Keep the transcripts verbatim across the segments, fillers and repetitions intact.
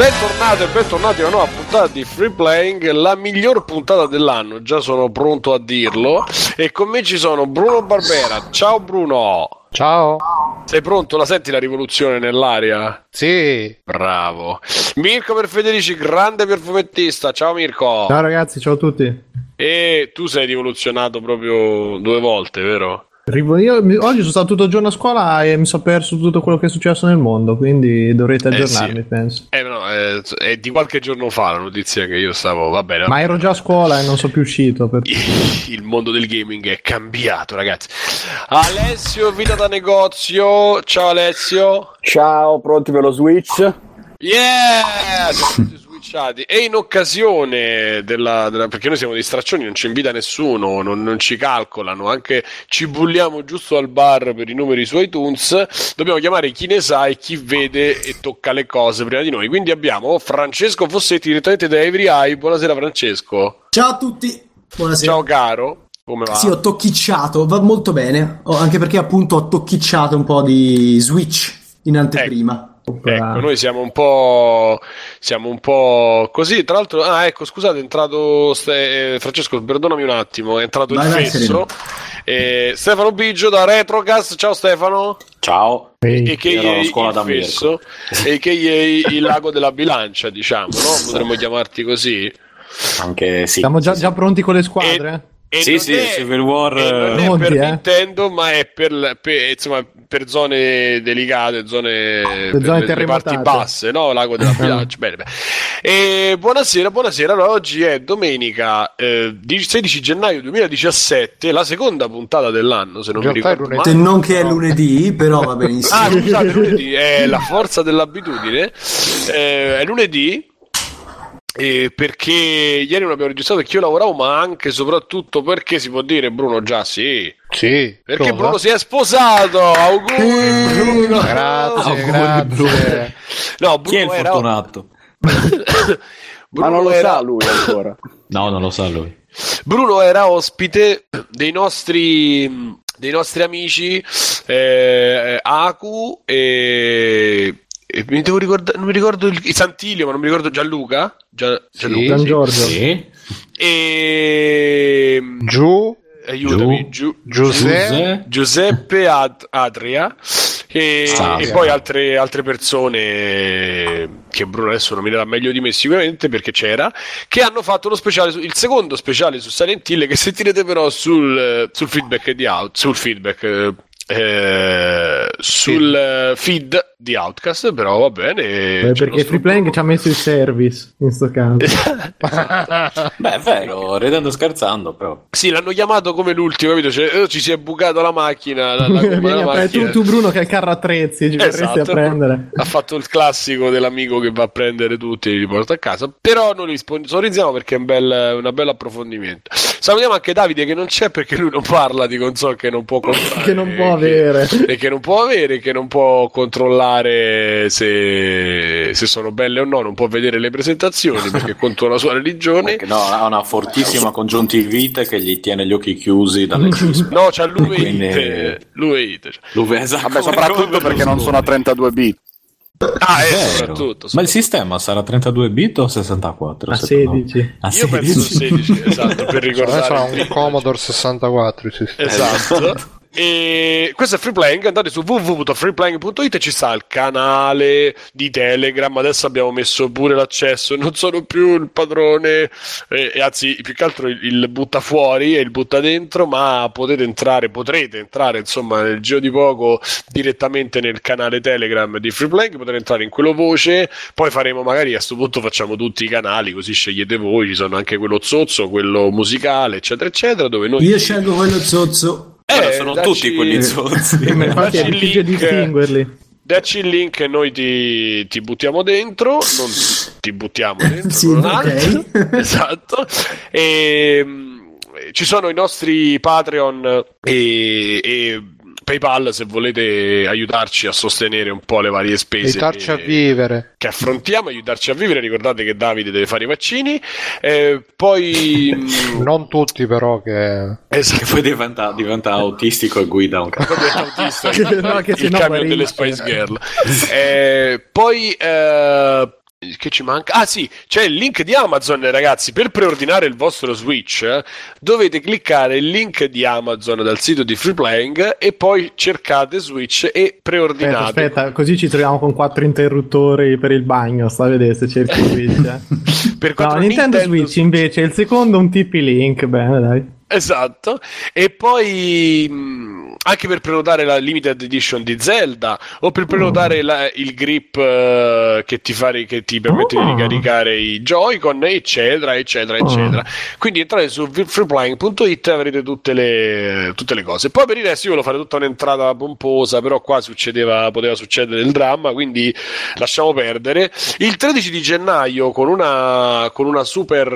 Bentornati e bentornati a una nuova puntata di Free Playing, la miglior puntata dell'anno, già sono pronto a dirlo. E con me ci sono Bruno Barbera. Ciao Bruno. Ciao. Sei pronto? La senti la rivoluzione nell'aria? Sì. Bravo. Mirko Perfederici, grande perfumettista. Ciao Mirko. Ciao ragazzi, ciao a tutti. E tu sei rivoluzionato proprio due volte, vero? Io oggi sono stato tutto il giorno a scuola e mi sono perso tutto quello che è successo nel mondo, quindi dovrete aggiornarmi, eh sì. penso. Eh no, eh, è di qualche giorno fa la notizia che io stavo, va bene. Ma ero già a scuola e non sono più uscito. Per... Il mondo del gaming è cambiato, ragazzi. Alessio, vita da negozio. Ciao Alessio. Ciao, pronti per lo Switch? Yeah! E in occasione della, della perché noi siamo dei straccioni, non ci invita nessuno, non, non ci calcolano, anche ci bulliamo giusto al bar per i numeri su iTunes. Dobbiamo chiamare chi ne sa e chi vede e tocca le cose prima di noi, quindi abbiamo Francesco Fossetti direttamente da Every Eye. Buonasera Francesco. Ciao a tutti, buonasera. Ciao caro, come va? Sì, ho tocchicciato, va molto bene, oh, anche perché appunto ho tocchicciato un po' di Switch in anteprima, eh. Ecco, noi siamo un po' siamo un po' così, tra l'altro. Ah, ecco, scusate, è entrato Ste- Francesco, perdonami un attimo, è entrato il fesso. Eh, Stefano Biggio da Retrocast. Ciao Stefano. Ciao. E che è il fesso e che è il lago della bilancia, diciamo, no? Potremmo chiamarti così. Anche sì. Siamo già, già pronti con le squadre. E... E sì, sì, è, Civil War non è molti, per eh. Nintendo, ma è per, per, insomma, per zone delicate, zone, per, per zone per parti basse, no? Lago della Bilancia. Bene, bene. E buonasera, buonasera. Allora, oggi è domenica eh, sedici gennaio duemiladiciassette, la seconda puntata dell'anno, se non mi ricordo male. Se non che è lunedì, però va benissimo. Ah, scusate, lunedì è la forza dell'abitudine. Eh, è lunedì. Eh, perché ieri non abbiamo registrato perché io lavoravo, ma anche e soprattutto perché si può dire Bruno già sì, sì perché prova. Bruno si è sposato, auguri Bruno. Grazie, auguri, grazie. Bruno. No, Bruno chi è il era... fortunato? Bruno ma non lo era... sa lui ancora. No, non lo sa lui. Bruno era ospite dei nostri dei nostri amici eh, Aku e mi devo ricordare, non mi ricordo il, il Santilio, ma non mi ricordo Gianluca, Gian, Gianluca, sì, Gian sì. Sì. E Giù, aiutami, Giù, Giù, Giuseppe, Giuseppe Ad, Adria e, ah, e poi altre, altre persone che Bruno adesso nominerà meglio di me sicuramente perché c'era, che hanno fatto lo speciale, il secondo speciale su Silent Hill, che sentirete però sul, sul feedback di out, sul feedback Eh, sul sì. feed di Outcast, però va bene. Beh, perché Free Playing ci ha messo il service in sto caso. Beh, è vero, ridendo scherzando, però. Sì, l'hanno chiamato come l'ultimo, capito? Cioè, ci si è bucata la macchina. La, la Vieni, macchina. Tu, tu, Bruno, che hai il carro attrezzi, ci esatto, verresti a prendere. Ha fatto il classico dell'amico che va a prendere tutti e li porta a casa. Però noi li sponsorizziamo perché è un bel, una bella approfondimento. Salutiamo anche Davide, che non c'è perché lui non parla di console che non può comprare. Che non può avere e che non può avere, che non può controllare se, se sono belle o no, non può vedere le presentazioni perché contro la sua religione. Perché no, ha una fortissima congiuntivite che gli tiene gli occhi chiusi dalle crispe. No, c'ha l'uveite, l'uveite. L'uve, esatto. Vabbè, soprattutto perché non sono a trentadue bit. Ah, eh, soprattutto, soprattutto. Ma il sistema sarà trentadue bit o sessantaquattro? A sedici. A sedici. Io penso sedici, esatto, per ricordare. Sarà un Commodore sessantaquattro il sistema. Esatto. E questo è Free Playing, andate su w w w punto free playing punto i t e ci sta il canale di Telegram. Adesso abbiamo messo pure l'accesso, non sono più il padrone eh, e anzi più che altro il, il butta fuori e il butta dentro, ma potete entrare, potrete entrare insomma nel giro di poco direttamente nel canale Telegram di Free Playing, potrete entrare in quello voce, poi faremo magari a questo punto facciamo tutti i canali così scegliete voi, ci sono anche quello zozzo, quello musicale eccetera eccetera, dove noi io scelgo quello zozzo. Eh, sono dacci... tutti quelli zozzi. Infatti è difficile distinguerli. Dacci il link e noi ti, ti buttiamo dentro. Non ti buttiamo dentro. Sì, okay. Esatto. E, ci sono i nostri Patreon e, e PayPal se volete aiutarci a sostenere un po' le varie spese, aiutarci a vivere che affrontiamo, aiutarci a vivere. Ricordate che Davide deve fare i vaccini eh, poi non tutti però che, esatto. Che poi diventa, diventa autistico e guida un autista, che, no, che il camion delle Spice Girl eh, poi eh, Che ci manca? Ah sì, c'è il link di Amazon, ragazzi, per preordinare il vostro Switch eh, dovete cliccare il link di Amazon dal sito di Free Playing e poi cercate Switch e preordinate. Aspetta, aspetta, così ci troviamo con quattro interruttori per il bagno, sta a vedere se cerchi Switch. Eh. Per no, Nintendo, Nintendo Switch invece è il secondo, un T P-Link, bene dai. Esatto, e poi mh, anche per prenotare la limited edition di Zelda o per prenotare la, il grip uh, che ti fa, che ti permette oh. di ricaricare i Joy-Con, eccetera, eccetera, oh. eccetera. Quindi entrate su freeplaying punto it e avrete tutte le, tutte le cose. Poi per il resto io volevo fare tutta un'entrata pomposa, però qua succedeva, poteva succedere il dramma, quindi lasciamo perdere. Il tredici di gennaio con una, con una super...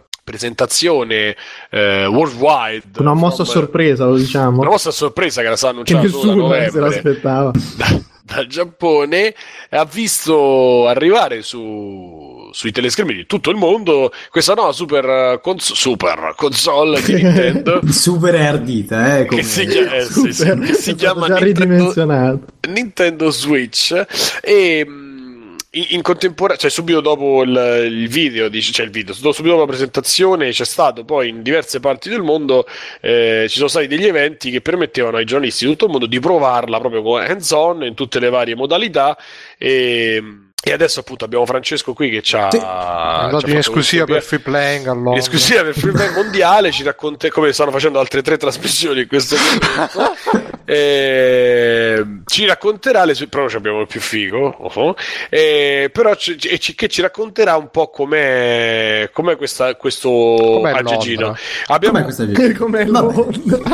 Uh, presentazione eh, worldwide, una mossa a sorpresa, lo diciamo, una mossa a sorpresa che la sta annunciando che nessuno se l'aspettava da, dal Giappone, ha visto arrivare su, sui teleschermi di tutto il mondo questa nuova super, cons- super console di Nintendo super ardita eh, come... che si chiama, eh, super, sì, sì, che si chiama Nintendo, Nintendo Switch e in contemporanea, cioè subito dopo il, il video, dice, cioè il video, subito dopo la presentazione c'è stato poi in diverse parti del mondo eh, ci sono stati degli eventi che permettevano ai giornalisti di tutto il mondo di provarla proprio con hands-on in tutte le varie modalità e, e adesso appunto abbiamo Francesco qui che c'ha, sì. c'ha in esclusiva per Free Playing, allora. in esclusiva per Free Playing mondiale ci racconta come stanno facendo altre tre trasmissioni in questo momento. Eh, ci racconterà le sue, però non abbiamo il più figo uh-huh. eh, però c- c- che ci racconterà un po' com'è com'è questa, questo aggeggino abbiamo com'è, com'è Londra.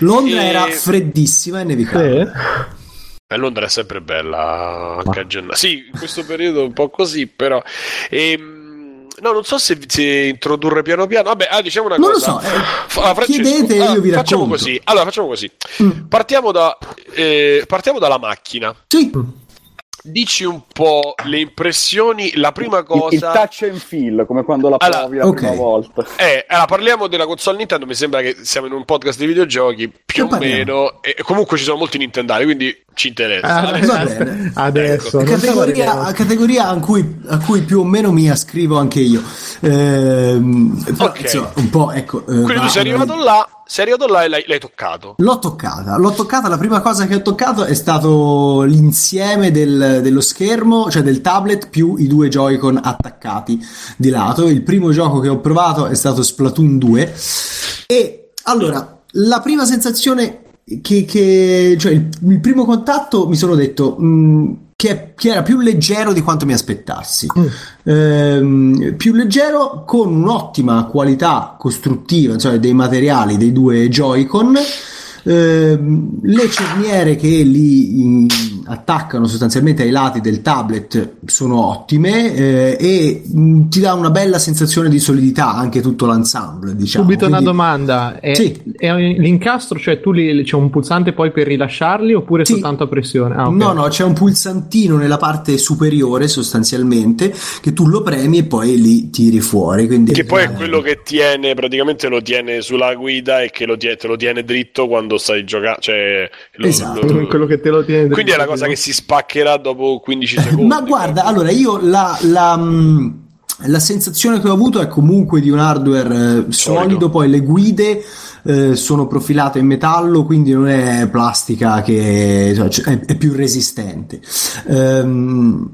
Londra e... era freddissima e nevicata eh. eh, Londra è sempre bella anche a gennaio, sì, in questo periodo un po' così però ehm no, non so se, se introdurre piano piano. Vabbè, ah, diciamo una non cosa. Non lo so. Eh, ah, chiedete, ah, io vi racconto. Facciamo così. Allora, facciamo così. Mm. Partiamo da, eh, partiamo dalla macchina. Sì. Dici un po' le impressioni, la prima cosa... Il, il touch and feel, come quando la allora, provi la okay. prima volta. Eh, allora, parliamo della console Nintendo, mi sembra che siamo in un podcast di videogiochi, più non o parliamo. meno, e comunque ci sono molti nintendari, quindi ci interessa. Ah, adesso, adesso, adesso ecco. categoria, categoria a, cui, a cui più o meno mi ascrivo anche io. Ehm, okay. insomma, un po', ecco... Eh, quindi tu sei arrivato là... Sei arrivato là e l'hai, l'hai toccato. L'ho toccata, l'ho toccata. La prima cosa che ho toccato è stato l'insieme del, dello schermo, cioè del tablet più i due Joy-Con attaccati di lato. Il primo gioco che ho provato è stato Splatoon due. E allora, la prima sensazione che, che cioè il, il primo contatto mi sono detto... Mh, Che, che era più leggero di quanto mi aspettassi, mm. ehm, più leggero, con un'ottima qualità costruttiva, cioè dei materiali dei due Joy-Con, ehm, le cerniere che li in, attaccano sostanzialmente ai lati del tablet sono ottime eh, e mh, ti dà una bella sensazione di solidità anche tutto l'ensemble, diciamo. Subito Quindi, una domanda è, sì. è l'incastro, cioè tu li, c'è un pulsante poi per rilasciarli oppure sì. soltanto a pressione? Ah, okay. No, no, c'è un pulsantino nella parte superiore sostanzialmente che tu lo premi e poi li tiri fuori. Quindi che è poi è quello che tiene, praticamente lo tiene sulla guida e che lo tiene, te lo tiene dritto quando stai giocando, cioè lo, esatto, lo, quello che te lo tiene dritto. Quindi è la cosa che si spaccherà dopo quindici secondi. Ma guarda, quindi... allora io la, la, la sensazione che ho avuto è comunque di un hardware eh, solido, poi le guide eh, sono profilate in metallo, quindi non è plastica, che cioè, è, è più resistente. Ehm,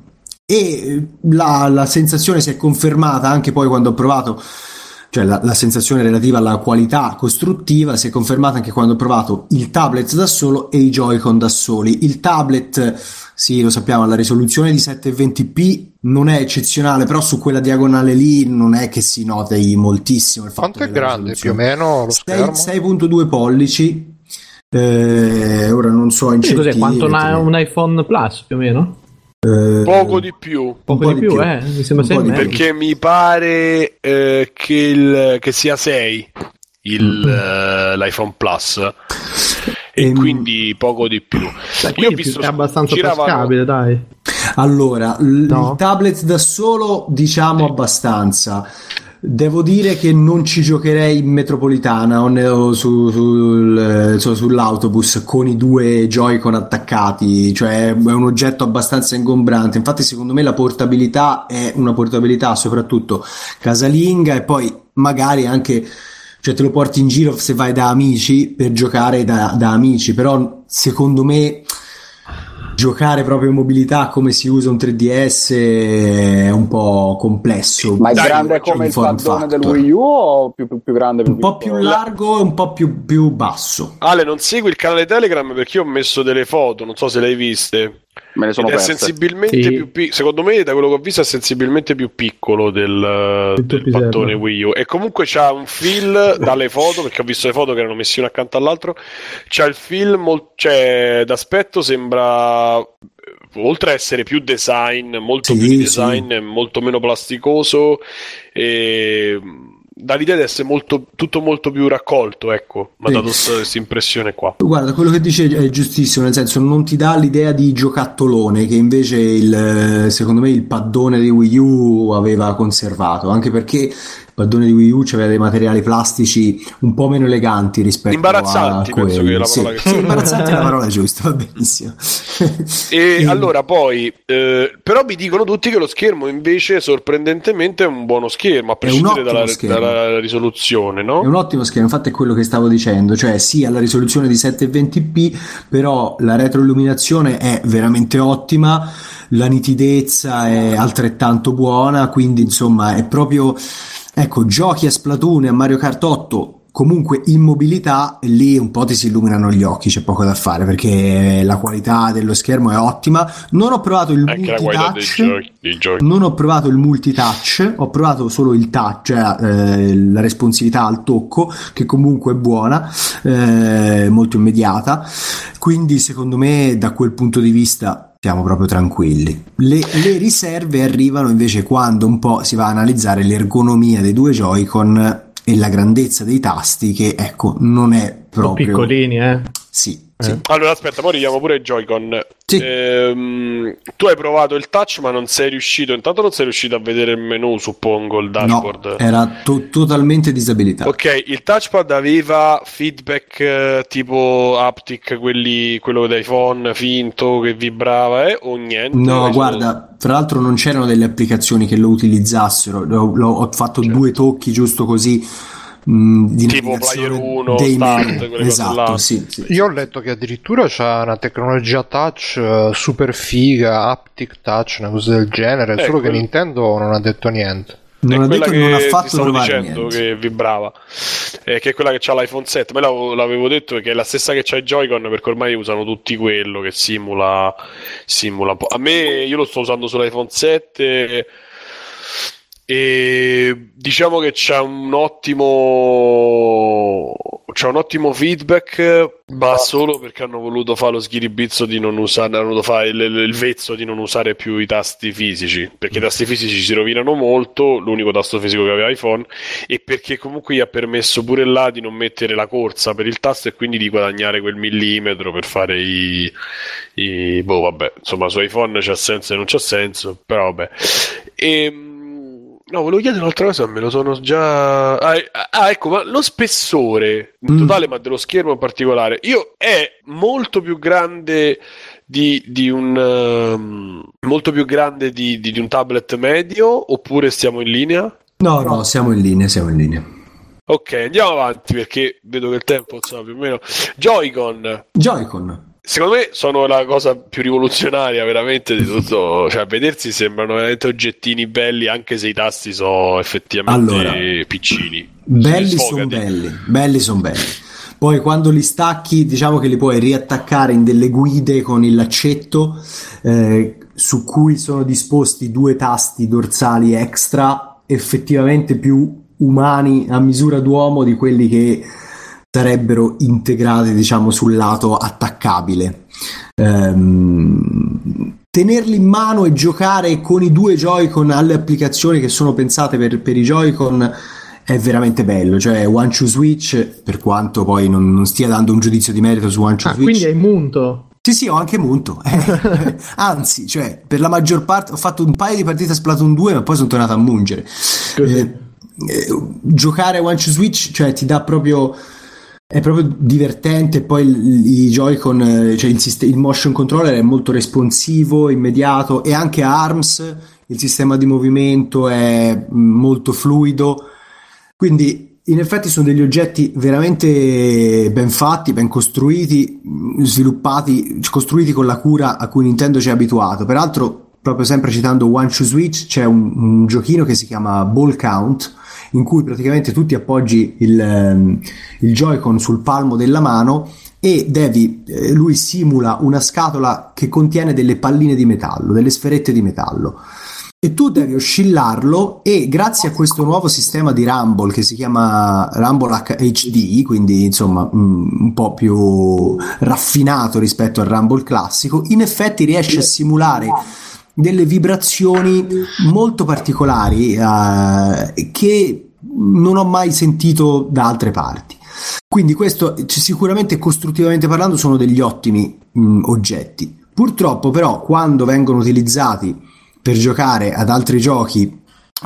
e la, la sensazione si è confermata anche poi quando ho provato, cioè la, la sensazione relativa alla qualità costruttiva si è confermata anche quando ho provato il tablet da solo e i Joy-Con da soli. Il tablet, sì, lo sappiamo, la risoluzione di settecentoventi p non è eccezionale, però su quella diagonale lì non è che si noti moltissimo il fatto. Quanto è grande più o meno lo schermo? sei virgola due pollici, eh, ora non so in centimetri. Cos'è, quanto una, un iPhone Plus più o meno? Eh, poco di più, poco di, di più, più. Eh, mi sembra sempre perché mi pare eh, che, il, che sia sei il, eh, l'iPhone Plus e ehm... quindi poco di più. Dai, io ho visto è abbastanza tascabile, dai. Allora, no? Il tablet da solo, diciamo, sì. abbastanza. Devo dire che non ci giocherei in metropolitana o, ne, o su, sul, so, sull'autobus con i due Joy-Con attaccati, cioè è un oggetto abbastanza ingombrante. Infatti secondo me la portabilità è una portabilità soprattutto casalinga, e poi magari anche, cioè, te lo porti in giro se vai da amici per giocare da, da amici, però secondo me giocare proprio in mobilità come si usa un tre D S è un po' complesso. Ma è dai, grande come il paddone del Wii U o più, più, più grande? Più un piccolo? Po' più largo e un po' più, più basso. Ale, non segui il canale Telegram perché io ho messo delle foto, non so se le hai viste. Me ne sono è perse. Sensibilmente sì. più pic- secondo me, da quello che ho visto, è sensibilmente più piccolo del, del pattone Wii U, e comunque c'ha un feel dalle foto, perché ho visto le foto che erano messe una accanto all'altro, c'ha il feel mol- cioè, d'aspetto sembra, oltre a essere più design, molto sì, più design, sì. molto meno plasticoso, e dà l'idea di essere molto, tutto molto più raccolto, ecco, mi ha dato sì. questa impressione qua. Guarda, quello che dice è giustissimo, nel senso non ti dà l'idea di giocattolone che invece il, secondo me il paddone di Wii U aveva conservato, anche perché il paddone di Wii U aveva dei materiali plastici un po' meno eleganti rispetto imbarazzanti, a quelli penso che la parola sì. che... imbarazzanti è la parola giusta, va benissimo. E allora poi eh, però mi dicono tutti che lo schermo invece sorprendentemente è un buono schermo a prescindere dalla, dalla la risoluzione, no? È un ottimo schermo, infatti è quello che stavo dicendo, cioè sì, alla risoluzione di settecentoventi p, però la retroilluminazione è veramente ottima, la nitidezza è altrettanto buona, quindi insomma è proprio, ecco, giochi a Splatoon e a Mario Kart otto comunque in mobilità, lì un po' ti si illuminano gli occhi, c'è poco da fare perché la qualità dello schermo è ottima. Non ho provato il anche multitouch, dei dei giochi. non ho provato il multitouch, ho provato solo il touch, cioè eh, la responsività al tocco, che comunque è buona, eh, molto immediata, quindi secondo me da quel punto di vista siamo proprio tranquilli. Le, le riserve arrivano invece quando un po' si va a analizzare l'ergonomia dei due Joy-Con e la grandezza dei tasti, che ecco non è proprio piccolini, eh? Sì. Sì. Allora aspetta, poi arriviamo pure ai Joy-Con. Sì. Ehm, tu hai provato il touch ma non sei riuscito, intanto non sei riuscito a vedere il menu, suppongo, il dashboard. No, era to- totalmente disabilitato. Ok, il touchpad aveva feedback eh, tipo haptic, quelli, quello d'iPhone finto che vibrava, eh? O niente? No, guarda, solo... tra l'altro non c'erano delle applicazioni che lo utilizzassero, lo, lo, ho fatto certo. due tocchi giusto così. Di tipo Player uno, Start, esatto, sì, sì. Io ho letto che addirittura c'ha una tecnologia touch uh, super figa, haptic touch, una cosa del genere, eh, solo quel... che Nintendo non ha detto niente. Non ha detto che non ha fatto provare niente. Che vibrava, eh, che è quella che c'ha l'iPhone sette. Me l'avevo, l'avevo detto che è la stessa che c'ha i Joy-Con, perché ormai usano tutti quello che simula, simula un po'. A me, io lo sto usando sull'iPhone sette. E diciamo che c'è un ottimo c'è un ottimo feedback, ma solo perché hanno voluto fare lo schiribizzo di non usare, hanno voluto fare il, il vezzo di non usare più i tasti fisici, perché i tasti fisici si rovinano molto, l'unico tasto fisico che aveva iPhone, e perché comunque gli ha permesso pure là di non mettere la corsa per il tasto e quindi di guadagnare quel millimetro per fare i, i boh vabbè, insomma su iPhone c'ha senso e non c'ha senso, però vabbè. E no, volevo chiedere un'altra cosa, me lo sono già... Ah, ah ecco, ma lo spessore in totale, mm. ma dello schermo in particolare, io è molto più grande di, di un... Um, molto più grande di, di, di un tablet medio, oppure stiamo in linea? No, no, siamo in linea, siamo in linea. Ok, andiamo avanti, perché vedo che il tempo, insomma, più o meno... Joy-Con! Joy-Con! Secondo me sono la cosa più rivoluzionaria veramente di tutto, cioè vedersi sembrano veramente oggettini belli, anche se i tasti sono effettivamente allora, piccini. Belli sono belli, belli sono belli. Poi quando li stacchi, diciamo che li puoi riattaccare in delle guide con il laccetto, eh, su cui sono disposti due tasti dorsali extra, effettivamente più umani a misura d'uomo di quelli che sarebbero integrate, diciamo, sul lato attaccabile. Ehm, tenerli in mano e giocare con i due Joy-Con alle applicazioni che sono pensate per, per i Joy-Con è veramente bello. Cioè One Two Switch, per quanto poi non, non stia dando un giudizio di merito su One Two ah, Switch, quindi hai munto. Sì, sì, ho anche munto. Anzi, cioè, per la maggior parte ho fatto un paio di partite a Splatoon due, ma poi sono tornato a mungere. Così. Eh, giocare a One Two Switch, cioè ti dà proprio, è proprio divertente. Poi i Joy-Con, cioè il, sist- il motion controller è molto responsivo, immediato, e anche ARMS, il sistema di movimento è molto fluido, quindi in effetti sono degli oggetti veramente ben fatti, ben costruiti, sviluppati, costruiti con la cura a cui Nintendo ci è abituato. Peraltro, proprio sempre citando One Two Switch, c'è un, un giochino che si chiama Ball Count, in cui praticamente tu ti appoggi il, il Joy-Con sul palmo della mano e devi, lui simula una scatola che contiene delle palline di metallo, delle sferette di metallo, e tu devi oscillarlo, e grazie a questo nuovo sistema di Rumble che si chiama Rumble H D, quindi insomma un po' più raffinato rispetto al Rumble classico, in effetti riesce a simulare delle vibrazioni molto particolari eh, che non ho mai sentito da altre parti. Quindi questo sicuramente, costruttivamente parlando, sono degli ottimi mh, oggetti. Purtroppo però, quando vengono utilizzati per giocare ad altri giochi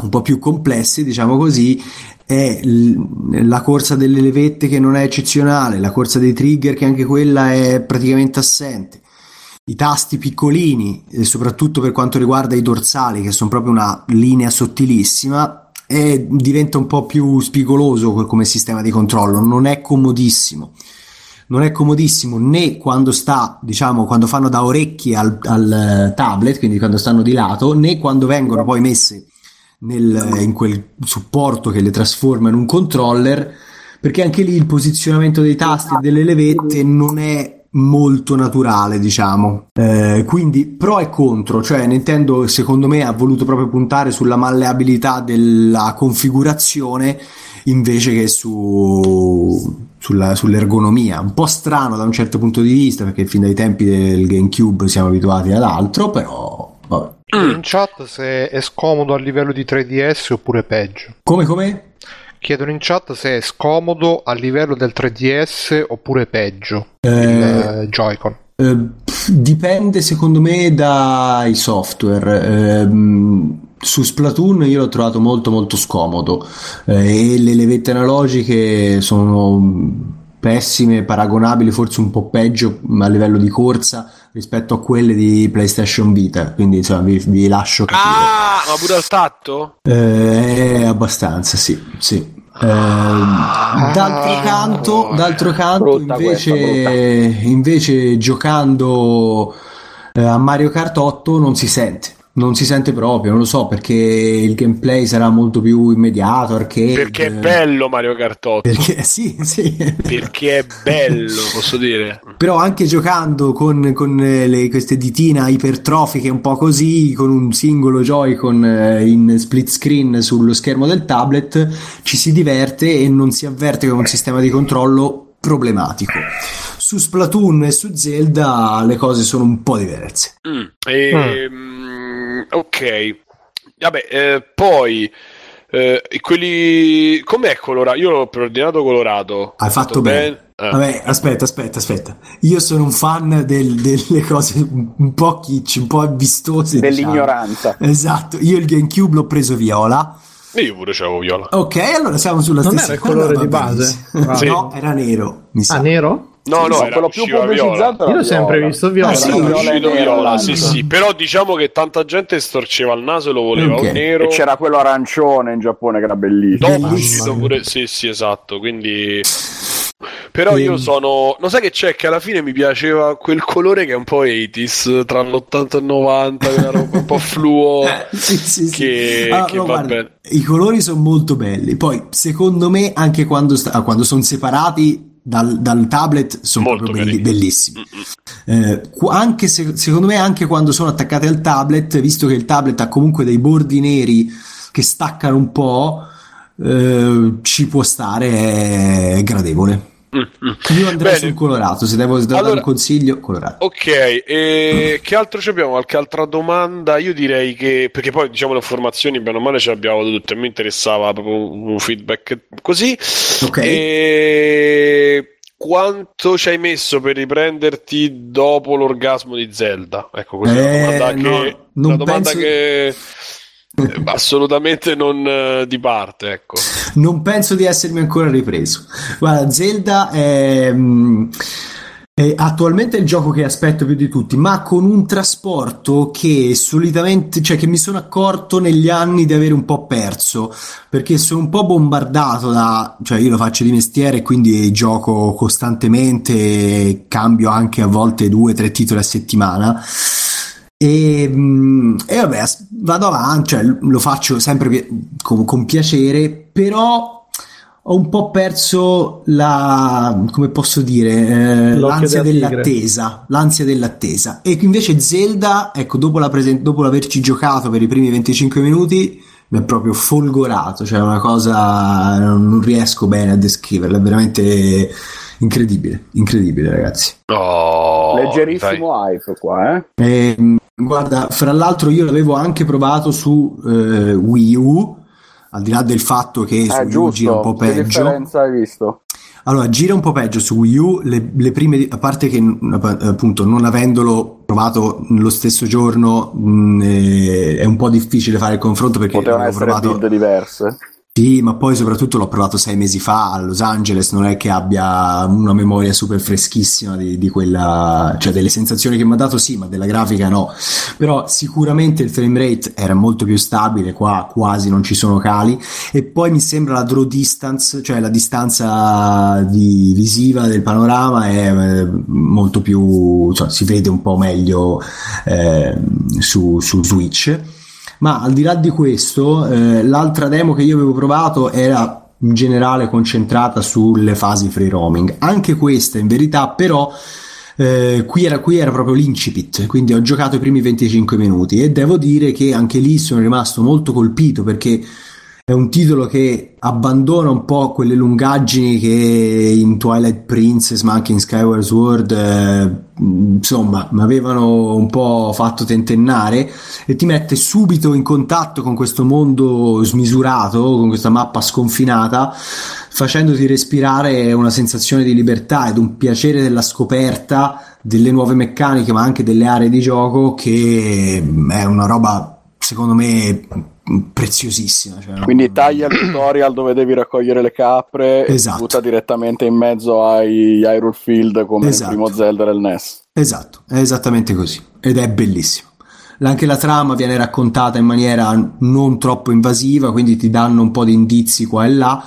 un po' più complessi, diciamo così, è l- la corsa delle levette che non è eccezionale, la corsa dei trigger che anche quella è praticamente assente, i tasti piccolini, e soprattutto per quanto riguarda i dorsali, che sono proprio una linea sottilissima, e diventa un po' più spigoloso come sistema di controllo, non è comodissimo. Non è comodissimo né quando sta, diciamo, quando fanno da orecchie al, al tablet, quindi quando stanno di lato, né quando vengono poi messe nel, in quel supporto che le trasforma in un controller, perché anche lì il posizionamento dei tasti e delle levette non è molto naturale, diciamo. Eh, quindi pro e contro, cioè Nintendo secondo me ha voluto proprio puntare sulla malleabilità della configurazione invece che su... Sulla, sull'ergonomia, un po' strano da un certo punto di vista, perché fin dai tempi del GameCube siamo abituati ad altro, però vabbè. In chat se è scomodo a livello di tre D S oppure peggio. Come come? Chiedono in chat se è scomodo a livello del tre D S oppure peggio eh, il Joy-Con. Eh, dipende secondo me dai software. Eh, su Splatoon io l'ho trovato molto molto scomodo eh, e le levette analogiche sono pessime, paragonabili forse un po' peggio a livello di corsa rispetto a quelle di PlayStation Vita, quindi insomma vi, vi lascio capire. Ah, ma pure al tatto? Eh, abbastanza sì, sì. Eh, ah, d'altro canto, d'altro canto invece, questa, invece giocando eh, a Mario Kart otto non si sente. Non si sente proprio, non lo so, perché il gameplay sarà molto più immediato, arcade. Perché è bello Mario Kart otto. Perché sì, sì. Perché è bello, posso dire. Però anche giocando con, con le, queste ditina ipertrofiche un po' così, con un singolo Joy-Con in split screen sullo schermo del tablet, ci si diverte e non si avverte che è un sistema di controllo problematico. Su Splatoon e su Zelda le cose sono un po' diverse. Mm, e... mm. Ok, vabbè, eh, poi eh, quelli com'è colorato? Io l'ho preordinato colorato. Hai fatto, fatto bene. Ben... Eh. Vabbè, aspetta, aspetta, aspetta. Io sono un fan del, delle cose un po' kitsch, un po' vistose. Dell'ignoranza. Diciamo. Esatto. Io il GameCube l'ho preso viola. Io pure c'avevo viola. Ok, allora siamo sulla non stessa. Non era il colore di base? Ah, sì. No, era nero. Mi sa. Ah, nero? No, no, no, quello più pubblicizzato. Io ho sempre visto viola. Ah, sì, viola, viola sì, sì, però diciamo che tanta gente storceva il naso e lo voleva okay. nero. E c'era quello arancione in Giappone che era bellissimo. Dopo uscito pure, sì, sì, esatto. Quindi, però quindi... io sono. Non sai che c'è che alla fine mi piaceva quel colore che è un po' eighties tra l'ottanta e il novanta, una roba un po' fluo. sì, sì, sì. Che, allora, che no, va guarda, bene. I colori sono molto belli. Poi, secondo me, anche quando, sta... quando sono separati. Dal, dal tablet sono molto proprio belli, bellissimi eh, anche se, secondo me anche quando sono attaccate al tablet, visto che il tablet ha comunque dei bordi neri che staccano un po' eh, ci può stare, è gradevole. Mm-hmm. Io andrei sul colorato se devo dare allora, un consiglio colorato. Ok, e mm. che altro ci abbiamo? Qualche altra domanda? Io direi che, perché poi diciamo le informazioni bene o male ce le abbiamo tutte, mi interessava proprio un feedback così. Ok, e... quanto ci hai messo per riprenderti dopo l'orgasmo di Zelda? Ecco, questa eh, è una domanda, no, che, non una domanda penso... che assolutamente non eh, di parte, ecco. Non penso di essermi ancora ripreso. Guarda, Zelda è, è attualmente il gioco che aspetto più di tutti, ma con un trasporto che solitamente, cioè che mi sono accorto negli anni di avere un po' perso, perché sono un po' bombardato da, cioè io lo faccio di mestiere, quindi gioco costantemente, cambio anche a volte due tre titoli a settimana. E, e vabbè, vado avanti, cioè, lo faccio sempre con, con piacere, però ho un po' perso la, come posso dire, eh, l'ansia dell'attesa, l'ansia dell'attesa. E invece Zelda, ecco, dopo, la presen- dopo l'averci giocato per i primi venticinque minuti, mi è proprio folgorato, cioè una cosa, non riesco bene a descriverla, è veramente incredibile, incredibile ragazzi. Oh, leggerissimo dai. Hype qua, eh? E, guarda, fra l'altro io l'avevo anche provato su eh, Wii U, al di là del fatto che eh, su Wii U gira un po' peggio. Che differenza hai visto? Allora, gira un po' peggio su Wii U, le, le prime, a parte che appunto non avendolo provato lo stesso giorno mh, è un po' difficile fare il confronto, perché potevano essere provato... build diverse. Sì, ma poi soprattutto l'ho provato sei mesi fa a Los Angeles, non è che abbia una memoria super freschissima di, di quella, cioè delle sensazioni che mi ha dato sì, ma della grafica no. Però sicuramente il frame rate era molto più stabile, qua quasi non ci sono cali, e poi mi sembra la draw distance, cioè la distanza di visiva del panorama è molto più, cioè si vede un po' meglio eh, su, su Switch. Ma al di là di questo, eh, l'altra demo che io avevo provato era in generale concentrata sulle fasi free roaming. Anche questa in verità però eh, qui, era, qui era proprio l'incipit, quindi ho giocato i primi venticinque minuti e devo dire che anche lì sono rimasto molto colpito, perché è un titolo che abbandona un po' quelle lungaggini che in Twilight Princess, ma anche in Skyward Sword, eh, insomma, mi avevano un po' fatto tentennare, e ti mette subito in contatto con questo mondo smisurato, con questa mappa sconfinata, facendoti respirare una sensazione di libertà ed un piacere della scoperta delle nuove meccaniche, ma anche delle aree di gioco, che è una roba, secondo me... preziosissima, cioè, quindi taglia il tutorial dove devi raccogliere le capre, esatto, e butta direttamente in mezzo ai Hyrule Field come esatto. Il primo Zelda del N E S, esatto, è esattamente così, ed è bellissimo. Anche la trama viene raccontata in maniera non troppo invasiva, quindi ti danno un po' di indizi qua e là,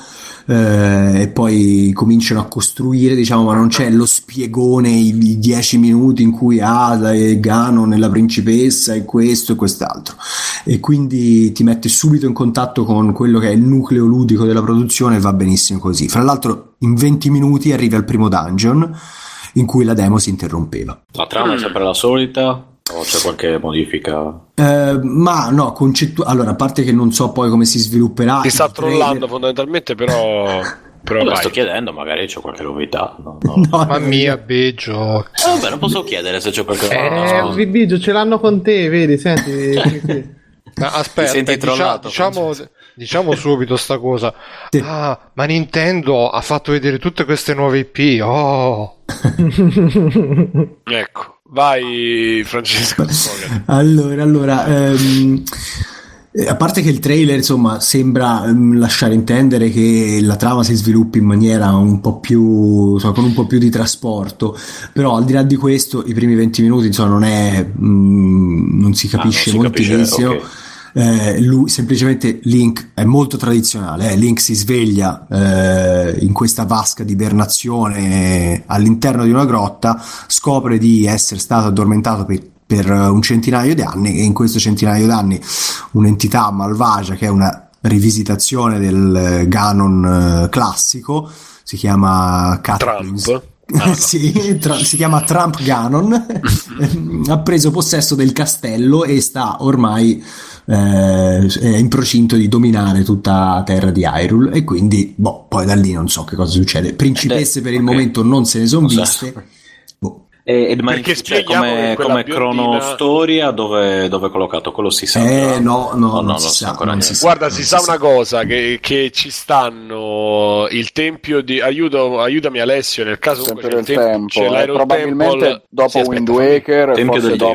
eh, e poi cominciano a costruire, diciamo, ma non c'è lo spiegone, i, i dieci minuti in cui Ada e Ganon e la principessa e questo e quest'altro, e quindi ti mette subito in contatto con quello che è il nucleo ludico della produzione, e va benissimo così. Fra l'altro in venti minuti arrivi al primo dungeon, in cui la demo si interrompeva. La trama è sempre la solita? O c'è qualche modifica? Eh, ma no, concettu- allora, a parte che non so poi come si svilupperà. Ti sta trollando fondamentalmente, però. però lo sto chiedendo, magari c'è qualche novità. No, no. No, mamma mia, Biggio. Eh, vabbè, non posso chiedere se c'è qualche novità. Eh, no. Biggio, ce l'hanno con te, vedi, senti. Sì. Ma aspetta, senti trollato, diciamo, diciamo, diciamo subito sta cosa. Sì. Ah, ma Nintendo ha fatto vedere tutte queste nuove I P. Oh. Ecco. Vai Francesco. allora allora ehm, a parte che il trailer insomma sembra ehm, lasciare intendere che la trama si sviluppi in maniera un po' più, insomma, con un po' più di trasporto, però al di là di questo i primi venti minuti insomma non è mh, non si capisce ah, non si moltissimo capisce, okay. Eh, lui semplicemente Link è molto tradizionale, eh? Link si sveglia eh, in questa vasca di ibernazione all'interno di una grotta, scopre di essere stato addormentato per, per un centinaio di anni, e in questo centinaio d'anni un'entità malvagia, che è una rivisitazione del Ganon eh, classico, si chiama Trump. Ah, no. sì, tra- si chiama Trump Ganon, ha preso possesso del castello e sta ormai eh, è in procinto di dominare tutta terra di Hyrule, e quindi boh, poi da lì non so che cosa succede. Principesse per il okay. momento non se ne sono viste. Boh. Ed Minecraft come, come Chrono Storia dove, dove è collocato? Quello si sa? Eh, no, no, oh, non, non si, si sa ancora niente. Si Guarda, si sa, si sa una cosa: che, che ci stanno il tempio di. Aiuto, aiutami, Alessio. Nel caso sempre del tempo, tempo. C'è eh, probabilmente Temple... dopo sì, Wind Waker, tempio forse dopo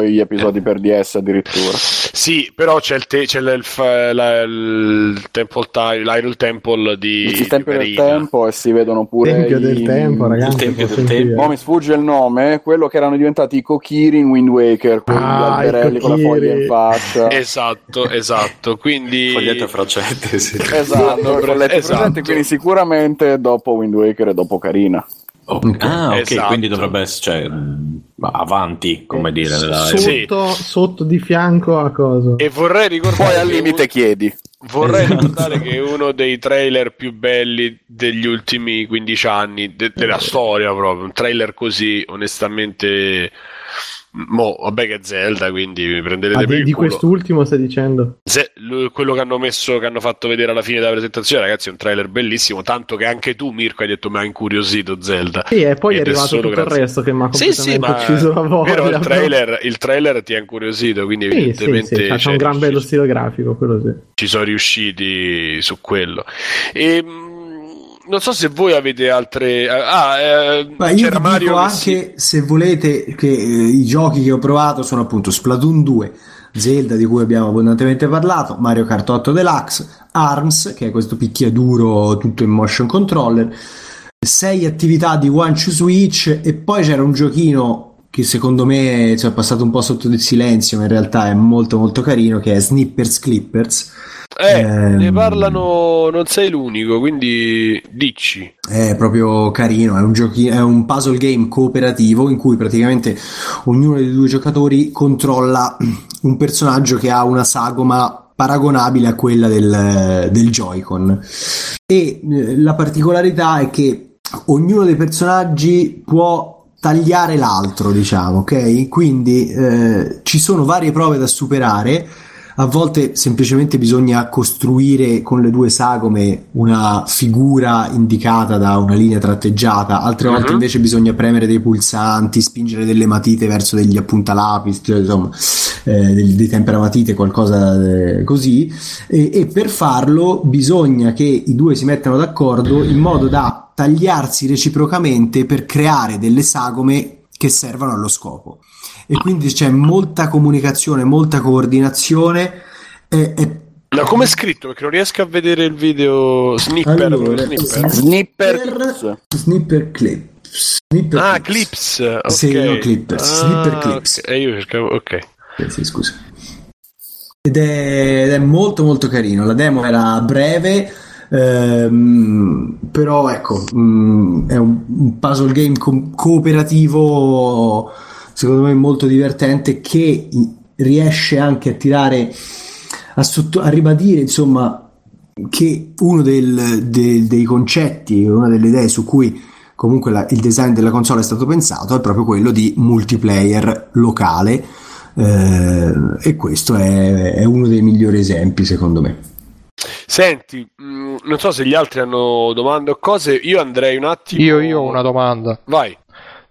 tempio. Gli episodi eh. per D S addirittura. Sì, però c'è il, te- c'è l'Hyrule la, il Temple, l'Hyrule Temple di. Il tempio di del tempo e si vedono pure. Tempio i... del tempo, ragazzi. Il tempio del tempo. Oh, mi sfugge il nome. Quello che erano diventati i Kokiri in Wind Waker, con ah, gli alberelli con la foglia in faccia. Esatto, esatto. Quindi fogliette fracette, sì. Esatto, fogliette esatto. fracette, quindi sicuramente dopo Wind Waker e dopo Carina. Okay. Ah, ok, esatto. Quindi dovrebbe essere cioè, avanti, come dire, S- sotto, sì. sotto di fianco a cosa. E vorrei ricordare poi al limite un... chiedi. Vorrei ricordare che è uno dei trailer più belli degli ultimi quindici anni de- della storia, proprio un trailer così onestamente mo vabbè che è Zelda, quindi prendete ah, per di, di quest'ultimo stai dicendo Z- l- quello che hanno messo, che hanno fatto vedere alla fine della presentazione, ragazzi, è un trailer bellissimo, tanto che anche tu, Mirko, hai detto mi ha incuriosito Zelda. Sì, e poi Ed è arrivato tutto grazie. il resto che mi ha completamente sì, sì, ucciso la voglia, però il trailer, però il trailer ti ha incuriosito, quindi sì, evidentemente sì, sì, c'è un gran bello stile grafico, quello sì. Ci sono riusciti su quello. E non so se voi avete altre. Ah, eh, ma io vi Mario dico anche si... se volete che eh, i giochi che ho provato sono appunto Splatoon due, Zelda di cui abbiamo abbondantemente parlato, Mario Kart otto Deluxe, ARMS che è questo picchiaduro tutto in motion controller, sei attività di One Two Switch e poi c'era un giochino che secondo me cioè, è passato un po' sotto il silenzio, ma in realtà è molto molto carino, che è Snippers Clippers. Eh, ehm... ne parlano, non sei l'unico, quindi dici. È proprio carino, è un, giochi- è un puzzle game cooperativo in cui praticamente ognuno dei due giocatori controlla un personaggio che ha una sagoma paragonabile a quella del, del Joy-Con, e la particolarità è che ognuno dei personaggi può tagliare l'altro, diciamo, ok? Quindi eh, ci sono varie prove da superare. A volte semplicemente bisogna costruire con le due sagome una figura indicata da una linea tratteggiata, altre volte uh-huh. invece bisogna premere dei pulsanti, spingere delle matite verso degli appuntalapis, cioè, insomma, eh, dei, dei temperamatite, qualcosa eh, così. E, e per farlo bisogna che i due si mettano d'accordo in modo da tagliarsi reciprocamente per creare delle sagome che servono allo scopo. E quindi c'è molta comunicazione, molta coordinazione. E, e... No, come è scritto? Perché non riesco a vedere il video. Snipper. Allora, snipper. Snipper. Snipper clip. Snipper ah, clips. clips. Okay. Sì, no, clip. Snipper ah, clips. E okay. io cercavo. Ok. Eh, sì, scusa. Ed è, ed è molto, molto carino. La demo era breve. Um, però ecco um, è un puzzle game co- cooperativo secondo me molto divertente, che riesce anche a tirare a, sotto- a ribadire insomma che uno del, del, dei concetti, una delle idee su cui comunque la, il design della console è stato pensato è proprio quello di multiplayer locale, eh, e questo è, è uno dei migliori esempi secondo me. Senti, mh, non so se gli altri hanno domande o cose, io andrei un attimo... Io, io ho una domanda. Vai.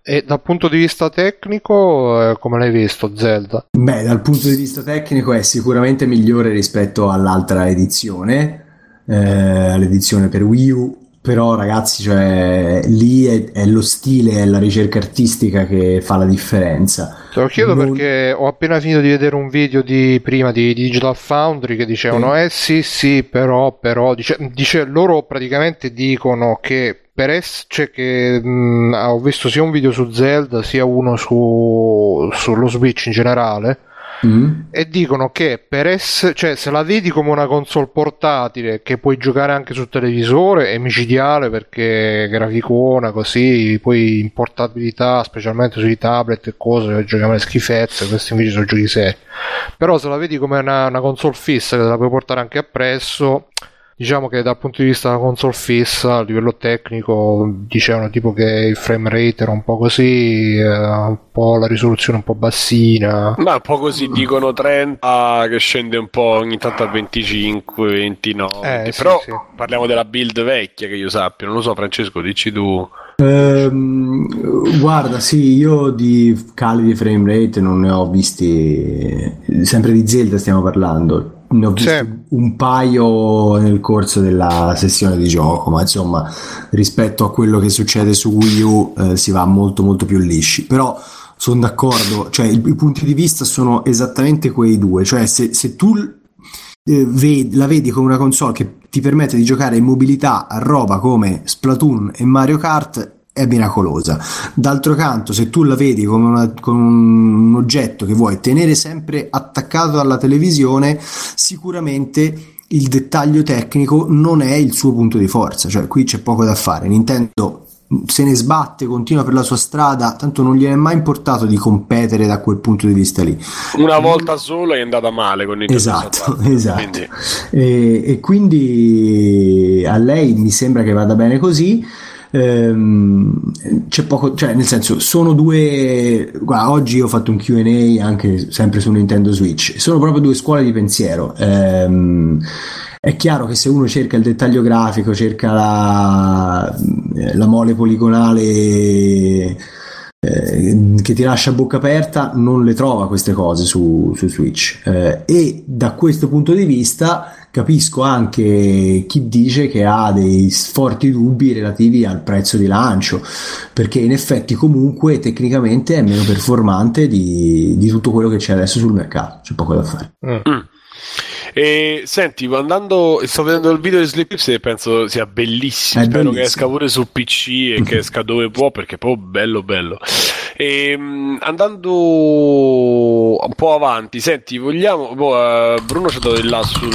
E dal punto di vista tecnico, eh, come l'hai visto Zelda? Beh, dal punto di vista tecnico è sicuramente migliore rispetto all'altra edizione, eh, all'edizione per Wii U, però ragazzi, cioè, lì è, è lo stile, è la ricerca artistica che fa la differenza. Te lo chiedo non... perché ho appena finito di vedere un video di prima di Digital Foundry che dicevano eh, eh sì sì però però dice, dice loro praticamente dicono che per essere cioè che mh, ho visto sia un video su Zelda sia uno su sullo Switch in generale. Mm. E dicono che per essere, cioè, se la vedi come una console portatile che puoi giocare anche sul televisore è micidiale, perché graficona così, poi in portabilità specialmente sui tablet e cose giochiamo le schifezze, questi invece sono giochi seri. Però se la vedi come una, una console fissa che te la puoi portare anche appresso, diciamo che dal punto di vista della console fissa a livello tecnico dicevano tipo che il frame rate era un po' così, eh, un po' la risoluzione un po' bassina, ma un po' così dicono trenta che scende un po' ogni tanto a venticinque ventinove, eh, però sì, sì. Parliamo della build vecchia che io sappia, non lo so Francesco, dici tu. Ehm, guarda, sì, io di cali di frame rate non ne ho visti, sempre di Zelda stiamo parlando. Ne ho visto sì. un paio nel corso della sessione di gioco, ma insomma rispetto a quello che succede su Wii U eh, si va molto molto più lisci. Però sono d'accordo, cioè i, i punti di vista sono esattamente quei due, cioè se, se tu eh, ved- la vedi come una console che ti permette di giocare in mobilità a roba come Splatoon e Mario Kart, è miracolosa. D'altro canto, se tu la vedi come una, con un oggetto che vuoi tenere sempre attaccato alla televisione, sicuramente il dettaglio tecnico non è il suo punto di forza, cioè qui c'è poco da fare. Nintendo se ne sbatte, continua per la sua strada, tanto non gli è mai importato di competere da quel punto di vista lì. Una volta solo è andata male con Nintendo. Esatto, esatto. Quindi. E, e quindi a lei mi sembra che vada bene così. C'è poco, cioè nel senso sono due, guarda, oggi ho fatto un Q and A anche sempre su Nintendo Switch, sono proprio due scuole di pensiero. ehm, è chiaro che se uno cerca il dettaglio grafico, cerca la, la mole poligonale eh, che ti lascia a bocca aperta, non le trova queste cose su, su Switch, eh, e da questo punto di vista capisco anche chi dice che ha dei forti dubbi relativi al prezzo di lancio, perché in effetti comunque tecnicamente è meno performante di, di tutto quello che c'è adesso sul mercato, c'è poco da fare. Mm. E senti, andando, sto vedendo il video di Sleep Clips e penso sia bellissimo, è spero bellissimo. Che esca pure su P C e che esca dove può, perché è proprio bello bello. E, andando un po' avanti, senti, vogliamo boh, uh, Bruno ci ha dato il là sul,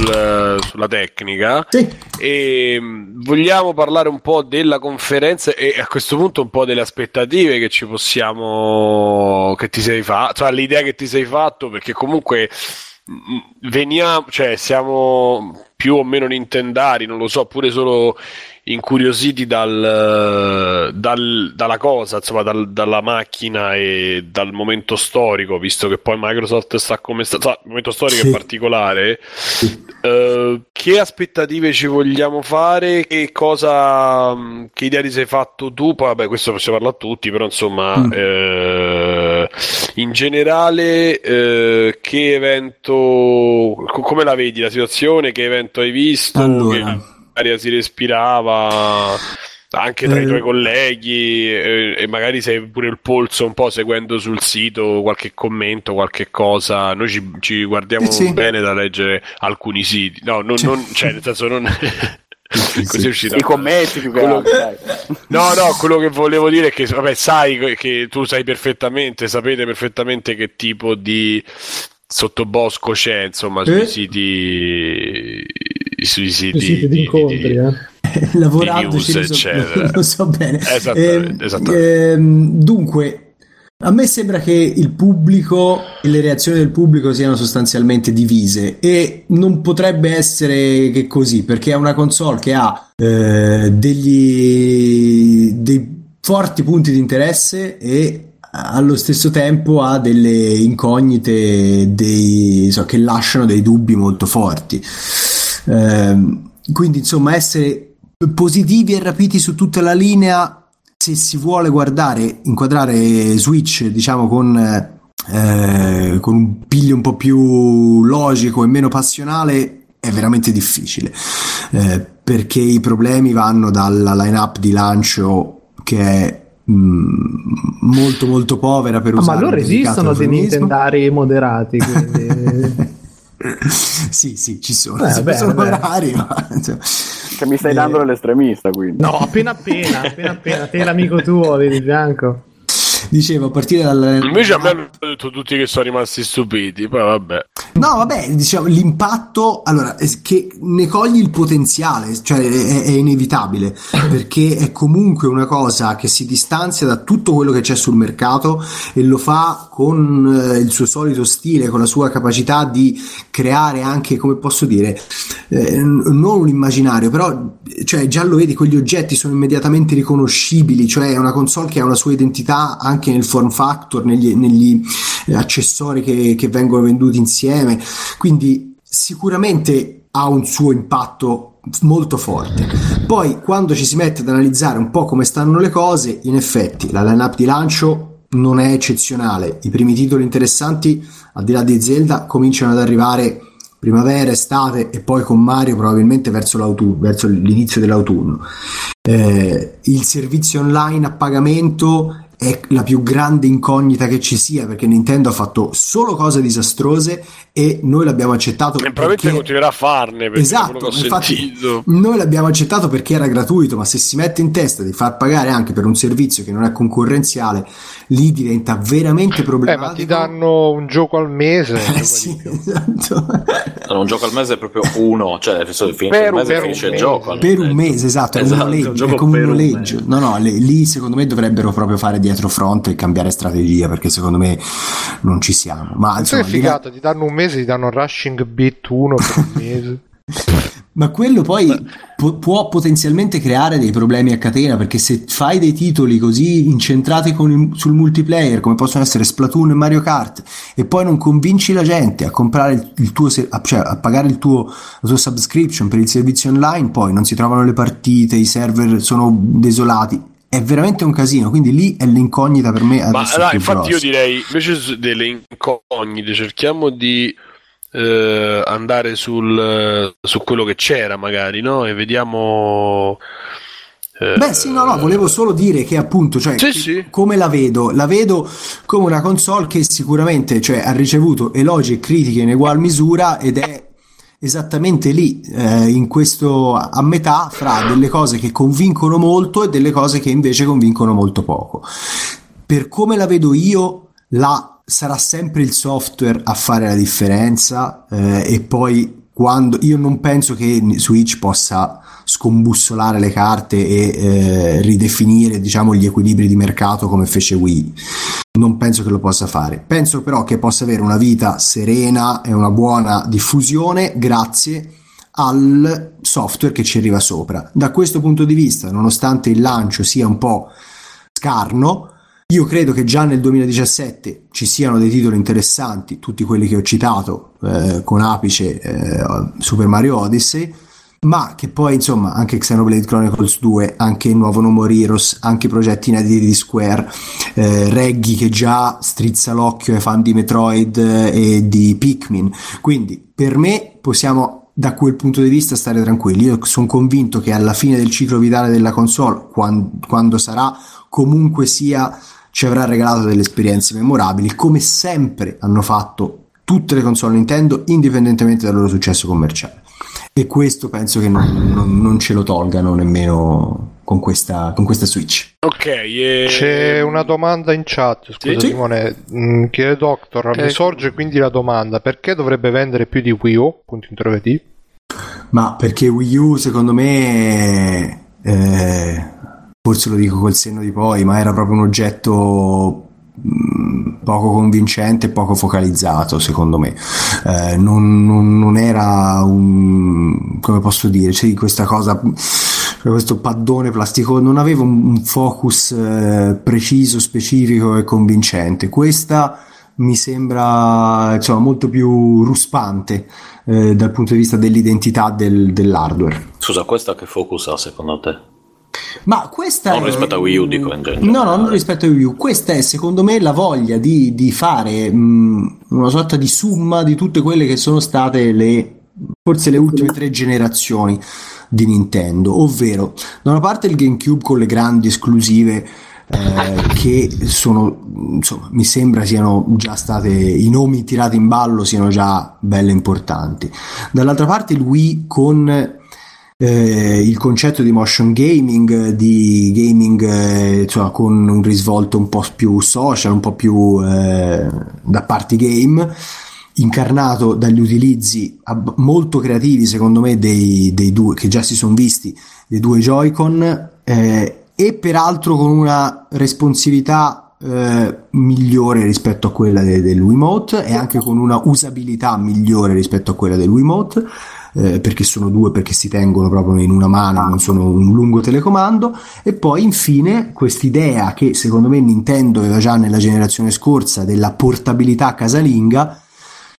uh, sulla tecnica, sì. E vogliamo parlare un po' della conferenza e a questo punto un po' delle aspettative che ci possiamo, che ti sei fatto, cioè l'idea che ti sei fatto, perché comunque veniamo, cioè siamo più o meno nintendari, non lo so, pure solo incuriositi dal, dal dalla cosa, insomma, dal, dalla macchina e dal momento storico, visto che poi Microsoft sta come sta, sta momento storico sì. in particolare. Sì. Uh, che aspettative ci vogliamo fare? Che cosa, che idea ti sei fatto tu? Poi vabbè, questo possiamo parlare a tutti, però insomma mm. uh, in generale uh, che evento, co- come la vedi la situazione? Che evento hai visto? Allora. Che... Aria si respirava anche tra eh, i tuoi colleghi e, e magari sei pure il polso un po' seguendo sul sito qualche commento, qualche cosa. Noi ci, ci guardiamo sì. bene da leggere alcuni siti, no, non, cioè, non, cioè nel senso non sì, così sì. i commenti più quello... che... no no quello che volevo dire è che vabbè, sai che tu sai perfettamente, sapete perfettamente che tipo di sottobosco c'è insomma eh? sui siti sui siti, siti di incontri di, di, eh. lavorandoci news, lo, so, eccetera. Lo so bene esattamente, eh, esattamente. Eh, dunque a me sembra che il pubblico e le reazioni del pubblico siano sostanzialmente divise e non potrebbe essere che così, perché è una console che ha eh, degli dei forti punti di interesse e allo stesso tempo ha delle incognite, dei, so, che lasciano dei dubbi molto forti. Eh, quindi insomma essere positivi e rapiti su tutta la linea, se si vuole guardare, inquadrare Switch diciamo con eh, con un piglio un po' più logico e meno passionale, è veramente difficile, eh, perché i problemi vanno dalla line-up di lancio che è mh, molto molto povera per ah, usare, ma loro esistono dei nintendari moderati quindi sì sì ci sono, beh, beh, sono beh. Rari, ma... che mi stai eh... dando l'estremista quindi no appena appena appena appena te l'amico tuo vedi bianco dicevo a partire dal invece a me hanno detto tutti che sono rimasti stupiti, poi vabbè no vabbè diciamo l'impatto, allora che ne cogli il potenziale, cioè è, è inevitabile perché è comunque una cosa che si distanzia da tutto quello che c'è sul mercato e lo fa con eh, il suo solito stile, con la sua capacità di creare anche, come posso dire, eh, non un immaginario, però cioè già lo vedi, quegli oggetti sono immediatamente riconoscibili, cioè è una console che ha una sua identità anche anche nel form factor, negli, negli accessori che, che vengono venduti insieme, quindi sicuramente ha un suo impatto molto forte. Poi quando ci si mette ad analizzare un po' come stanno le cose, in effetti la lineup di lancio non è eccezionale, i primi titoli interessanti al di là di Zelda cominciano ad arrivare primavera, estate e poi con Mario probabilmente verso l'autunno, verso l'inizio dell'autunno. Eh, il servizio online a pagamento è la più grande incognita che ci sia, perché Nintendo ha fatto solo cose disastrose e noi l'abbiamo accettato e probabilmente perché... continuerà a farne, esatto, infatti noi l'abbiamo accettato perché era gratuito, ma se si mette in testa di far pagare anche per un servizio che non è concorrenziale, lì diventa veramente problematico. Eh, ma ti danno un gioco al mese, eh, sì, esatto. Allora, un gioco al mese è proprio uno, cioè finisce per il mese per finisce un il gioco per un mese, esatto, esatto, è, un noleggio, un è come un noleggio. No, no, le, lì secondo me dovrebbero proprio fare dietro fronte e cambiare strategia, perché secondo me non ci siamo. Ma insomma, che figata, ti danno un mese, ti danno Rushing Beat uno per un mese. Ma quello poi po- può potenzialmente creare dei problemi a catena, perché se fai dei titoli così incentrati con il, sul multiplayer come possono essere Splatoon e Mario Kart e poi non convinci la gente a comprare il, il tuo se- a, cioè a pagare il tuo la tua subscription per il servizio online, poi non si trovano le partite, i server sono desolati, è veramente un casino. Quindi lì è l'incognita per me. Ma no, infatti grosso. Io direi invece delle incognite cerchiamo di eh, andare sul su quello che c'era magari, no, e vediamo. Eh, beh sì, no no volevo solo dire che appunto, cioè, sì, che, sì. Come la vedo la vedo come una console che sicuramente, cioè, ha ricevuto elogi e critiche in egual misura ed è esattamente lì, eh, in questo a metà fra delle cose che convincono molto e delle cose che invece convincono molto poco. Per come la vedo io, la, sarà sempre il software a fare la differenza, eh, e poi quando io non penso che Switch possa scombussolare le carte e eh, ridefinire, diciamo, gli equilibri di mercato come fece Wii. Non penso che lo possa fare. Penso però che possa avere una vita serena e una buona diffusione grazie al software che ci arriva sopra. Da questo punto di vista, nonostante il lancio sia un po' scarno, io credo che già nel duemiladiciassette ci siano dei titoli interessanti, tutti quelli che ho citato, eh, con apice eh, Super Mario Odyssey, ma che poi insomma anche Xenoblade Chronicles due, anche il nuovo No More Heroes, anche i progetti inediti di Square, eh, Reggie che già strizza l'occhio ai fan di Metroid e di Pikmin. Quindi per me possiamo da quel punto di vista stare tranquilli. Io sono convinto che alla fine del ciclo vitale della console, quando, quando sarà, comunque sia, ci avrà regalato delle esperienze memorabili, come sempre hanno fatto tutte le console Nintendo indipendentemente dal loro successo commerciale. E questo penso che non, non, non ce lo tolgano nemmeno con questa, con questa Switch. Ok, yeah. C'è una domanda in chat. Scusa, sì, Simone, sì. Chiede Doctor, okay. Mi sorge quindi la domanda: perché dovrebbe vendere più di Wii U? Punto interrogativo. Ma perché Wii U, secondo me, eh, forse lo dico col senno di poi, ma era proprio un oggetto poco convincente, poco focalizzato, secondo me. Eh, non, non, non era un, come posso dire, cioè questa cosa, questo paddone plastico, non aveva un focus eh, preciso, specifico e convincente. Questa mi sembra, insomma, molto più ruspante eh, dal punto di vista dell'identità del, dell'hardware. Scusa, questa che focus ha secondo te? Ma questa non è... rispetto a Wii U, dico in genere. No, no, non rispetto a Wii U. Questa è secondo me la voglia di, di fare mh, una sorta di summa di tutte quelle che sono state le forse le ultime tre generazioni di Nintendo, ovvero da una parte il GameCube con le grandi esclusive eh, che sono, insomma, mi sembra siano già state, i nomi tirati in ballo siano già belle importanti, dall'altra parte il Wii con Eh, il concetto di motion gaming, di gaming eh, insomma, con un risvolto un po' più social, un po' più eh, da party game, incarnato dagli utilizzi ab- molto creativi secondo me dei, dei due che già si sono visti, dei due Joy-Con, eh, e peraltro con una responsività eh, migliore rispetto a quella de- del Wiimote, e anche con una usabilità migliore rispetto a quella del Wiimote. Eh, perché sono due, perché si tengono proprio in una mano, non sono un lungo telecomando. E poi infine quest'idea che secondo me Nintendo aveva già nella generazione scorsa della portabilità casalinga,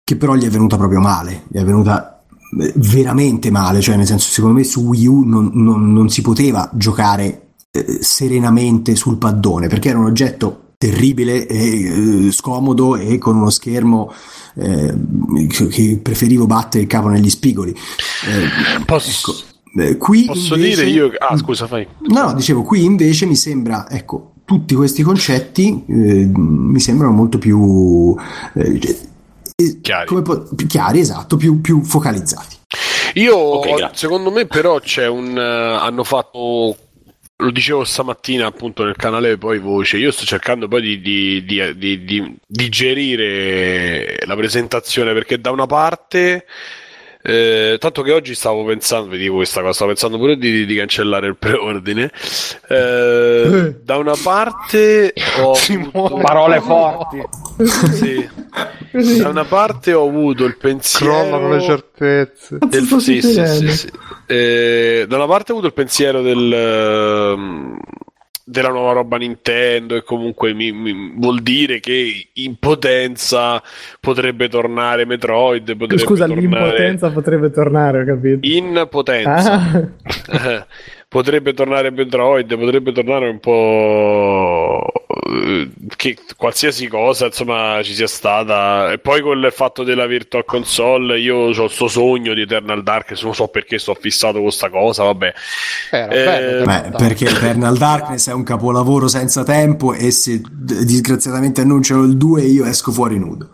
che però gli è venuta proprio male, gli è venuta veramente male, cioè nel senso, secondo me su Wii U non, non, non si poteva giocare eh, serenamente sul paddone, perché era un oggetto terribile e eh, scomodo, e con uno schermo eh, che preferivo battere il capo negli spigoli. Eh, Posso, ecco. eh, qui posso invece, dire io... Ah, scusa, fai. No, dicevo, qui invece mi sembra, ecco, tutti questi concetti eh, mi sembrano molto più... Eh, chiari, come po- chiari esatto, più, più focalizzati. Io okay, secondo me però c'è un uh, hanno fatto, lo dicevo stamattina appunto nel canale poi voce, io sto cercando poi di, di, di, di, di digerire la presentazione, perché da una parte eh, tanto che oggi stavo pensando, vi dico questa cosa, stavo pensando pure di, di cancellare il preordine, eh, da una parte ho avuto... parole forti sì. Da una parte ho avuto il pensiero con le certezze del... sì, sì, sì, sì. Eh, da una parte ho avuto il pensiero del della nuova roba Nintendo, e comunque mi, mi vuol dire che in potenza potrebbe tornare Metroid, potrebbe... Scusa, tornare... l'impotenza potrebbe tornare, ho capito. In potenza ah. potrebbe tornare Metroid, potrebbe tornare un po' che qualsiasi cosa, insomma, ci sia stata. E poi col fatto della Virtual Console, io ho sto sogno di Eternal Darkness, non so perché sto fissato con sta cosa, vabbè. Era eh, bello, beh, perché Eternal Darkness è un capolavoro senza tempo, e se disgraziatamente annunciano il due io esco fuori nudo.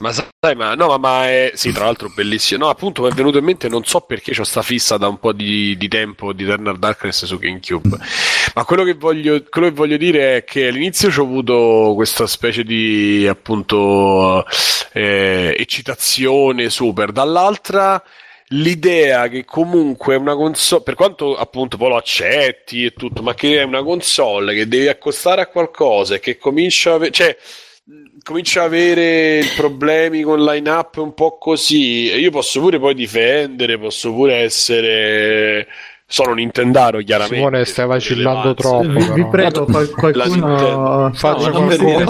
Ma sai, ma no, ma, ma è sì, tra l'altro bellissimo. No, appunto, mi è venuto in mente, non so perché c'ho sta fissa da un po' di, di tempo di Eternal Darkness su GameCube. Ma quello che voglio, quello che voglio dire è che all'inizio c'ho avuto questa specie di appunto eh, eccitazione super, dall'altra l'idea che comunque è una console, per quanto appunto poi lo accetti e tutto, ma che è una console che devi accostare a qualcosa e che comincia a ve- cioè comincia a avere problemi con line up un po' così. E io posso pure poi difendere, posso pure essere... sono Nintendaro, chiaramente. Simone, stai vacillando troppo. Vi, vi prego, qual- qualcuno faccia no,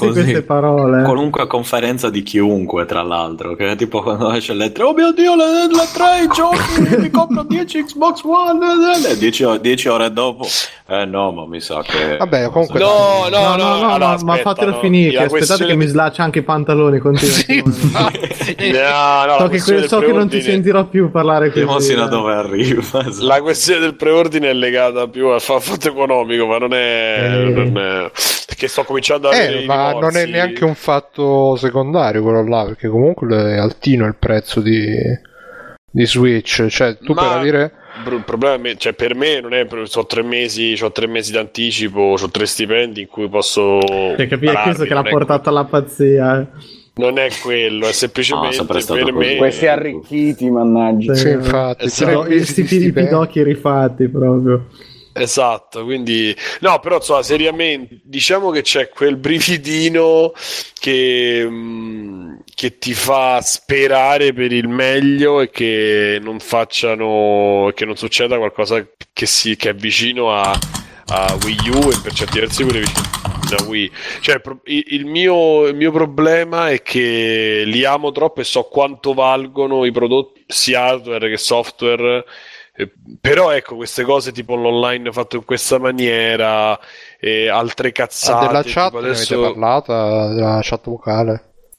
queste parole. Qualunque conferenza di chiunque, tra l'altro, che è tipo quando c'è le tre, oh mio Dio, le, le tre giochi, mi compro dieci Xbox One, dieci ore dopo. Eh no, ma mi sa che... Vabbè, comunque... No, no, no, no, no, allora, no, ma fatelo no, finire, aspettate questione... che mi slaccia anche i pantaloni, continua. Sì, ma... no, no, so che, que- so che non ti sentirò più parlare così. Vediamo sino a dove arriva. La questione del preordine è legata più al fatto economico, ma non è, eh. non è... perché sto cominciando a eh, ma divorzi. Non è neanche un fatto secondario quello là, perché comunque è altino il prezzo di, di Switch, cioè tu ma... per avere... Il problema è, cioè per me non è, ho tre mesi, ho tre mesi d'anticipo, ho tre stipendi in cui posso. Cioè, capire questo che l'ha portato alla pazzia. Non è quello, è semplicemente no, per me. Questi arricchiti, mannaggia. Sì, infatti, però, questi pidocchi rifatti proprio. Esatto, quindi no, però insomma, seriamente diciamo che c'è quel brividino che, mh, che ti fa sperare per il meglio, e che non facciano, che non succeda qualcosa che si che è vicino a, a Wii U, e per certi versi pure vicino a Wii. Cioè il mio, il mio problema è che li amo troppo e so quanto valgono i prodotti sia hardware che software. Però ecco, queste cose tipo l'online fatto in questa maniera e altre cazzate. Ah, della chat adesso... ne avete parlato, della chat vocale?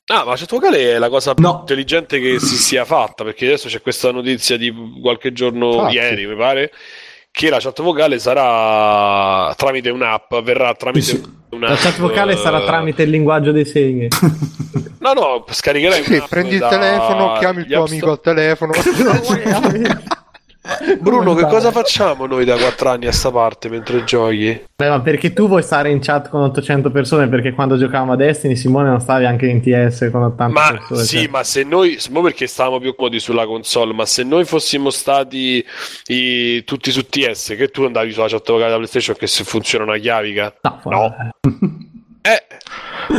Ah, ma la chat vocale è la cosa più no. intelligente che si sia fatta, perché adesso c'è questa notizia di qualche giorno, ah, ieri sì. mi pare, che la chat vocale sarà tramite un'app, verrà tramite sì. un'app. La chat vocale uh... sarà tramite il linguaggio dei segni. No, no, scaricherai sì, prendi il telefono, chiami il tuo amico sto... al telefono. Bruno, che cosa facciamo noi da quattro anni a sta parte mentre giochi? Beh, ma perché tu vuoi stare in chat con ottocento persone? Perché quando giocavamo a Destiny, Simone, non stavi anche in T S con ottanta ma, persone. Ma sì, cioè. Ma se noi, perché stavamo più comodi sulla console, ma se noi fossimo stati i, tutti su T S, che tu andavi sulla chat vocale da PlayStation, che se funziona una chiavica? No, no. Eh,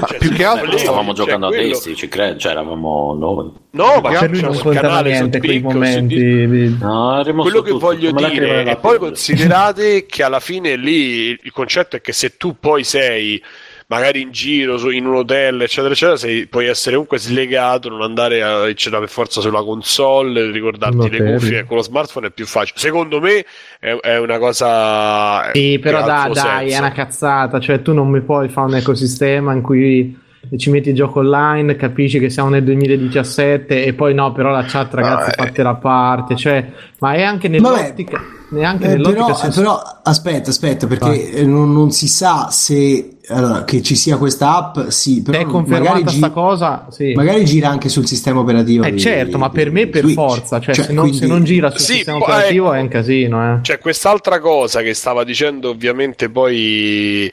cioè, più che altro stavamo giocando a Destiny, ci credo, cioè eravamo nove. No, ma per lui non contava niente quei momenti. Di... No, quello che tutto, voglio dire, e poi considerate che alla fine lì il concetto è che se tu poi sei magari in giro, in un hotel, eccetera, eccetera, sei, puoi essere comunque slegato, non andare a eccetera per forza sulla console, ricordarti no, le cuffie. Con lo smartphone è più facile. Secondo me è, è una cosa. Sì, però da, dai, senso. È una cazzata. Cioè, tu non mi puoi fare un ecosistema in cui ci metti il gioco online, capisci che siamo nel duemiladiciassette e poi no, però la chat, ragazzi, ah, fatte la parte, cioè, ma è anche nell'ottica, neanche eh, nell'ottica però, senso... però aspetta aspetta perché non, non si sa se allora, che ci sia questa app, sì, però è confermata magari, sta cosa, sì. Magari gira anche sul sistema operativo eh di, certo di, ma per me per Switch. Forza cioè, cioè se, non, quindi... se non gira sul sì, sistema operativo è... è un casino eh. Cioè quest'altra cosa che stava dicendo ovviamente poi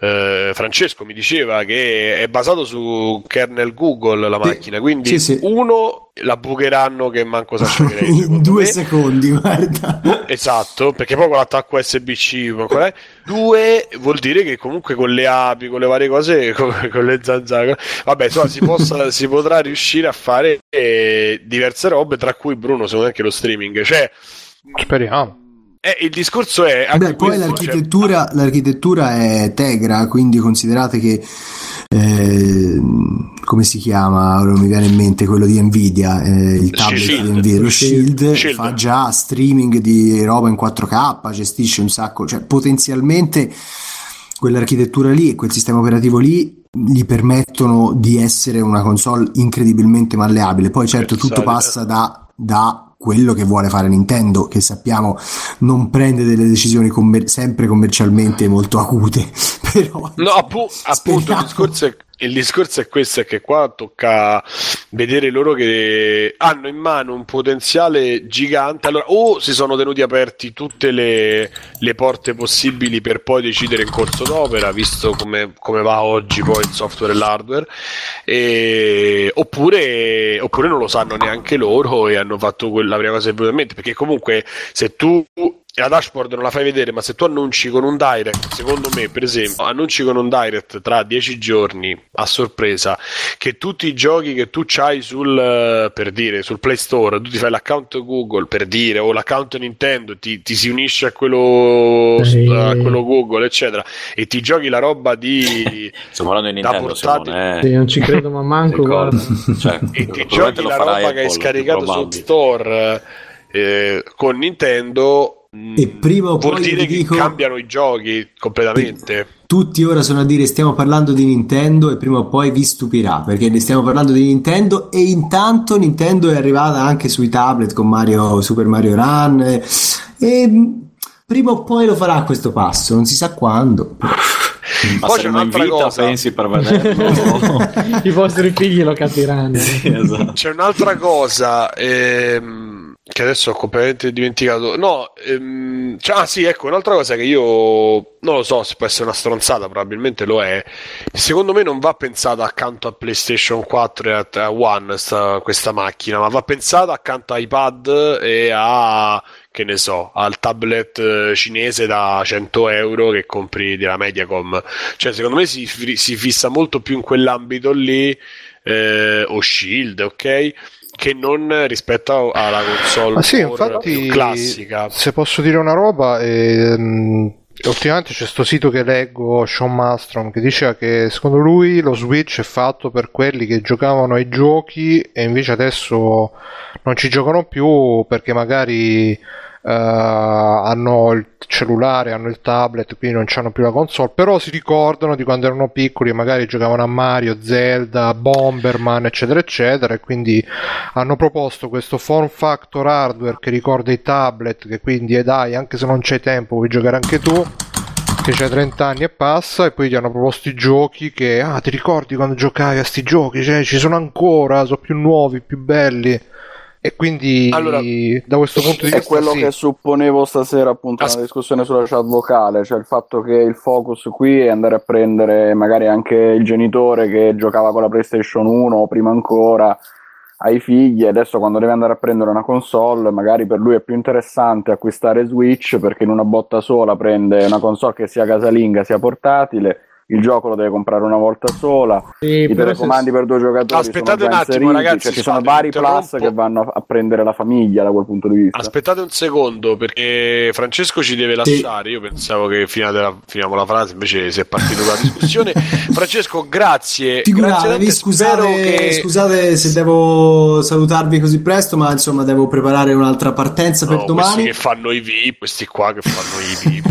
Uh, Francesco mi diceva che è basato su kernel Google la macchina, quindi sì, sì. Uno la bucheranno che manco saccerei in due me. Secondi, guarda, esatto, perché poi con l'attacco U S B C è. Due vuol dire che comunque con le api, con le varie cose, con, con le zanzare, vabbè, insomma, si, possa, si potrà riuscire a fare eh, diverse robe, tra cui Bruno secondo me anche lo streaming, cioè speriamo. Eh, il discorso è anche beh, poi questo, l'architettura, cioè... l'architettura è Tegra, quindi considerate che eh, come si chiama? Ora mi viene in mente quello di Nvidia, eh, il tablet Shield. Di Nvidia, lo Shield, Shield fa già streaming di roba in quattro K, gestisce un sacco, cioè potenzialmente quell'architettura lì e quel sistema operativo lì gli permettono di essere una console incredibilmente malleabile. Poi certo tutto passa da, da quello che vuole fare Nintendo, che sappiamo non prende delle decisioni commer- sempre commercialmente molto acute, però no, appu- appunto il discorso, è, il discorso è questo, è che qua tocca vedere loro che hanno in mano un potenziale gigante. Allora o si sono tenuti aperti tutte le, le porte possibili per poi decidere in corso d'opera, visto come, come va oggi poi il software e l'hardware, e, oppure, oppure non lo sanno neanche loro e hanno fatto quella prima cosa che è venuta in mente, perché comunque se tu la dashboard non la fai vedere, ma se tu annunci con un direct, secondo me per esempio annunci con un direct tra dieci giorni a sorpresa che tutti i giochi che tu c'hai sul, per dire, sul Play Store, tu ti fai l'account Google per dire, o l'account Nintendo, ti, ti si unisce a quello, sì, a quello Google eccetera, e ti giochi la roba di stiamo parlando di Nintendo Simone, eh. Sì, non ci credo ma manco cioè, e ti giochi la roba Apple, che hai scaricato sul Store eh, con Nintendo. E prima o vuol poi dire che dico, cambiano i giochi completamente. Tutti ora sono a dire stiamo parlando di Nintendo e prima o poi vi stupirà, perché ne stiamo parlando di Nintendo e intanto Nintendo è arrivata anche sui tablet con Mario, Super Mario Run e, e prima o poi lo farà questo passo, non si sa quando. Ma poi c'è un'altra vita, cosa pensi per vederlo. I vostri figli lo capiranno. Sì, esatto. C'è un'altra cosa ehm che adesso ho completamente dimenticato. No, ehm, cioè, ah sì, ecco, un'altra cosa che io non lo so se può essere una stronzata, probabilmente lo è. Secondo me non va pensata accanto a PlayStation quattro e a One sta, questa macchina, ma va pensata accanto a iPad e a, che ne so, al tablet cinese da cento euro che compri della Mediacom. Cioè secondo me si, si fissa molto più in quell'ambito lì eh, o Shield, ok? Che non rispetto alla console ah, sì, infatti, più classica. Se posso dire una roba, ehm, ultimamente c'è sto sito che leggo, Sean Mastrom, che diceva che secondo lui lo Switch è fatto per quelli che giocavano ai giochi e invece adesso non ci giocano più perché magari eh, hanno il cellulare, hanno il tablet, quindi non c'hanno più la console, però si ricordano di quando erano piccoli e magari giocavano a Mario, Zelda, Bomberman eccetera eccetera, e quindi hanno proposto questo form factor hardware che ricorda i tablet, che quindi eh dai, anche se non c'hai tempo vuoi giocare anche tu che c'hai trenta anni e passa, e poi gli hanno proposto i giochi che ah ti ricordi quando giocavi a sti giochi, cioè, ci sono ancora, sono più nuovi, più belli. E quindi allora, da questo punto di vista è quello sì. Che supponevo stasera appunto nella As- discussione sulla chat vocale, cioè il fatto che il focus qui è andare a prendere magari anche il genitore che giocava con la PlayStation uno o prima ancora ai figli, e adesso quando deve andare a prendere una console magari per lui è più interessante acquistare Switch, perché in una botta sola prende una console che sia casalinga sia portatile, il gioco lo deve comprare una volta sola, sì, i telecomandi se... per due giocatori. Aspettate sono un attimo ragazzi, cioè, ci sono vari plus che vanno a prendere la famiglia da quel punto di vista. Aspettate un secondo perché Francesco ci deve lasciare, sì. Io pensavo che finiamo la frase, invece si è partita la discussione. Francesco grazie, grazie scusate, che... scusate se devo salutarvi così presto, ma insomma devo preparare un'altra partenza no, per domani. Questi che fanno i VIP, questi qua che fanno i VIP.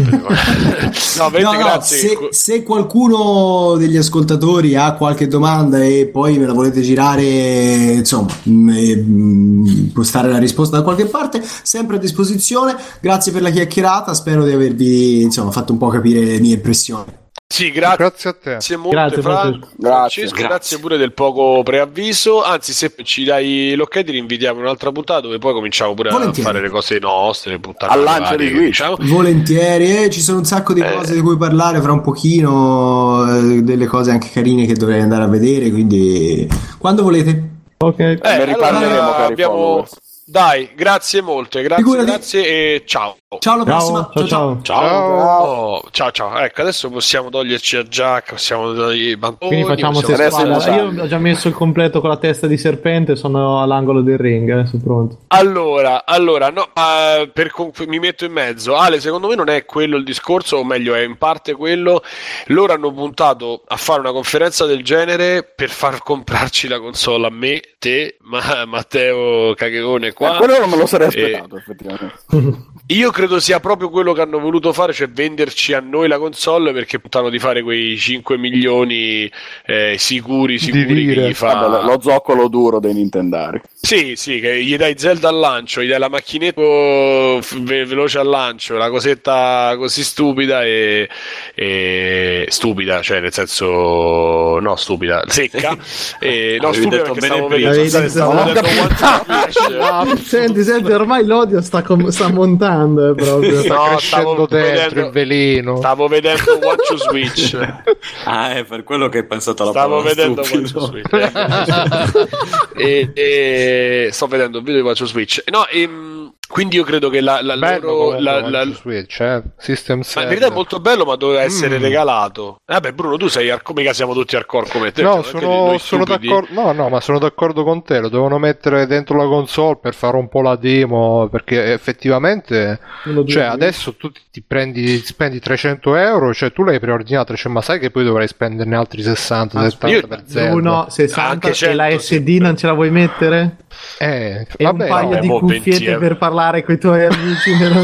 No, vedi, no, no, grazie. Se, se qualcuno uno degli ascoltatori ha qualche domanda e poi me la volete girare, insomma postare la risposta da qualche parte, sempre a disposizione. Grazie per la chiacchierata, spero di avervi insomma fatto un po' capire le mie impressioni. Sì, gra- grazie a te. Grazie molto, grazie, Fran- grazie. Grazie. Grazie pure del poco preavviso. Anzi, se ci dai l'ok, ti rinvitiamo un'altra puntata dove poi cominciamo pure volentieri a fare le cose nostre, le puntate al lancio di Twitch. Diciamo. Volentieri, eh, ci sono un sacco di eh. cose di cui parlare fra un pochino, eh, delle cose anche carine che dovrei andare a vedere. Quindi quando volete, ok, eh, ne riparleremo. Allora, abbiamo... Dai, grazie molte, grazie, figurati. Grazie e ciao. Ciao, alla prossima. Ciao, ciao, ciao. Ciao, ciao. Ciao, ciao. Ecco, adesso possiamo toglierci la giacca, possiamo toglierci i bantoni. Quindi facciamo testa. Io ho già messo il completo con la testa di serpente, sono all'angolo del ring, adesso pronto. Allora, allora, no, uh, per conf- mi metto in mezzo. Ale, secondo me non è quello il discorso, o meglio è in parte quello. Loro hanno puntato a fare una conferenza del genere per far comprarci la console a me, te, ma- Matteo Cagheone. Qua. Eh, quello non me lo sarei aspettato, eh, effettivamente. Io credo sia proprio quello che hanno voluto fare, cioè venderci a noi la console, perché puntano di fare quei cinque milioni eh, sicuri sicuri che gli fa... Vabbè, lo zoccolo duro dei nintendari. Sì, sì, che gli dai Zelda al lancio, gli dai la macchinetta ve- veloce al lancio, la cosetta così stupida e, e... stupida, cioè nel senso no, stupida, secca e... no, stupida perché stavo vedendo. No, senti, senti, ormai l'odio sta, com- sta montando eh, proprio. Sta no, crescendo dentro vedendo, il veleno. Stavo vedendo One Two Switch. Ah, è per quello che hai pensato alla parola. Stavo vedendo One Two Switch. e, e sto vedendo il video di One Two Switch. No, ehm quindi io credo che la, la loro la, la... Switch, eh? System ma in verità è molto bello, ma doveva essere mm. regalato. Vabbè, Bruno, tu sei arco, mica siamo tutti hardcore come te. No, sono, sono d'accordo. No, no, ma sono d'accordo con te. Lo devono mettere dentro la console per fare un po' la demo, perché effettivamente, cioè adesso tu ti prendi, spendi trecento euro, cioè tu l'hai preordinato, cioè, ma sai che poi dovrai spenderne altri sessanta settanta per zero. Uno sessanta se la S D non ce la vuoi mettere? Eh, e vabbè, un paio no, di cuffiette venti, per parlare con i tuoi amici perché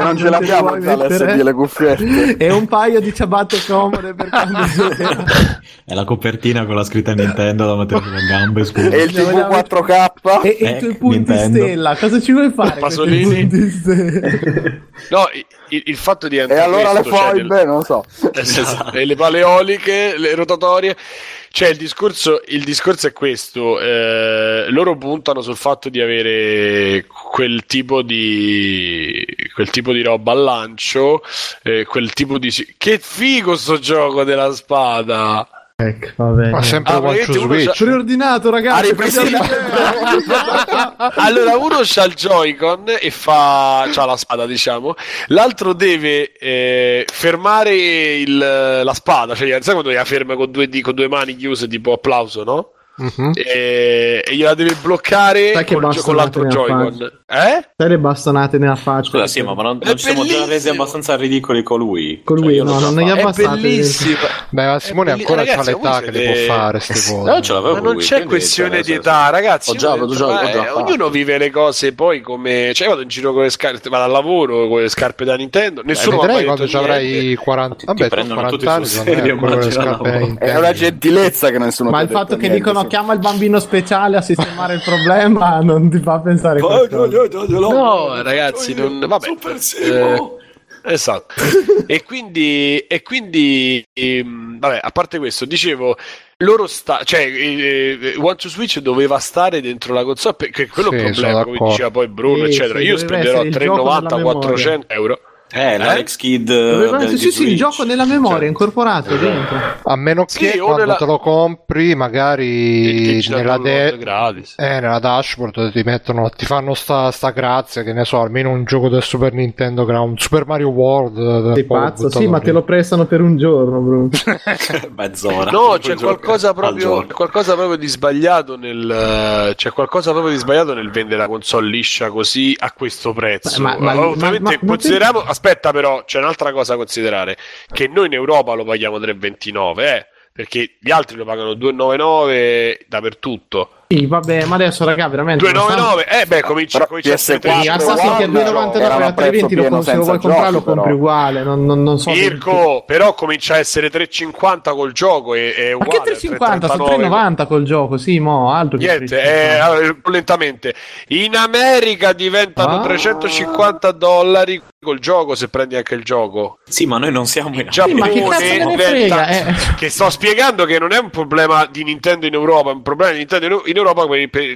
non ce l'abbiamo l'S D le cuffiette e un paio di ciabatte comode per è la copertina con la scritta Nintendo da mettere sulle gambe, scusa. E il tivù quattro K e, e i tuoi punti Nintendo stella, cosa ci vuoi fare? Pasolini no, il, il fatto di entrare e allora questo, le foibe cioè, del... non so esatto. E le paleoliche, le rotatorie. Cioè il discorso, il discorso è questo, eh, loro puntano sul fatto di avere quel tipo di quel tipo di roba al lancio, eh, quel tipo di che figo sto gioco della spada. Ecco, va bene. Ma sempre ah, One Two Switch preordinato, ragazzi. Allora uno c'ha il Joy-Con e fa c'ha la spada, diciamo. L'altro deve eh, fermare il, la spada, cioè sai quando la ferma con due, con due mani chiuse tipo applauso, no? Uh-huh. E, e gliela deve bloccare con, con l'altro Joy-Con, eh? Sai le bastonate nella faccia. Scusa, sì, ma non, non ci siamo già resi abbastanza ridicoli con lui. Con lui, cioè, no, non ne gli è bellissimo. Beh, ma Simone ancora c'ha l'età che le può fare queste cose. No, ce l'avevo ma non lui, c'è questione di età, ragazzi. Ho già, ho già, ho già eh, ognuno vive le cose poi come, cioè, vado in giro con le scarpe, vado al lavoro con le scarpe da Nintendo. Nessuno eh, quando ci avrai quaranta, vabbè, quaranta anni. È una gentilezza che nessuno. Ma il fatto che dicono chiama il bambino speciale a sistemare il problema non ti fa pensare oh, no, no, no, no. no ragazzi non vabbè eh, esatto e quindi e quindi ehm, vabbè a parte questo dicevo loro sta cioè eh, One Two Switch doveva stare dentro la console perché quello sì, è il problema come diceva poi Bruno sì, eccetera sì, io spenderò tre novanta quattrocento euro Eh, eh? l'Alex Kid eh, sì, sì, il gioco nella memoria, cioè, incorporato dentro. A meno che sì, quando nella... te lo compri, magari nella, de... eh, nella dashboard ti mettono, ti fanno sta, sta grazia, che ne so, almeno un gioco del Super Nintendo Ground, Super Mario World. Sei pazzo, sì, lì. Ma te lo prestano per un giorno, Bruno. Mezz'ora. No, c'è qualcosa proprio, qualcosa proprio di sbagliato nel, c'è qualcosa proprio di sbagliato nel vendere la console liscia così a questo prezzo. Ma, ma, allora, ma, ma consideriamo. Te... Aspetta, però c'è un'altra cosa da considerare, che noi in Europa lo paghiamo tre virgola ventinove, eh, perché gli altri lo pagano due virgola novantanove dappertutto. Sì, vabbè, ma adesso raga veramente due virgola novantanove, eh beh, comincia comincia P S quattro. Assassin's Creed a due virgola novantanove a tre virgola venti lo compri, se lo vuoi comprare lo compri uguale, non non non so. Mirko, però comincia a essere tre virgola cinquanta col gioco e è uguale. Ma che tre virgola cinquanta, sono tre virgola novanta col gioco, sì, mo, altro che niente, eh, lentamente. In America diventano ah. trecentocinquanta dollari col gioco se prendi anche il gioco. Sì, ma noi non siamo in Giappone. Sì, ma che cazzo ne frega, eh. Che sto spiegando che non è un problema di Nintendo in Europa, è un problema di Nintendo in Europa,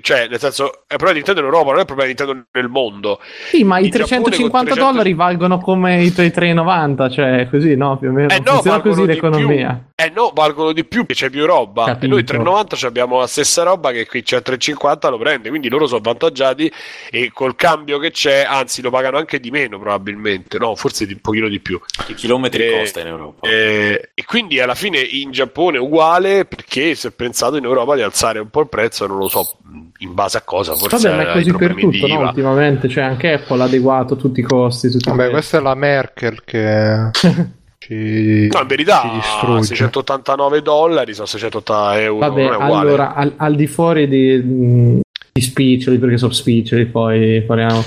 cioè nel senso è problema di Nintendo in Europa, non è problema di Nintendo nel mondo. Sì, ma in i trecentocinquanta dollari valgono come i tuoi tre virgola novanta, cioè così, no, più o meno. Eh no, funziona così l'economia. Eh no, valgono di più, che c'è più roba. Capito. E noi tre virgola novanta abbiamo la stessa roba che qui c'è tre virgola cinquanta, lo prende, quindi loro sono avvantaggiati e col cambio che c'è, anzi lo pagano anche di meno probabilmente, no, forse di un pochino di più. Che chilometri e, costa in Europa? E, e quindi alla fine in Giappone è uguale, perché si è pensato in Europa di alzare un po' il prezzo, non lo so in base a cosa, forse. Vabbè, ma è così per tutto, no, ultimamente, cioè anche Apple ha adeguato tutti i costi. Tutti Vabbè, i questa è la Merkel che... Ci, no, in verità seicentottantanove dollari sono seicentottanta euro. Vabbè, non è uguale. Allora al, al di fuori di, di spiccioli, perché sono spiccioli, poi parliamo.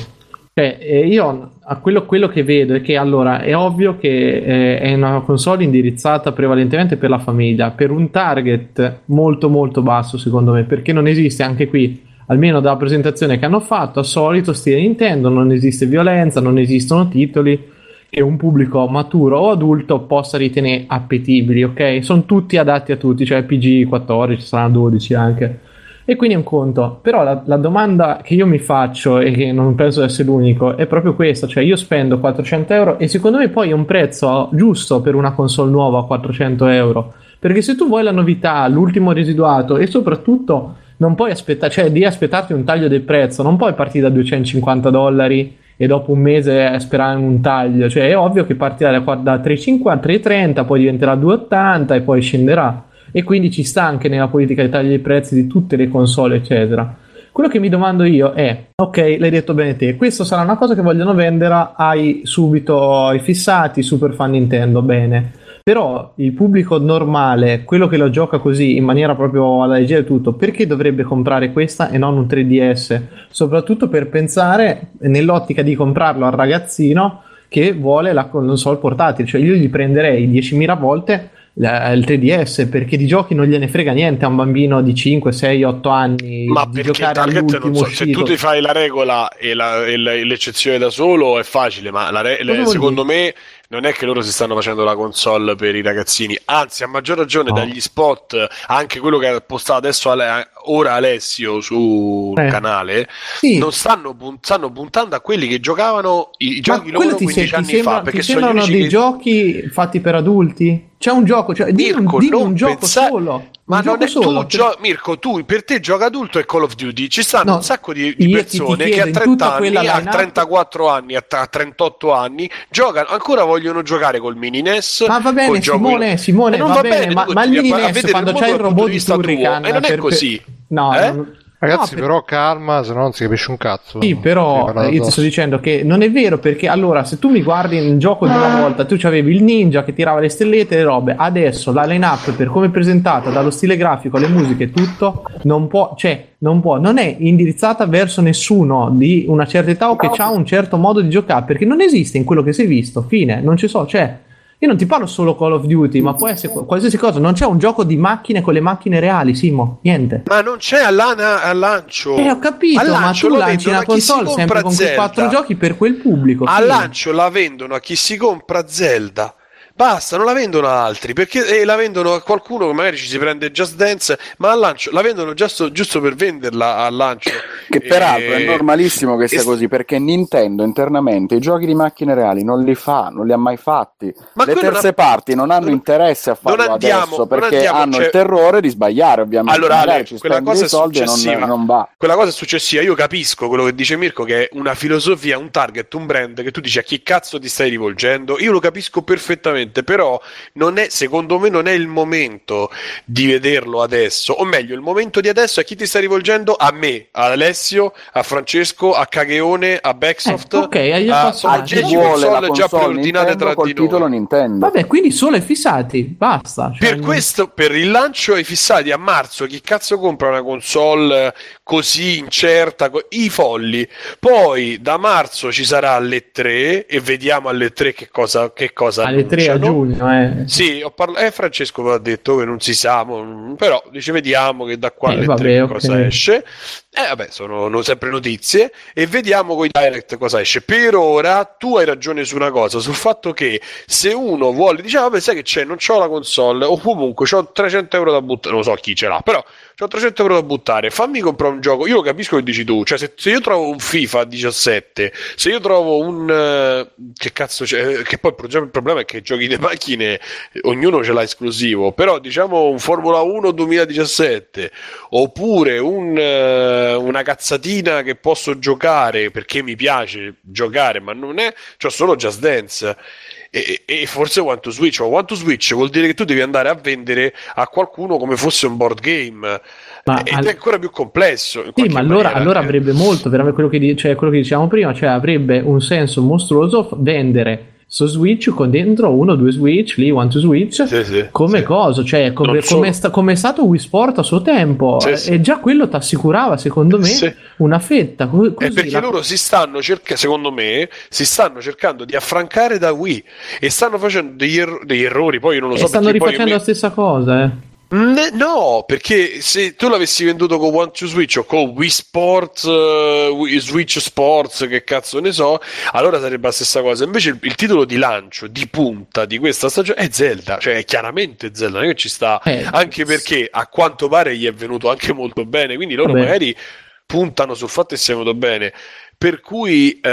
Cioè, io a quello, quello che vedo è che allora è ovvio che eh, è una console indirizzata prevalentemente per la famiglia, per un target molto molto basso secondo me, perché non esiste anche qui, almeno dalla presentazione che hanno fatto, al solito stile Nintendo, non esiste violenza, non esistono titoli che un pubblico maturo o adulto possa ritenere appetibili, ok? Sono tutti adatti a tutti, cioè P G quattordici, saranno dodici anche, e quindi è un conto. Però la, la domanda che io mi faccio, e che non penso di essere l'unico, è proprio questa, cioè io spendo quattrocento euro e secondo me poi è un prezzo giusto per una console nuova a quattrocento euro, perché se tu vuoi la novità, l'ultimo residuato, e soprattutto non puoi aspettare, cioè di aspettarti un taglio del prezzo, non puoi partire da duecentocinquanta dollari e dopo un mese sperare un taglio, cioè è ovvio che partirà da tre virgola cinquanta, tre virgola trenta, poi diventerà due virgola ottanta e poi scenderà, e quindi ci sta anche nella politica di tagli dei prezzi di tutte le console eccetera. Quello che mi domando io è, ok, l'hai detto bene te, questo sarà una cosa che vogliono vendere ai subito ai fissati, super fan Nintendo, bene, però il pubblico normale, quello che lo gioca così in maniera proprio alla leggera e tutto, perché dovrebbe comprare questa e non un tre D S? Soprattutto per pensare nell'ottica di comprarlo al ragazzino che vuole la console portatile, cioè io gli prenderei diecimila volte la, il tre D S, perché di giochi non gliene frega niente a un bambino di cinque, sei, otto anni. Ma di giocare all'ultimo non so, uscito. Se tu ti fai la regola e, la, e, la, e l'eccezione da solo è facile, ma la re, le, secondo me non è che loro si stanno facendo la console per i ragazzini, anzi a maggior ragione no. Dagli spot, anche quello che ha postato adesso Ale, ora Alessio sul eh. canale, sì. non stanno, stanno puntando a quelli che giocavano i, i giochi loro quindici anni sembra, fa, perché sono sembrano dei che... giochi fatti per adulti. C'è un gioco, cioè di un, un gioco pensa... solo. Ma non è solo, tu, per... gio... Mirko, tu per te gioca adulto è Call of Duty. Ci stanno no, un sacco di, di persone che a trenta anni, a trentaquattro anni, a trentotto anni giocano, ancora vogliono giocare col mini N E S. Ma va bene, Simone, in... Simone, eh, va, va bene, bene ma, ma il mini N E S quando c'hai il robot di Turrican, e non è così. No, eh? non... Ragazzi, no, per... però calma, se no non si capisce un cazzo. Sì, però io ti sto dicendo che non è vero, perché allora se tu mi guardi il gioco di una volta, tu c'avevi il ninja che tirava le stellette e le robe. Adesso la line-up, per come è presentata, dallo stile grafico, le musiche, tutto, non può, cioè non può, non è indirizzata verso nessuno di una certa età o che no. ha un certo modo di giocare, perché non esiste in quello che si è visto. Fine, non ci so, cioè io non ti parlo solo Call of Duty, ma può essere qualsiasi cosa. Non c'è un gioco di macchine con le macchine reali, Simo, niente. Ma non c'è alla, al lancio. Eh, ho capito, al lancio, ma tu lanci una console sempre con quei quattro giochi per quel pubblico. Al lancio la vendono a chi si compra Zelda. Basta, non la vendono a altri, perché eh, la vendono a qualcuno che magari ci si prende Just Dance, ma al lancio la vendono giusto, giusto per venderla al lancio. Che peraltro e... è normalissimo che sia e... così, perché Nintendo internamente i giochi di macchine reali non li fa, non li ha mai fatti. Ma le terze ha... parti non hanno interesse a farlo andiamo, adesso, perché andiamo, hanno cioè... il terrore di sbagliare, ovviamente. Allora, Ale, ci quella cosa è successiva. Non, non va. Quella cosa è successiva, io capisco quello che dice Mirko, che è una filosofia, un target, un brand che tu dici a chi cazzo ti stai rivolgendo, io lo capisco perfettamente. Però non è, secondo me non è il momento di vederlo adesso, o meglio il momento di adesso a chi ti sta rivolgendo? A me, ad Alessio, a Francesco, a Cagheone, a Backsoft, eh, okay, a, a chi vuole la console già preordinate Nintendo tra col di titolo noi Nintendo. Vabbè, quindi solo ai fissati, basta, cioè... per questo, per il lancio ai fissati a marzo, chi cazzo compra una console così incerta, co- i folli. Poi da marzo ci sarà alle tre e vediamo alle tre che cosa, che cosa alle tre a giugno, eh. Sì, ho parla- eh, Francesco mi ha detto che non si sa, mo- però dice vediamo che da qua alle eh, vabbè, tre okay. cosa esce. Eh vabbè, sono no, sempre notizie, e vediamo con i direct cosa esce. Per ora tu hai ragione su una cosa, sul fatto che se uno vuole, diciamo, vabbè, sai che c'è, non c'ho la console, o comunque c'ho trecento euro da buttare, non so chi ce l'ha, però c'ho trecento euro da buttare, fammi comprare un gioco. Io capisco che dici tu, cioè se, se io trovo un FIFA diciassette, se io trovo un uh, che cazzo c'è, che poi il problema è che giochi di macchine ognuno ce l'ha esclusivo, però diciamo un Formula uno duemiladiciassette, oppure un uh, una cazzatina che posso giocare perché mi piace giocare, ma non è, c'ho solo Just Dance e, e forse One Two Switch, ma One Two Switch vuol dire che tu devi andare a vendere a qualcuno come fosse un board game, ma ed al... è ancora più complesso. Sì, ma allora, allora avrebbe molto, veramente quello che, cioè, quello che dicevamo prima, cioè avrebbe un senso mostruoso vendere su Switch con dentro uno, due Switch, lì One Two Switch, sì, sì, come sì. cosa, cioè come, so. come, è sta, come è stato Wii Sport a suo tempo, sì, e sì. già quello ti assicurava secondo me sì. una fetta. Così è perché la... loro si stanno cercando, secondo me, si stanno cercando di affrancare da Wii e stanno facendo degli, er- degli errori, poi io non lo so. E stanno rifacendo poi mi... la stessa cosa, eh. No, perché se tu l'avessi venduto con One Two Switch o con Wii Sports, uh, Wii Switch Sports, che cazzo ne so, allora sarebbe la stessa cosa. Invece il, il titolo di lancio, di punta di questa stagione è Zelda, cioè è chiaramente Zelda, non è che ci sta, eh, anche perché a quanto pare gli è venuto anche molto bene, quindi loro vabbè. magari puntano sul fatto che sia venuto bene. Per cui eh,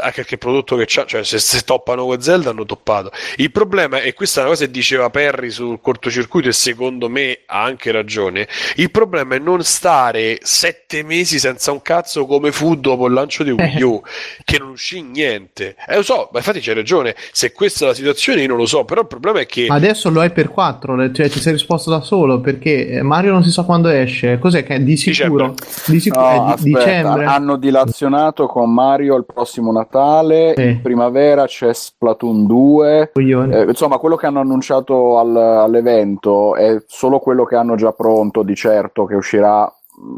anche che prodotto che c'ha, cioè se, se toppano con Zelda hanno toppato. Il problema, e questa è una cosa che diceva Perry sul cortocircuito e secondo me ha anche ragione, il problema è non stare sette mesi senza un cazzo come fu dopo il lancio di Wii U, che non uscì niente. Eh, lo so, ma infatti c'hai ragione, se questa è la situazione io non lo so, però il problema è che... Adesso lo hai per quattro, cioè ci sei risposto da solo, perché Mario non si sa quando esce, cos'è che è di sicuro? Dicembre. Di sicuro no, eh, di, dicembre. Hanno dilazionato con Mario al prossimo Natale, eh. in primavera c'è Splatoon due, eh, insomma quello che hanno annunciato al, all'evento è solo quello che hanno già pronto, di certo che uscirà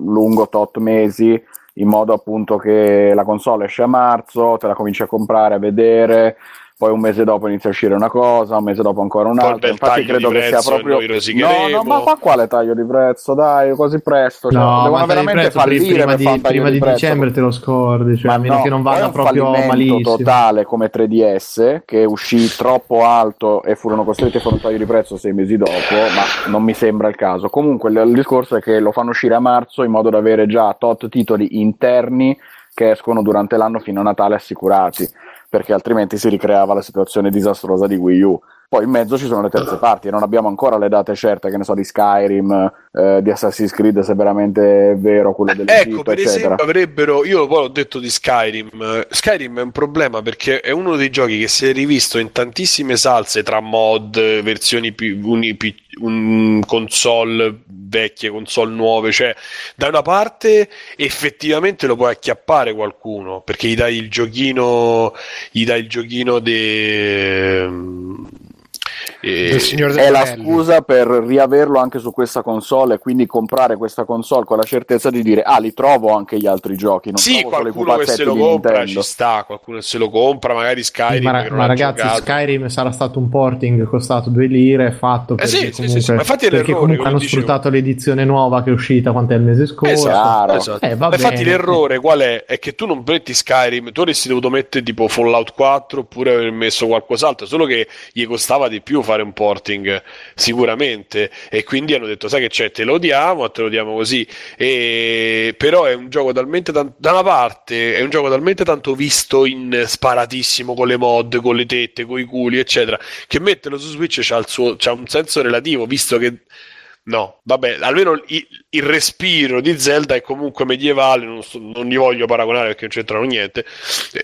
lungo tot mesi, in modo appunto che la console esce a marzo, te la cominci a comprare, a vedere, poi un mese dopo inizia a uscire una cosa, un mese dopo ancora un'altra, infatti credo che sia proprio no no ma fa quale taglio di prezzo, dai, così presto, cioè, no, devono veramente fallire prima, di, prima di, di dicembre, te lo scordi, cioè, ma a meno no, che non vada proprio malissimo totale come tre D S che uscì troppo alto e furono costretti a fare un taglio di prezzo sei mesi dopo, ma non mi sembra il caso. Comunque il discorso è che lo fanno uscire a marzo in modo da avere già tot titoli interni che escono durante l'anno fino a Natale assicurati, perché altrimenti si ricreava la situazione disastrosa di Wii U. Poi in mezzo ci sono le terze parti e non abbiamo ancora le date certe, che ne so, di Skyrim, eh, di Assassin's Creed, se veramente è vero quello del eh, ecco, per eccetera. Esempio avrebbero, io poi l'ho detto di Skyrim, Skyrim è un problema perché è uno dei giochi che si è rivisto in tantissime salse tra mod, versioni più, un, più, un console vecchie, console nuove, cioè da una parte effettivamente lo puoi acchiappare qualcuno perché gli dai il giochino gli dai il giochino de... E è la scusa per riaverlo anche su questa console, e quindi comprare questa console con la certezza di dire: ah, li trovo anche gli altri giochi. Non sì, qualcuno che se lo compra Nintendo. Ci sta, qualcuno se lo compra, magari Skyrim. Ma, ma, ma ragazzi, giocato. Skyrim sarà stato un porting costato due lire, fatto eh perché sì, comunque, sì, sì, ma infatti perché comunque hanno dicevo. sfruttato l'edizione nuova che è uscita quant'è il mese scorso. Esatto, esatto. Eh, va bene. Infatti l'errore qual è? È che tu non metti Skyrim, tu avresti dovuto mettere tipo Fallout quattro oppure aver messo qualcos'altro, solo che gli costava di più fare un porting sicuramente, e quindi hanno detto: sai che c'è, te lo diamo, te lo diamo così. E però è un gioco talmente tan- da una parte è un gioco talmente tanto visto in sparatissimo con le mod, con le tette, con i culi eccetera, che metterlo su Switch c'ha, il suo, c'ha un senso relativo, visto che no, vabbè, almeno il, il respiro di Zelda è comunque medievale, non, so, non li voglio paragonare perché non c'entrano niente,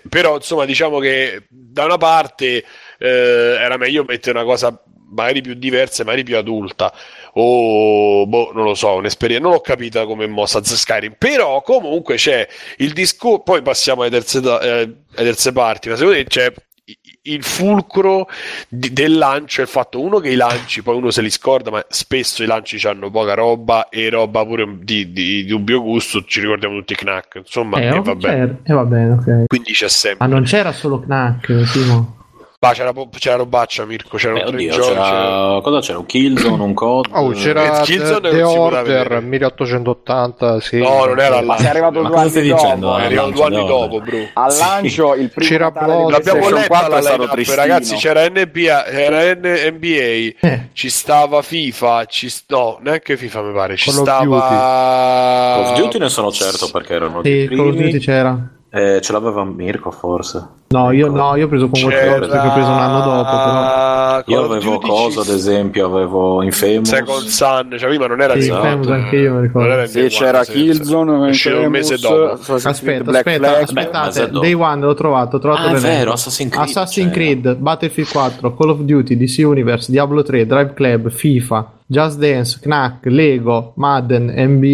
però insomma diciamo che da una parte eh, era meglio mettere una cosa magari più diversa, magari più adulta, o boh, non lo so, un'esperienza, non l'ho capita come mossa Skyrim, però comunque c'è il discorso, poi passiamo alle terze, eh, alle terze parti, ma secondo me c'è il fulcro di, del lancio è il fatto, uno, che i lanci poi uno se li scorda, ma spesso i lanci hanno poca roba e roba pure di, di, di dubbio gusto, ci ricordiamo tutti Knack, insomma, eh, e va bene, eh, va bene, okay. Quindi c'è sempre, ma non c'era solo Knack, Timo? Bah, c'era, c'era robaccia, Mirko, c'era Beh, un oddio, giochi, c'era... C'era... cosa c'era? Un Killzone, un C O D? Oh, c'era Killzone The Order milleottocentottanta, sì. No, non era ma è arrivato ma due anni dicendo, dopo. È arrivato due anni dopo, bro. Al lancio il primo c'era Natale di PlayStation quattro è stato tristino. Ragazzi, c'era N B A, era N B A eh. ci stava FIFA, ci st- no, neanche FIFA mi pare, ci Call stava... Call of Duty ne sono certo perché erano sì, Call of Duty c'era. Eh, ce l'aveva Mirko forse? No, io no, io ho preso con qualche cosa che ho preso un anno dopo. Però. Io avevo cosa, ad esempio, avevo Infamous. Second Sun, cioè prima non era sì, esatto. Infamous anche io, mi ricordo. Sì, c'era Killzone, c'era un mese dopo. Aspetta, Black aspetta, Black. aspettate, Beh, Day One l'ho trovato, ho trovato ah, è vero, Assassin's Creed, Assassin's Creed, cioè. Battlefield quattro, Call of Duty, D C Universe, Diablo tre, Drive Club, FIFA, Just Dance, Knack, Lego, Madden, N B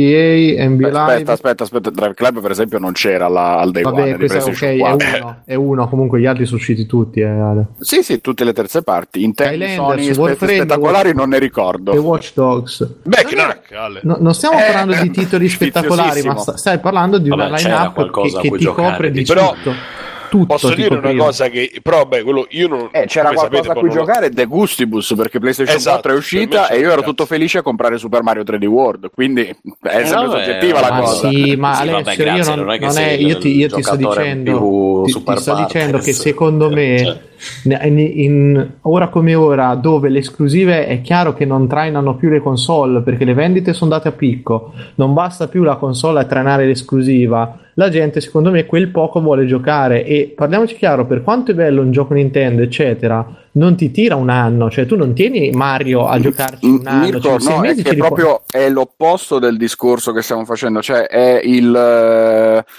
A, N B A aspetta, Live. Aspetta, aspetta, aspetta, Drive Club per esempio non c'era la, al Day Vabbè, One. Vabbè, questo è ok, è uno, è uno, comunque gli altri sono usciti tutti. Eh, sì, sì, tutte le terze parti. In termini Sony spettacolari non ne ricordo. E Watch Dogs. Beh, Knack, Ale. No, non stiamo parlando eh, di titoli spettacolari, ma st- stai parlando di Vabbè, una line-up che, che ti giocare, copre di però... tutto. Tutto posso dire coprire. Una cosa che però beh, quello io non eh, c'era qualcosa sapete, a cui giocare lo... De Gustibus, perché PlayStation esatto, quattro è uscita e io ero tutto felice a comprare Super Mario tre D World, quindi è eh, sempre vabbè, soggettiva la ma cosa sì, ma sì, Alessio, vabbè, grazie, io non, non è, che non è io ti, io ti sto dicendo ti, ti sto dicendo che secondo me in, in, ora come ora, dove le esclusive è chiaro che non trainano più le console perché le vendite sono andate a picco, non basta più la console a trainare l'esclusiva, la gente secondo me quel poco vuole giocare. E parliamoci chiaro, per quanto è bello un gioco Nintendo eccetera, non ti tira un anno, cioè tu non tieni Mario a giocarci un anno, Mirko, cioè, no, è che proprio è l'opposto del discorso che stiamo facendo, cioè è il uh...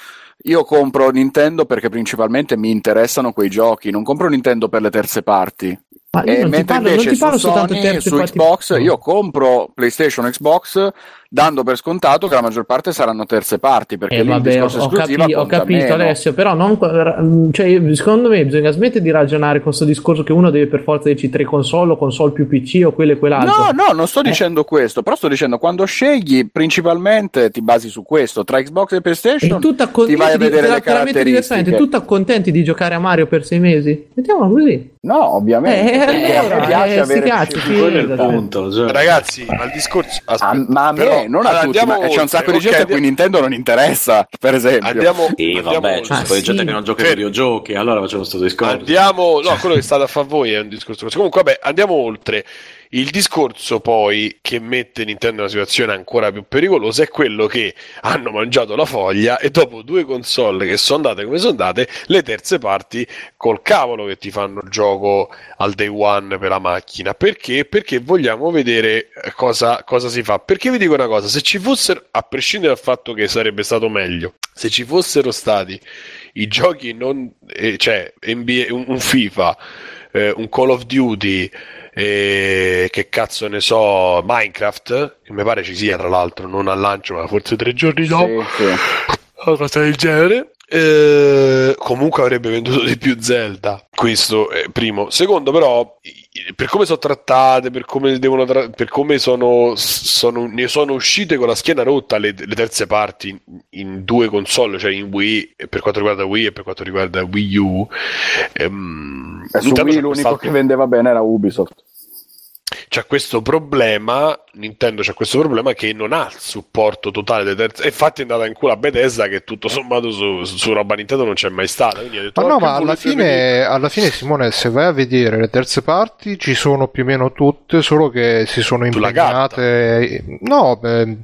io compro Nintendo perché principalmente mi interessano quei giochi, non compro Nintendo per le terze parti. Ma e mentre parlo, invece su Sony, su Xbox, parti... io compro PlayStation, Xbox, dando per scontato che la maggior parte saranno terze parti, perché eh, lì vabbè, il discorso ho, capi- ho capito meno. Alessio, però non, cioè, secondo me bisogna smettere di ragionare con questo discorso che uno deve per forza dirci tre console o console più P C o quelle e quell'altro. No, no, non sto eh. dicendo questo, però sto dicendo quando scegli principalmente ti basi su questo, tra Xbox e PlayStation con- ti vai a vedere di, le caratteristiche. Tu accontenti di giocare a Mario per sei mesi? Mettiamo così. No, ovviamente. Eh, Eh, allora, piace eh, avere cazzo, sì, il punto, cioè. Ragazzi, ma il discorso aspetta, ah, ma a me però, non a tutti, ma c'è un sacco di gente okay, a cui Nintendo non interessa, per esempio. Andiamo, sì, andiamo vabbè, c'è ah, sì. gente che non gioca ai videogiochi, allora facciamo questo discorso. Andiamo, no, quello che sta da fare voi è un discorso. Comunque vabbè, andiamo oltre. Il discorso poi che mette Nintendo in una situazione ancora più pericolosa è quello che hanno mangiato la foglia e dopo due console che sono andate come sono andate, le terze parti col cavolo che ti fanno il gioco al day one per la macchina. Perché? Perché vogliamo vedere cosa, cosa si fa. Perché vi dico una cosa, se ci fossero, a prescindere dal fatto che sarebbe stato meglio, se ci fossero stati i giochi non... Eh, cioè N B A, un, un FIFA, eh, un Call of Duty... E che cazzo ne so, Minecraft, che mi pare ci sia tra l'altro non al lancio ma forse tre giorni dopo, sì, sì. una cosa del genere, eh, comunque avrebbe venduto di più Zelda, questo è primo. Secondo però per come sono trattate, per come devono tra- per come sono, sono, ne sono uscite con la schiena rotta le, le terze parti in, in due console, cioè in Wii, per quanto riguarda Wii e per quanto riguarda Wii U. Ehm, su Wii l'unico stato... che vendeva bene era Ubisoft. C'è questo problema, Nintendo c'ha questo problema che non ha il supporto totale dei terzi, infatti è andata in culo a Bethesda che tutto sommato su, su roba Nintendo non c'è mai stata, quindi ha detto, ma no, oh, ma alla fine, alla fine Simone, se vai a vedere le terze parti ci sono più o meno tutte, solo che si sono impegnate, no, beh,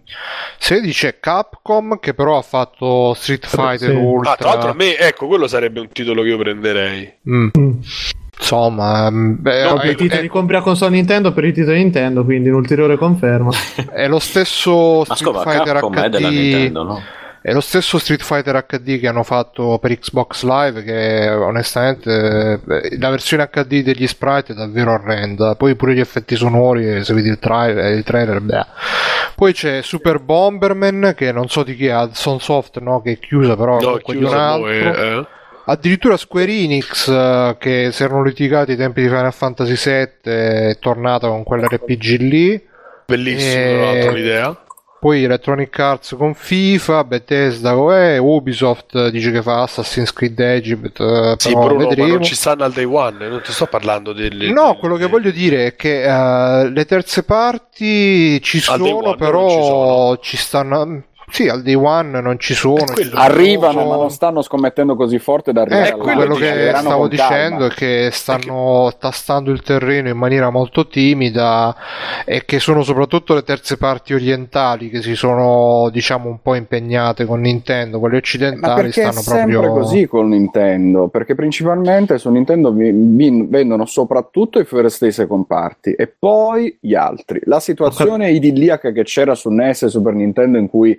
se dice Capcom che però ha fatto Street Fighter, sì. Ultra, ah, tra l'altro a me, ecco, quello sarebbe un titolo che io prenderei. mm. Mm. Insomma, beh, no, per i titoli è... compri a console Nintendo, per i titoli Nintendo, quindi un'ulteriore conferma. È lo stesso Street scopo, Fighter Capcom H D, è della Nintendo, no? È lo stesso Street Fighter H D che hanno fatto per Xbox Live, che onestamente la versione H D degli sprite è davvero orrenda, poi pure gli effetti sonori, se vedi il, tra- il trailer, beh. Poi c'è Super Bomberman, che non so di chi è, Hudson Soft, no? Che è chiusa, però no, è un altro. È, eh? Addirittura Square Enix, uh, che si erano litigati ai tempi di Final Fantasy sette, è tornata con quell'erre pi gi lì. Bellissimo, tra l'altro, l'idea. Poi Electronic Arts con FIFA, Bethesda, eh, Ubisoft dice che fa Assassin's Creed Egypt, eh, sì, però Bruno, vedremo. Ma non ci stanno al Day One, non ti sto parlando delle... No, delle... quello che voglio dire è che uh, le terze parti ci al sono, però ci, sono. ci stanno... Sì, al Day One non ci sono, arrivano, ma non stanno scommettendo così forte da arrivare. Eh, quello che stavo dicendo è che stanno Perché... tastando il terreno in maniera molto timida, e che sono soprattutto le terze parti orientali che si sono, diciamo, un po' impegnate con Nintendo. Quelle occidentali stanno proprio... Ma perché è sempre così con Nintendo? Perché principalmente su Nintendo vendono soprattutto i first e i second party, e poi gli altri. La situazione idilliaca che c'era su N E S e Super Nintendo, in cui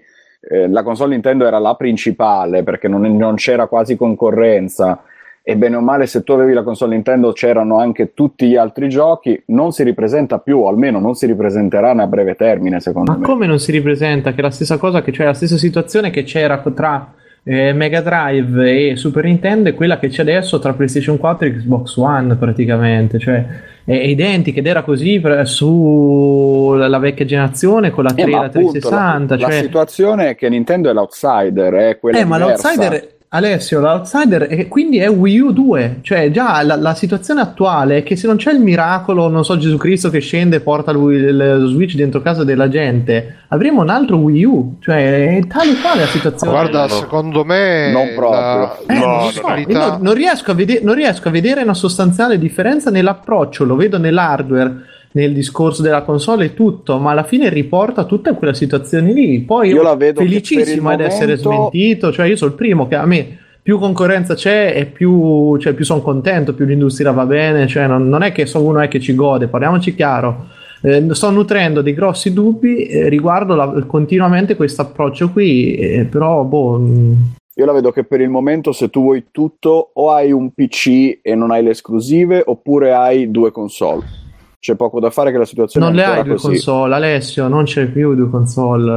la console Nintendo era la principale perché non, non c'era quasi concorrenza, e bene o male se tu avevi la console Nintendo c'erano anche tutti gli altri giochi, non si ripresenta più, o almeno non si ripresenterà a breve termine, secondo me. Ma come non si ripresenta? Che è la stessa cosa, che cioè la stessa situazione che c'era tra eh, Mega Drive e Super Nintendo è quella che c'è adesso tra PlayStation quattro e Xbox One, praticamente, cioè è identica, ed era così sulla vecchia generazione con la tre, eh, la trecentosessanta. Appunto, la, cioè... la situazione è che Nintendo è l'outsider, è quella eh, diversa. Ma l'outsider, Alessio, l'outsider è, quindi è Wii U due, cioè già la, la situazione attuale è che se non c'è il miracolo, non so, Gesù Cristo che scende e porta lo Switch dentro casa della gente, avremo un altro Wii U, cioè è tale quale la situazione. Guarda, no, secondo me non proprio la... eh, no, non, so, no, no, non riesco a vedere non riesco a vedere una sostanziale differenza nell'approccio, lo vedo nell'hardware, nel discorso della console e tutto, ma alla fine riporta tutta quella situazione lì. Poi io, io la vedo felicissima ad momento... essere smentito, cioè io sono il primo che, a me più concorrenza c'è e più, cioè, più sono contento, più l'industria va bene, cioè non, non è che sono uno è che ci gode, parliamoci chiaro. Eh, sto nutrendo dei grossi dubbi eh, riguardo la, continuamente questo approccio qui, eh, però boh... Mh. Io la vedo che per il momento, se tu vuoi tutto, o hai un P C e non hai le esclusive, oppure hai due console. C'è poco da fare, che la situazione non è... Non le hai due così. Console, Alessio, non c'è più due console.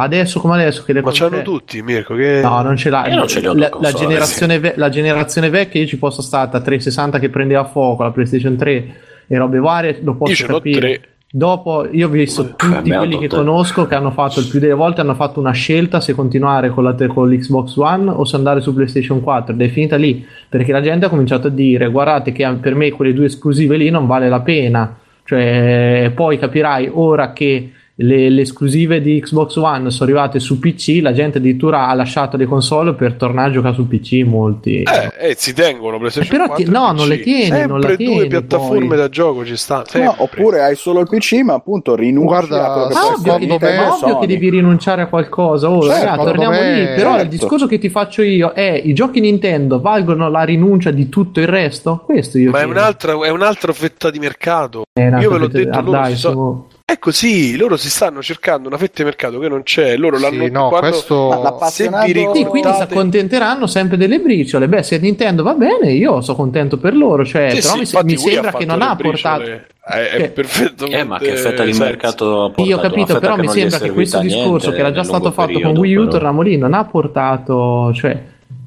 Adesso come adesso che le... Ma c'hanno tutti, Mirko, che... No, non ce l'hai. Non ce l'ho la, console, la, generazione ve- la generazione vecchia, io ci posso stare, a trecentosessanta che prendeva fuoco, la PlayStation tre e robe varie, lo posso io capire. Dopo io ho visto tutti quelli che conosco che hanno fatto, il più delle volte hanno fatto una scelta se continuare con, la te- con l'Xbox One o se andare su PlayStation quattro, ed è finita lì, perché la gente ha cominciato a dire guardate che per me quelle due esclusive lì non vale la pena, cioè poi capirai ora che le, le esclusive di Xbox One sono arrivate su P C, la gente addirittura ha lasciato le console per tornare a giocare su P C, molti eh, eh si tengono PlayStation però quattro ti, no, P C. Non le tieni, sempre non la tieni, due piattaforme poi da gioco ci sta, no, oppure hai solo il P C ma appunto rinunci. Guarda, a ovvio, che, te, ma ovvio che devi rinunciare a qualcosa, oh, certo, ragazzi, torniamo me... lì però certo. Il discorso che ti faccio io è: i giochi Nintendo valgono la rinuncia di tutto il resto? Questo io ma è un'altra, è un'altra fetta di mercato, io ve l'ho detto, ah, loro dai, si so... sono... È così, loro si stanno cercando una fetta di mercato che non c'è, loro sì, l'hanno no, quando... questo... se vi ricordate... sì, quindi si accontenteranno sempre delle briciole. Beh, se Nintendo va bene, io sono contento per loro, cioè, sì, però sì, mi, se... mi sembra che non ha portato briciole. È, è perfettamente... eh, ma che fetta di mercato ha? Io ho capito, però mi sembra che questo discorso niente, che era già stato fatto periodo, con Wii U, però... torniamo lì, non ha portato, cioè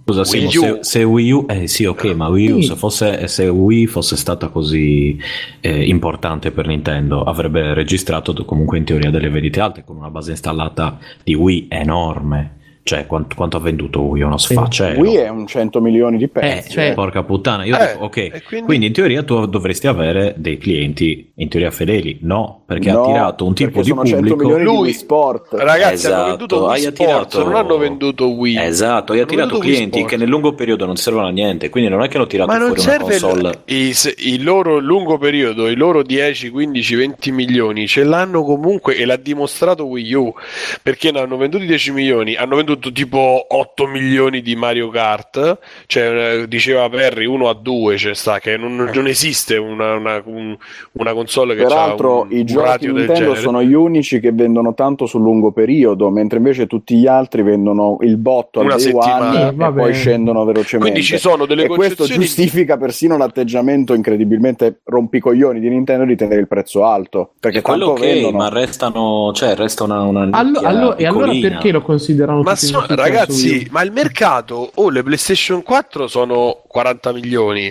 Scusa, Wii Simo, U. Se, se Wii U, eh sì, ok, ma Wii U, se, fosse, se Wii fosse stata così eh, importante per Nintendo, avrebbe registrato comunque in teoria delle vendite alte, con una base installata di Wii enorme. Cioè, quanto, quanto ha venduto Wii? Uno sfaccello. Wii è un cento milioni di pezzi. Eh, cioè, porca puttana. Io eh, dico, ok, quindi... quindi in teoria tu dovresti avere dei clienti in teoria fedeli. No, perché no, ha attirato un tipo di pubblico. Lui di sport. Ragazzi, esatto, hanno venduto Wii Sport, attirato... non hanno venduto Wii. Esatto, hai attirato clienti che nel lungo periodo non servono a niente, quindi non è che hanno tirato ma fuori una console. Il, il loro lungo periodo, i loro dieci, quindici, venti milioni ce l'hanno comunque, e l'ha dimostrato Wii U, perché ne hanno venduti dieci milioni, hanno venduto tipo otto milioni di Mario Kart, cioè diceva Perry uno a due, cioè sta che non, non esiste una, una, un, una console che peraltro ha un, i giochi un Nintendo sono gli unici che vendono tanto sul lungo periodo, mentre invece tutti gli altri vendono il botto al day one e vabbè, poi scendono velocemente, quindi ci sono delle e questo giustifica persino l'atteggiamento incredibilmente rompicoglioni di Nintendo di tenere il prezzo alto, perché quello tanto okay, vendono, ma restano, cioè resta una, una Allo, allora, e allora perché lo considerano? Ma so, ragazzi, ma il mercato o oh, le PlayStation quattro sono quaranta milioni,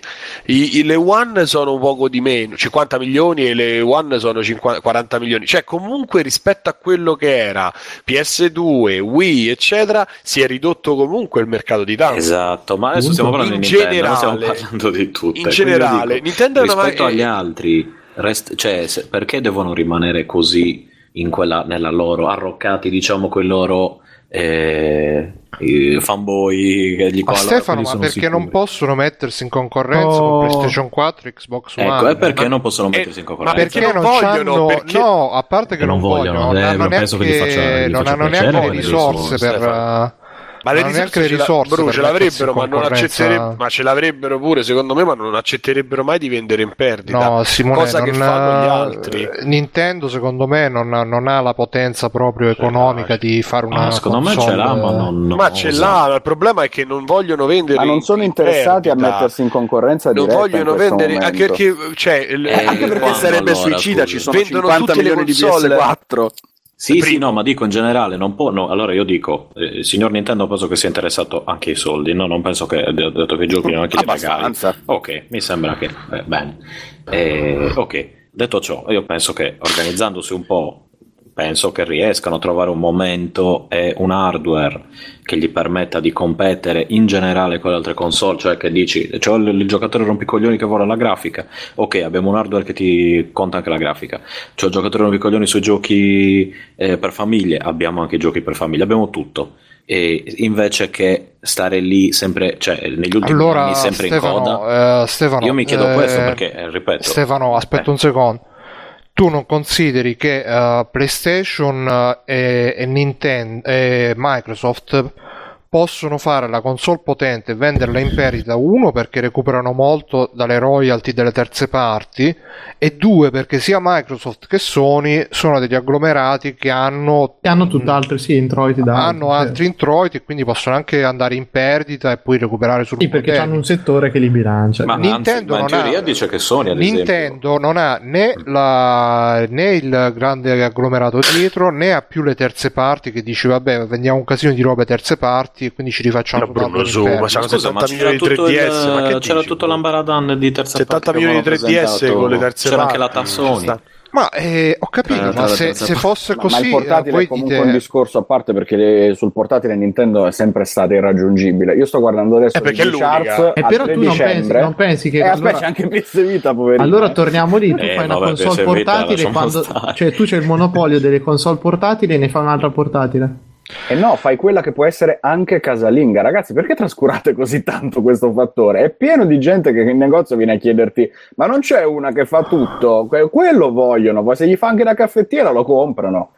I, i, le One sono poco di meno, cinquanta milioni, e le One sono cinquanta, quaranta milioni, cioè comunque rispetto a quello che era P S due, Wii eccetera, si è ridotto comunque il mercato di tanto. Esatto, ma adesso stiamo parlando in di Nintendo, generale, stiamo parlando di tutto. In generale dico, Nintendo rispetto agli è... altri rest, cioè, se, perché devono rimanere così in quella, nella loro, arroccati diciamo quel loro Eh, i fanboy che gli ma Stefano, ma perché sicuri. Non possono mettersi in concorrenza oh. con PlayStation quattro e Xbox One? Ecco, è perché ma, non possono mettersi in concorrenza? Ma perché non vogliono? Perché... No, a parte che non, non vogliono, vogliono eh, hanno neanche, che gli faccia, gli non hanno neanche le risorse per... Stefano. Ma le risorse, le risorse bro, ce l'avrebbero, ma non accetterebbero, ma ce l'avrebbero pure secondo me, ma non accetterebbero mai di vendere in perdita. No, Simone, cosa non che fanno gli altri. Nintendo secondo me non ha, non ha la potenza proprio economica, cioè, di fare una, no, secondo console. Me ce l'ha, ma non, non ma ce l'ha, il problema è che non vogliono vendere, ma non sono interessati in a mettersi in concorrenza diretta, non vogliono vendere anche perché, cioè, eh, anche perché sarebbe allora, suicida, ci sono cinquanta milioni di P S quattro. Sì, sì, no, ma dico in generale, non può, no, allora io dico, il eh, signor Nintendo penso che sia interessato anche ai soldi, no? Non penso che, dato che giochino anche abbastanza. Magari. Ok, mi sembra che, eh, bene. Eh, ok, detto ciò, io penso che organizzandosi un po', penso che riescano a trovare un momento e un hardware che gli permetta di competere in generale con le altre console, cioè che dici, c'ho cioè il, il giocatore rompicoglioni che vuole la grafica, ok, abbiamo un hardware che ti conta anche la grafica, c'ho cioè il giocatore rompicoglioni sui giochi eh, per famiglie, abbiamo anche i giochi per famiglie, abbiamo tutto. E invece che stare lì sempre, cioè negli ultimi allora, anni sempre Stefano, in coda, eh, Stefano, io mi chiedo eh, questo perché, ripeto Stefano, aspetta eh. un secondo. Tu non consideri che uh, PlayStation uh, e, e Nintendo e Microsoft possono fare la console potente e venderla in perdita, uno perché recuperano molto dalle royalty delle terze parti, e due perché sia Microsoft che Sony sono degli agglomerati che hanno che hanno tutt'altro, sì, introiti da hanno altri, altri introiti, e quindi possono anche andare in perdita e poi recuperare sul sì, perché hanno un settore che li bilancia. Ma Nintendo anzi, non ma in teoria ha, dice che Sony ad Nintendo esempio. non ha né la né il grande agglomerato dietro, né ha più le terze parti che dice vabbè vendiamo un casino di robe terze parti e quindi ci rifacciamo Bruno su, ma scusa, ma c'era tutto il, ma che c'era dici, tutto l'ambaradan di terza settanta milioni di tre D S con le terze c'era parte, anche la Tassoni mm. ma eh, ho capito eh, ma se, se fosse ma, così ma il portatile eh, è comunque dite... un discorso a parte, perché le, sul portatile Nintendo è sempre stata irraggiungibile. Io sto guardando adesso è perché è l'unica, e però tu non pensi, non pensi che eh, allora... aspetta, c'è anche P S Vita, poverino. Allora torniamo lì, tu eh, fai no, una vabbè, console portatile quando cioè tu c'hai il monopolio delle console portatili e ne fai un'altra portatile. E eh no, fai quella che può essere anche casalinga. Ragazzi, perché trascurate così tanto questo fattore? È pieno di gente che in negozio viene a chiederti ma non c'è una che fa tutto? Que- quello vogliono, poi se gli fa anche la caffettiera lo comprano.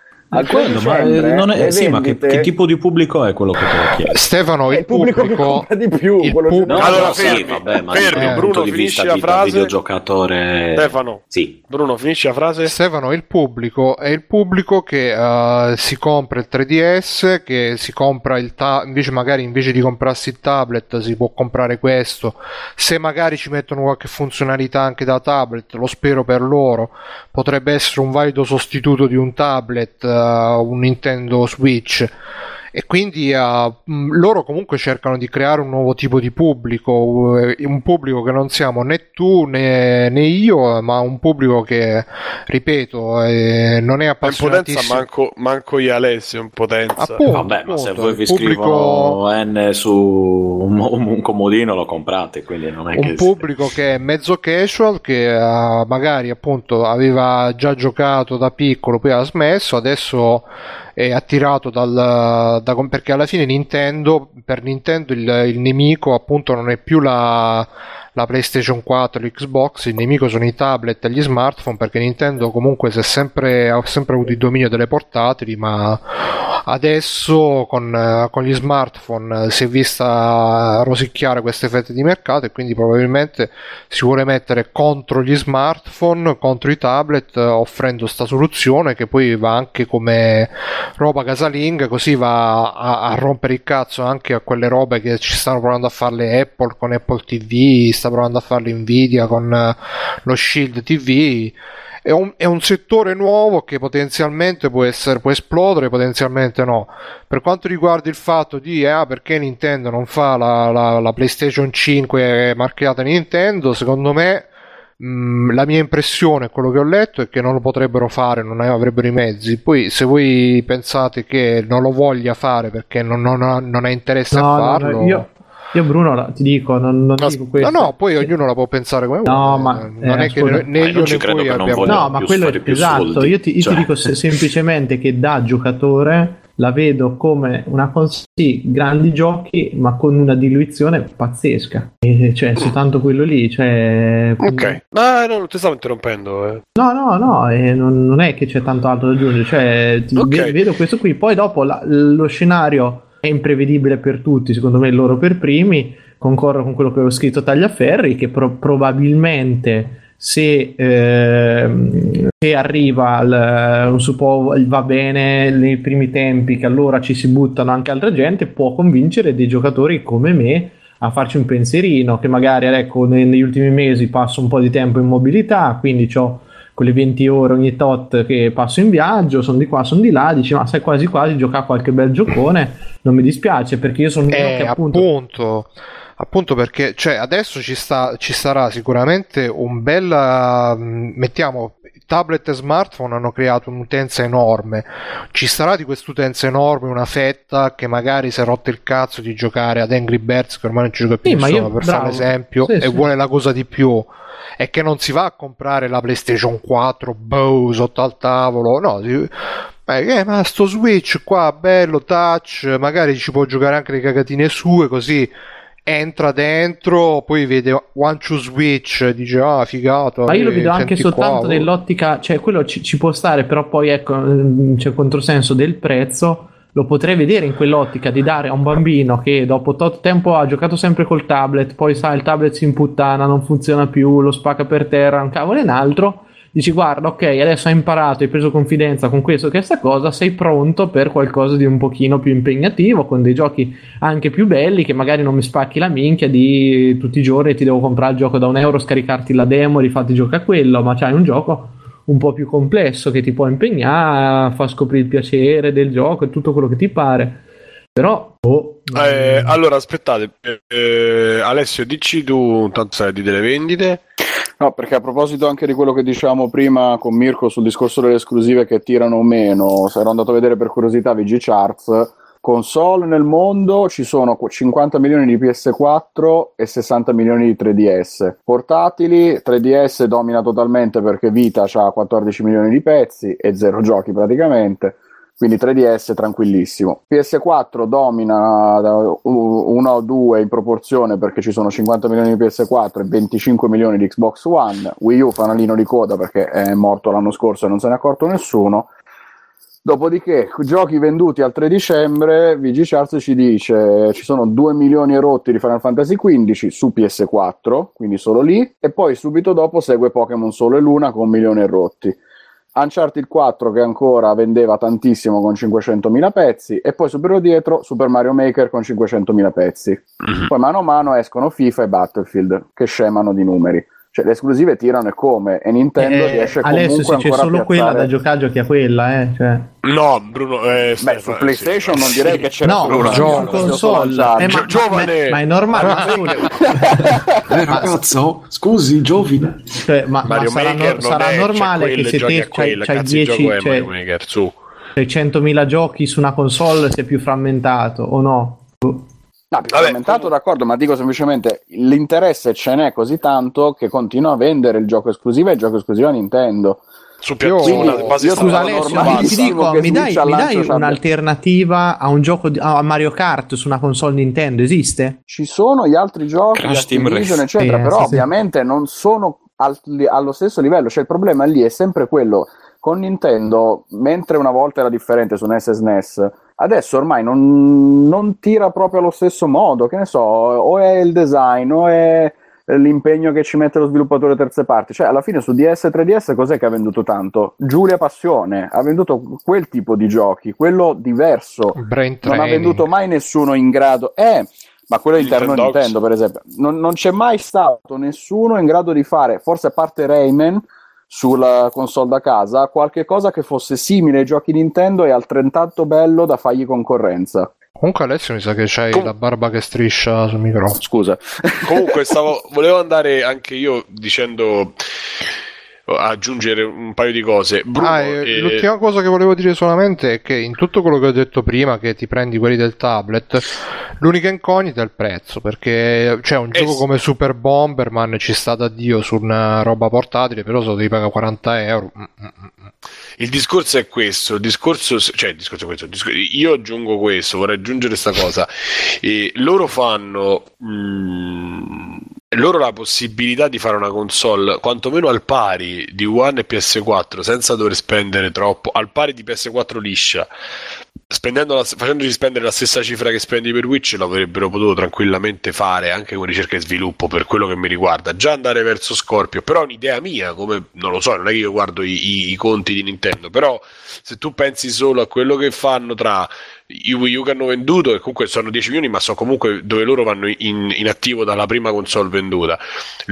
Quello, ma non è, sì, vendite. Ma che, che tipo di pubblico è quello che te lo chiede? Stefano, il, il pubblico, pubblico che compra di più, il quello pub... no, allora no, fermi, sì, vabbè, ma fermi, eh, Bruno finisce la frase. Videogiocatore... Stefano. Sì. Bruno finisce la frase. Stefano, il pubblico è il pubblico che uh, si compra il tre D S, che si compra il ta- invece magari invece di comprarsi il tablet si può comprare questo. Se magari ci mettono qualche funzionalità anche da tablet, lo spero per loro, potrebbe essere un valido sostituto di un tablet, uh, un Nintendo Switch, e quindi uh, loro comunque cercano di creare un nuovo tipo di pubblico, un pubblico che non siamo né tu né, né io, ma un pubblico che, ripeto, eh, non è appassionatissimo. In potenza manco, manco io Alessio in potenza. Appunto, vabbè, appunto, ma se voi vi pubblico... scrivono N su un, un comodino lo comprate, quindi non è un che... Un pubblico si... che è mezzo casual, che uh, magari appunto aveva già giocato da piccolo, poi ha smesso, adesso... è attirato dal da, perché alla fine Nintendo, per Nintendo il, il nemico appunto non è più la, la PlayStation quattro, l'Xbox, il nemico sono i tablet e gli smartphone, perché Nintendo comunque si è sempre, ha sempre avuto il dominio delle portatili, ma adesso con, con gli smartphone si è vista rosicchiare queste fette di mercato, e quindi probabilmente si vuole mettere contro gli smartphone, contro i tablet, offrendo sta soluzione che poi va anche come roba casalinga, così va a, a rompere il cazzo anche a quelle robe che ci stanno provando a farle Apple con Apple ti vu, sta provando a farle Nvidia con lo Shield ti vu. È un, è un settore nuovo che potenzialmente può essere, può esplodere, potenzialmente no. Per quanto riguarda il fatto di ah, perché Nintendo non fa la, la, la PlayStation cinque marchiata Nintendo, secondo me la mia impressione, quello che ho letto, è che non lo potrebbero fare, non avrebbero i mezzi. Poi se voi pensate che non lo voglia fare perché non, non, ha, non ha interesse no, a farlo no, no, io, io Bruno ti dico non, non no, dico questo no no poi ognuno la può pensare come vuole no, ma, non eh, è scusa, che né io né voi abbiamo no ma quello è esatto, io ti, io cioè. ti dico se, semplicemente che da giocatore la vedo come una console, sì, grandi giochi, ma con una diluizione pazzesca. E cioè, soltanto quello lì, cioè... Ok, no, no, non ti stavo interrompendo. Eh. No, no, no, eh, non, non è che c'è tanto altro da aggiungere, cioè, okay. Vedo questo qui. Poi dopo la, lo scenario è imprevedibile per tutti, secondo me loro per primi. Concordo con quello che ho scritto Tagliaferri, che pro- probabilmente... Se, eh, se arriva il, un suppo, va bene nei primi tempi, che allora ci si buttano anche altra gente, può convincere dei giocatori come me a farci un pensierino, che magari ecco, negli ultimi mesi passo un po' di tempo in mobilità, quindi ho quelle venti ore ogni tot che passo in viaggio, sono di qua, sono di là, dici ma sai, quasi quasi giocare qualche bel giocone non mi dispiace, perché io sono uno eh, che appunto... appunto... Appunto perché cioè, adesso ci, sta, ci sarà sicuramente un bel uh, mettiamo tablet e smartphone hanno creato un'utenza enorme, ci sarà di quest'utenza enorme una fetta che magari si è rotta il cazzo di giocare ad Angry Birds, che ormai non ci gioca più sì, nessuno, io, per bravo. fare l'esempio, sì, e sì. vuole la cosa di più, è che non si va a comprare la PlayStation quattro boh, sotto al tavolo, no si, eh, ma sto Switch qua bello touch, magari ci può giocare anche le cagatine sue, così entra dentro, poi vede One Two Switch, dice ah figato, ma io lo vedo anche soltanto qua, nell'ottica, cioè quello ci, ci può stare, però poi ecco c'è il controsenso del prezzo, lo potrei vedere in quell'ottica di dare a un bambino che dopo tot tempo ha giocato sempre col tablet, poi sa il tablet si imputtana, non funziona più, lo spacca per terra, un cavolo e un altro, dici guarda ok adesso hai imparato, hai preso confidenza con questo che è sta cosa, sei pronto per qualcosa di un pochino più impegnativo, con dei giochi anche più belli, che magari non mi spacchi la minchia di tutti i giorni ti devo comprare il gioco da un euro, scaricarti la demo e rifatti gioca quello, ma c'hai un gioco un po' più complesso che ti può impegnare, fa scoprire il piacere del gioco e tutto quello che ti pare. Però oh, eh, ehm... allora aspettate eh, Alessio dici tu tanto sai di delle vendite. No, perché a proposito anche di quello che dicevamo prima con Mirko sul discorso delle esclusive che tirano meno, ero andato a vedere per curiosità V G Charts, console nel mondo ci sono cinquanta milioni di P S quattro e sessanta milioni di tre D S, portatili tre D S domina totalmente perché Vita c'ha quattordici milioni di pezzi e zero giochi praticamente, quindi tre D S tranquillissimo, P S quattro domina uno o due in proporzione perché ci sono cinquanta milioni di P S quattro e venticinque milioni di Xbox One, Wii U fanalino di coda perché è morto l'anno scorso e non se n'è accorto nessuno. Dopodiché giochi venduti al tre dicembre, V G Charts ci dice ci sono due milioni e rotti di Final Fantasy quindici su P S quattro, quindi solo lì, e poi subito dopo segue Pokémon Sole e Luna con un milione e rotti, Uncharted quattro che ancora vendeva tantissimo con cinquecentomila pezzi, e poi subito dietro Super Mario Maker con cinquecentomila pezzi. Poi mano a mano escono FIFA e Battlefield che scemano di numeri. Cioè, le esclusive tirano e come, e Nintendo eh, riesce comunque adesso, se ancora c'è solo a quella da giocare, giochi a quella, eh? Cioè. No, Bruno, eh, beh, su PlayStation sì, non direi sì. che c'è no, una gioco, console, eh, ma, giovane, ma, ma è normale. Eh, ragazzo, scusi, giovine. Cioè, ma, Mario ma sarà, Maker no, sarà è, normale che se te c'hai, c'hai dieci, c'hai centomila giochi su una console, sei più frammentato o no? No, più commentato, d'accordo, ma dico semplicemente l'interesse ce n'è così tanto che continua a vendere il gioco esclusivo e il gioco esclusivo a Nintendo. Su piattaforma, scusa Alessio, ma ti dico, mi dai, mi dai un'alternativa a un gioco di, a Mario Kart su una console Nintendo? Esiste? Ci sono gli altri giochi, eccetera, sì, però sì, ovviamente sì. non sono al, allo stesso livello, cioè il problema lì è sempre quello. Con Nintendo, mentre una volta era differente su N E S e S N E S, adesso ormai non, non tira proprio allo stesso modo, che ne so, o è il design, o è l'impegno che ci mette lo sviluppatore terze parti. Cioè, alla fine su D S e tre D S cos'è che ha venduto tanto? Giulia Passione, ha venduto quel tipo di giochi, quello diverso. Brain training. Non ha venduto mai nessuno in grado... Eh, ma quello interno Nintendo, Nintendo per esempio. Non, non c'è mai stato nessuno in grado di fare, forse a parte Rayman, sulla console da casa, qualche cosa che fosse simile ai giochi Nintendo e altrettanto bello da fargli concorrenza. Comunque Alessio mi sa che c'hai Com- la barba che striscia sul microfono. Scusa. Comunque stavo volevo andare anche io dicendo, aggiungere un paio di cose. Bruno, ah, e... l'ultima cosa che volevo dire solamente è che in tutto quello che ho detto prima, che ti prendi quelli del tablet, l'unica incognita è il prezzo, perché c'è un gioco es- come Super Bomberman ci sta da Dio su una roba portatile, però se lo devi pagare quaranta euro. Il discorso è questo, il discorso, cioè il discorso è questo, il discorso, io aggiungo questo, vorrei aggiungere questa cosa. E loro fanno mh, loro la possibilità di fare una console quantomeno al pari di One e P S quattro senza dover spendere troppo, al pari di P S quattro liscia, spendendo la, facendoci spendere la stessa cifra che spendi per Switch, l'avrebbero potuto tranquillamente fare anche con ricerca e sviluppo, per quello che mi riguarda, già andare verso Scorpio. Però è un'idea mia, come non lo so, non è che io guardo i, i, i conti di Nintendo, però se tu pensi solo a quello che fanno tra i Wii U che hanno venduto, che comunque sono dieci milioni, ma so comunque dove loro vanno in, in attivo dalla prima console venduta,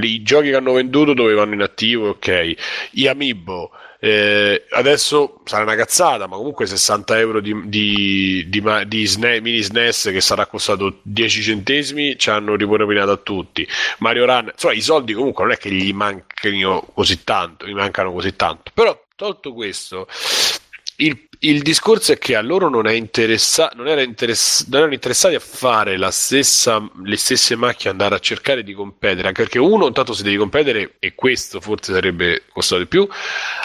i giochi che hanno venduto dove vanno in attivo, ok, gli Amiibo. Eh, adesso sarà una cazzata, ma comunque sessanta euro di, di, di, di sne, mini S N E S che sarà costato dieci centesimi ci hanno riportato a tutti. Mario Run, insomma, i soldi comunque non è che gli manchino così tanto, gli mancano così tanto. Però tolto questo, il, il discorso è che a loro non, è interessa, non, era interess, non erano interessati a fare la stessa, le stesse macchine, andare a cercare di competere, anche perché uno, intanto se devi competere, e questo forse sarebbe costato di più,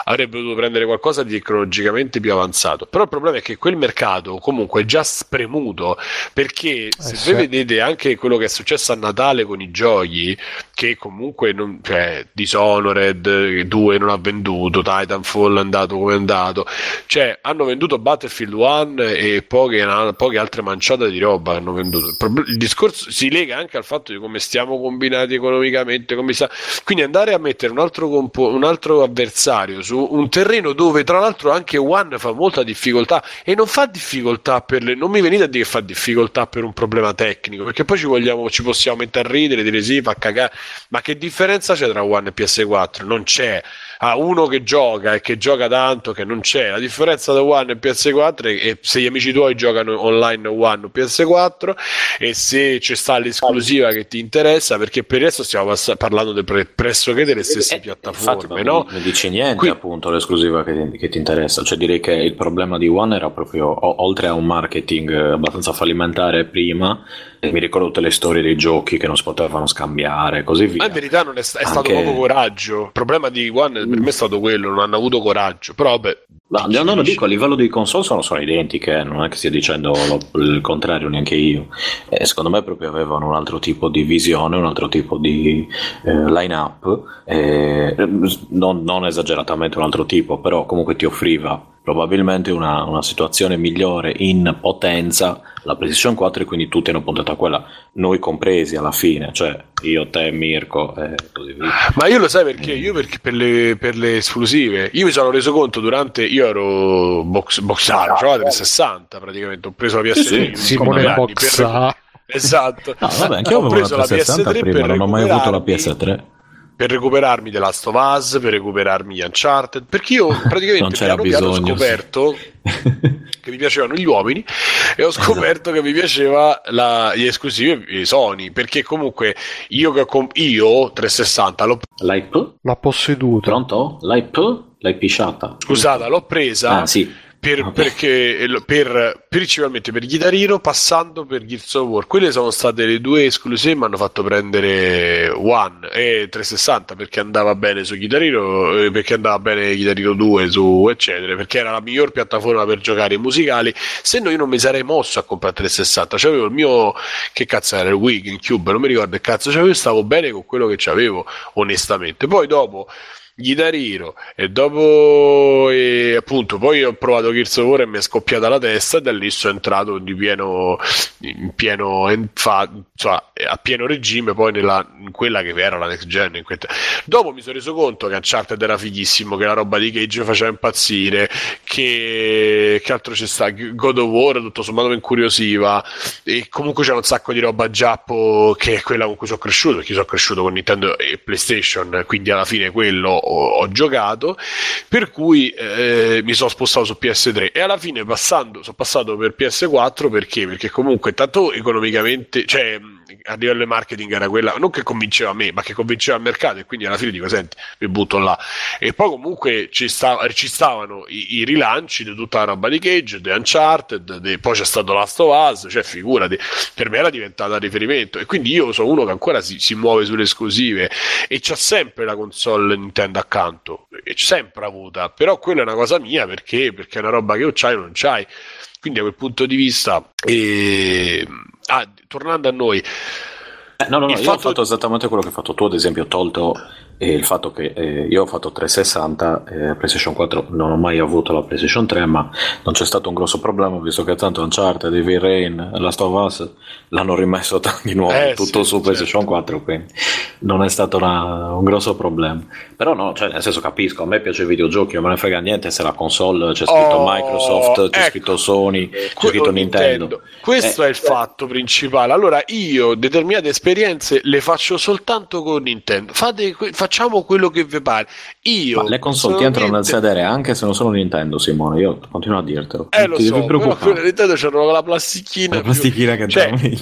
avrebbe dovuto prendere qualcosa di tecnologicamente più avanzato. Però il problema è che quel mercato comunque è già spremuto, perché se eh, voi sì. vedete anche quello che è successo a Natale con i giochi, che comunque non, cioè, Dishonored due non ha venduto, Titanfall è andato come è andato, cioè hanno venduto Battlefield uno e poche, poche altre manciate di roba hanno venduto. Il discorso si lega anche al fatto di come stiamo combinati economicamente, come sta... quindi andare a mettere un altro, compo- un altro avversario su un terreno dove tra l'altro anche One fa molta difficoltà, e non fa difficoltà per le... non mi venite a dire che fa difficoltà per un problema tecnico, perché poi ci vogliamo, ci possiamo mettere a ridere, dire sì, fa cagare, ma che differenza c'è tra One e P S quattro? Non c'è. A ah, uno che gioca e che gioca tanto, che non c'è la differenza da One e P S quattro, e se gli amici tuoi giocano online One o P S quattro, e se c'è sta l'esclusiva che ti interessa, perché per il resto stiamo pass- parlando de pre- pressoché delle stesse eh, piattaforme, infatti, no? Non dice niente. Qui... appunto l'esclusiva che ti, che ti interessa, cioè direi che il problema di One era proprio o- oltre a un marketing abbastanza fallimentare prima, e mi ricordo tutte le storie dei giochi che non si potevano scambiare, così via. Ma in verità non è, sta- è anche... stato poco coraggio, il problema di One per me è stato quello, non hanno avuto coraggio. Però vabbè, no, no, no, lo dico, a livello di console sono, sono identiche, non è che stia dicendo lo, il contrario neanche io, eh, secondo me proprio avevano un altro tipo di visione, un altro tipo di eh, line up, eh, non, non esageratamente un altro tipo, però comunque ti offriva probabilmente una, una situazione migliore in potenza la PlayStation quattro, e quindi tutti hanno puntato a quella, noi compresi alla fine, cioè io, te, Mirko e eh, così via. Ma io lo sai perché? Mm. Io perché per, le, per le esclusive io mi sono reso conto durante, io ero box, boxaro, ah, cioè, per sessanta praticamente, ho preso la P S tre, Simone boxaro, esatto, no, vabbè, anche ho preso la P S tre prima, non ho mai avuto la P S tre. per recuperarmi The Last of Us, per recuperarmi gli Uncharted, perché io praticamente piano piano ho scoperto che mi piacevano gli uomini e ho scoperto esatto. che mi piaceva la, gli esclusivi Sony, perché comunque io che ho io trecentosessanta l'ho l'I P l'ha posseduta pronto? l'I P? L'hai pisciata scusata l'ho presa ah, sì. per, okay. perché per, principalmente per Guitarino, passando per Gears of War. Quelle sono state le due esclusive che mi hanno fatto prendere One e trecentosessanta, perché andava bene su Guitarino, perché andava bene Guitarino due su eccetera, perché era la miglior piattaforma per giocare ai musicali. Se no io non mi sarei mosso a comprare trecentosessanta, cioè avevo il mio, che cazzo era, il Wii, GameCube, non mi ricordo che cazzo c'avevo, stavo bene con quello che c'avevo onestamente. Poi dopo Guitarino e dopo e appunto poi ho provato Gears of War e mi è scoppiata la testa, e da lì sono entrato di pieno in pieno in fa, cioè, a pieno regime poi nella, in quella che era la next gen. In quella... dopo mi sono reso conto che Uncharted era fighissimo, che la roba di Cage faceva impazzire, che, che altro c'è sta, God of War tutto sommato mi incuriosiva, e comunque c'era un sacco di roba giappo che è quella con cui sono cresciuto, perché sono cresciuto con Nintendo e PlayStation, quindi alla fine quello ho giocato, per cui eh, mi sono spostato su P S tre e alla fine passando sono passato per P S quattro perché perché comunque tanto economicamente, cioè a livello marketing era quella, non che convinceva me, ma che convinceva il mercato, e quindi alla fine dico senti, mi butto là. E poi comunque ci, stav- ci stavano i-, i rilanci di tutta la roba di Cage, di Uncharted, de- poi c'è stato Last of Us, cioè figurati, per me era diventata riferimento, e quindi io sono uno che ancora si, si muove sulle esclusive e c'ha sempre la console Nintendo accanto, e c'è sempre avuta, però quella è una cosa mia, perché perché è una roba che o c'hai o non c'hai, quindi a quel punto di vista eh... ah, tornando a noi eh, no no, no io fatto... ho fatto esattamente quello che hai fatto tu, ad esempio ho tolto eh, il fatto che eh, io ho fatto trecentosessanta, eh, PlayStation quattro non ho mai avuto la PlayStation tre, ma non c'è stato un grosso problema, visto che tanto Uncharted, Heavy Rain, Last of Us l'hanno rimesso t- di nuovo eh, tutto sì, su PlayStation certo. quattro, quindi non è stato una, un grosso problema. Però no, cioè nel senso capisco, a me piace i videogiochi, non me ne frega niente se la console c'è scritto oh, Microsoft, c'è ecco, scritto Sony, c'è scritto Nintendo. Nintendo. Questo eh, è il fatto principale. Allora io determinate esperienze le faccio soltanto con Nintendo. Fate, facciamo quello che vi pare. Io ma le console ti entrano nel sedere anche se non sono Nintendo, Simone, io continuo a dirtelo. Eh, lo ti so, però quella Nintendo c'erano la plastichina. La plastichina più... che cioè, meglio.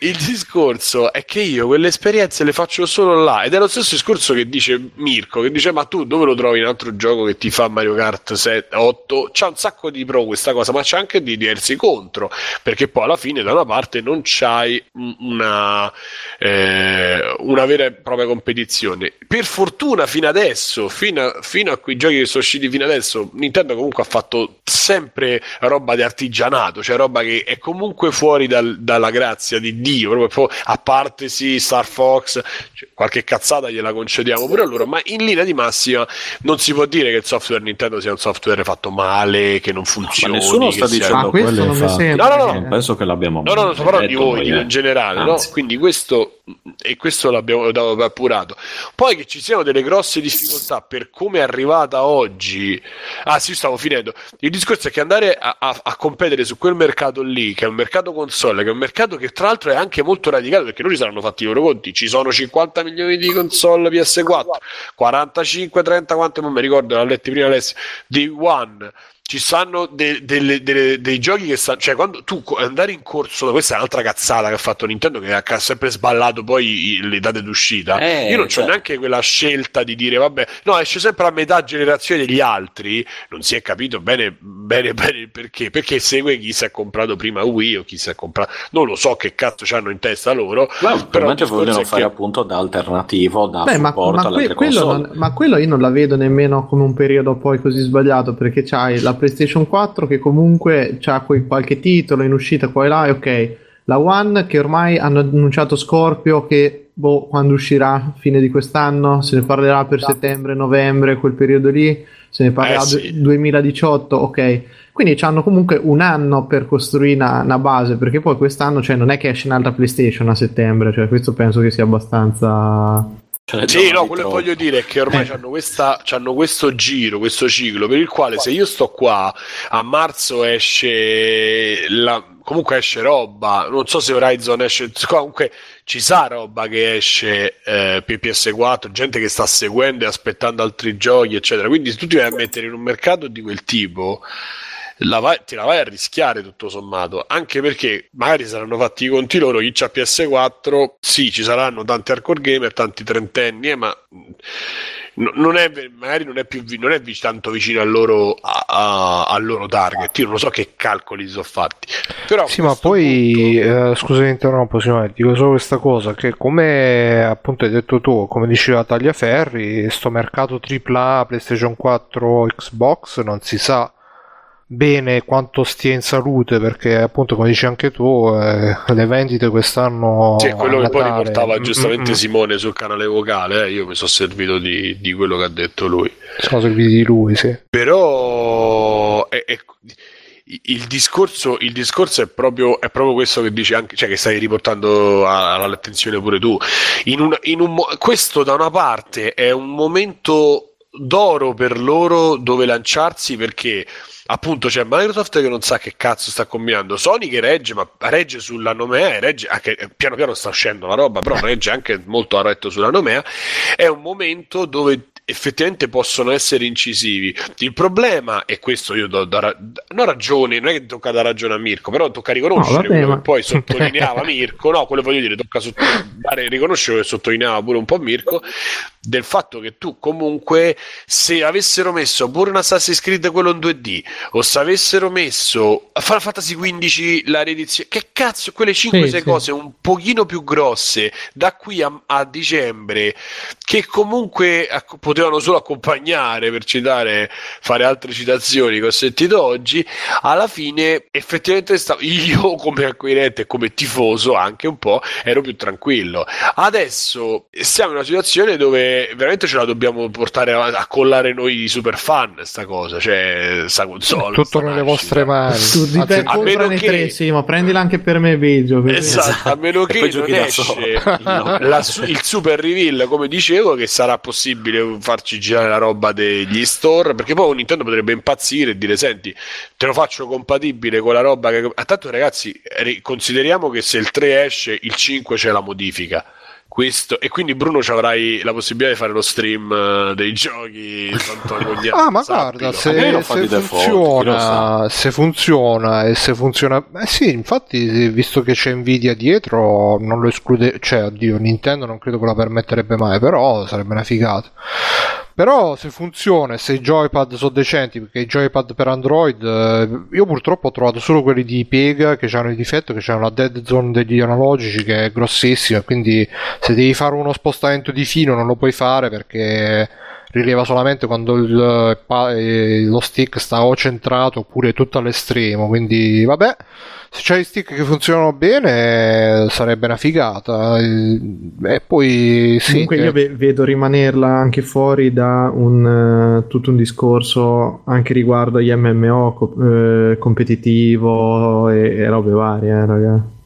Il discorso è che io quelle esperienze le faccio solo là, ed è lo stesso discorso che dice Mirko, che dice ma tu dove lo trovi un altro gioco che ti fa Mario Kart sette, otto? C'ha un sacco di pro questa cosa, ma c'è anche di diversi contro, perché poi alla fine da una parte non c'hai una eh, una vera e propria competizione. Per fortuna fino adesso, fino a, fino a quei giochi che sono usciti fino adesso, Nintendo comunque ha fatto sempre roba di artigianato, cioè roba che è comunque fuori dal, dalla grazia di Dio, proprio a parte sì Star Fox, cioè, qualche cazzata gliela concediamo pure loro, ma in linea di massima non si può dire che il software Nintendo sia un software fatto male, che non funziona. No, ma nessuno sta dicendo sia... quello, fa... no, no, no, penso che l'abbiamo no, no, no, parlo di voi eh. in generale, no? Quindi questo e questo l'abbiamo dato per appurato. Poi che ci siano delle grosse difficoltà per come è arrivata oggi, ah sì, stavo finendo, il discorso è che andare a, a, a competere su quel mercato lì, che è un mercato console, che è un mercato che tra l'altro è anche molto radicato, perché loro si saranno fatti i loro conti, ci sono cinquanta milioni di console P S quattro, quarantacinque, trenta, quante non mi ricordo, l'ha letto prima Alessio, di One, ci stanno de, de, de, de, dei giochi che stanno, cioè quando tu andare in corso, questa è un'altra cazzata che ha fatto Nintendo, che ha sempre sballato poi le date d'uscita, eh, io non c'ho cioè. neanche quella scelta di dire vabbè, no, esce sempre a metà generazione degli altri, non si è capito bene bene bene perché, perché segue chi si è comprato prima Wii o chi si è comprato, non lo so che cazzo c'hanno in testa loro, no, però vogliono fare che... appunto da alternativo, da Beh, supporto ma, ma alle que- quello non, ma quello io non la vedo nemmeno come un periodo poi così sbagliato, perché c'hai la PlayStation quattro che comunque c'ha qualche titolo in uscita qua e là, e ok, la One che ormai hanno annunciato Scorpio che boh, quando uscirà, fine di quest'anno se ne parlerà, per settembre, novembre, quel periodo lì se ne parlerà, eh sì. duemiladiciotto, ok, quindi hanno comunque un anno per costruire una, una base, perché poi quest'anno cioè non è che esce un'altra PlayStation a settembre, cioè questo penso che sia abbastanza... Sì, no, quello che voglio dire è che ormai eh. hanno questa, c'hanno questo giro, questo ciclo per il quale se io sto qua a marzo esce la comunque esce roba, non so se Horizon esce, comunque ci sa roba che esce eh, per P S quattro, gente che sta seguendo e aspettando altri giochi eccetera, quindi se tu ti vai a mettere in un mercato di quel tipo la vai, ti la vai a rischiare tutto sommato, anche perché magari saranno fatti i conti loro, chi c'ha P S quattro sì, ci saranno tanti hardcore gamer, tanti trentenni, eh, ma no, non è, magari non è più non è tanto vicino al loro, a, a, al loro target, io non so che calcoli sono fatti. Però sì, ma poi punto... eh, scusa se interrompo signore, dico solo questa cosa, che come appunto hai detto tu, come diceva Tagliaferri, sto mercato tripla A PlayStation quattro Xbox non si sa bene quanto stia in salute, perché appunto come dici anche tu eh, le vendite quest'anno sì, quello che poi riportava giustamente mm-hmm. Simone sul canale vocale, eh, io mi sono servito di, di quello che ha detto lui, sono serviti di lui sì, però è, è, il discorso il discorso è proprio è proprio questo che dici anche, cioè che stai riportando all'attenzione pure tu in un, in un, questo da una parte è un momento d'oro per loro dove lanciarsi, perché appunto c'è Microsoft che non sa che cazzo sta combinando, Sony che regge, ma regge sulla nomea, regge anche, piano piano sta uscendo la roba, però regge anche molto a retto sulla nomea. È un momento dove effettivamente possono essere incisivi. Il problema, e questo io do, do, do non ragione, non è che tocca da ragione a Mirko, però tocca riconoscere, no, quello che poi sottolineava Mirko, no, quello voglio dire, tocca sotto, dare, riconoscere che sottolineava pure un po' Mirko, del fatto che tu comunque, se avessero messo pure un Assassin's Creed quello in due D, o se avessero messo Final Fantasy quindici la riedizione, che cazzo, quelle cinque sei sì, sì. cose un pochino più grosse da qui a, a dicembre, che comunque a, potevano solo accompagnare, per citare, fare altre citazioni che ho sentito oggi, alla fine effettivamente stavo, io come acquirente e come tifoso anche un po' ero più tranquillo. Adesso siamo in una situazione dove veramente ce la dobbiamo portare avanti, a collare noi super fan sta cosa, cioè sta console, tutto nelle nascita. Vostre mani tu di te, a meno che tre, sì, ma prendila anche per me Biggio, per esatto, esatto, a meno che non esce la, la, il super reveal come dicevo, che sarà possibile farci girare la roba degli store, perché poi Nintendo potrebbe impazzire e dire senti te lo faccio compatibile con la roba che... Tanto ragazzi consideriamo che se il tre esce il cinque c'è la modifica, questo, e quindi Bruno ci avrai la possibilità di fare lo stream dei giochi tanto ah ma guarda se, se funziona default, se funziona e se funziona eh sì, infatti visto che c'è Nvidia dietro non lo esclude, cioè oddio Nintendo non credo che la permetterebbe mai, però sarebbe una figata. Però se funziona, se i joypad sono decenti, perché i joypad per Android, io purtroppo ho trovato solo quelli di piega che hanno il difetto che hanno la dead zone degli analogici che è grossissima, quindi se devi fare uno spostamento di filo non lo puoi fare perché rileva solamente quando il, lo stick sta o centrato oppure tutto all'estremo, quindi vabbè, se c'hai stick che funzionano bene sarebbe una figata. E poi sì, comunque io ve- vedo rimanerla anche fuori da un, uh, tutto un discorso anche riguardo agli M M O co- eh, competitivo e, e robe varie, eh, ragazzi.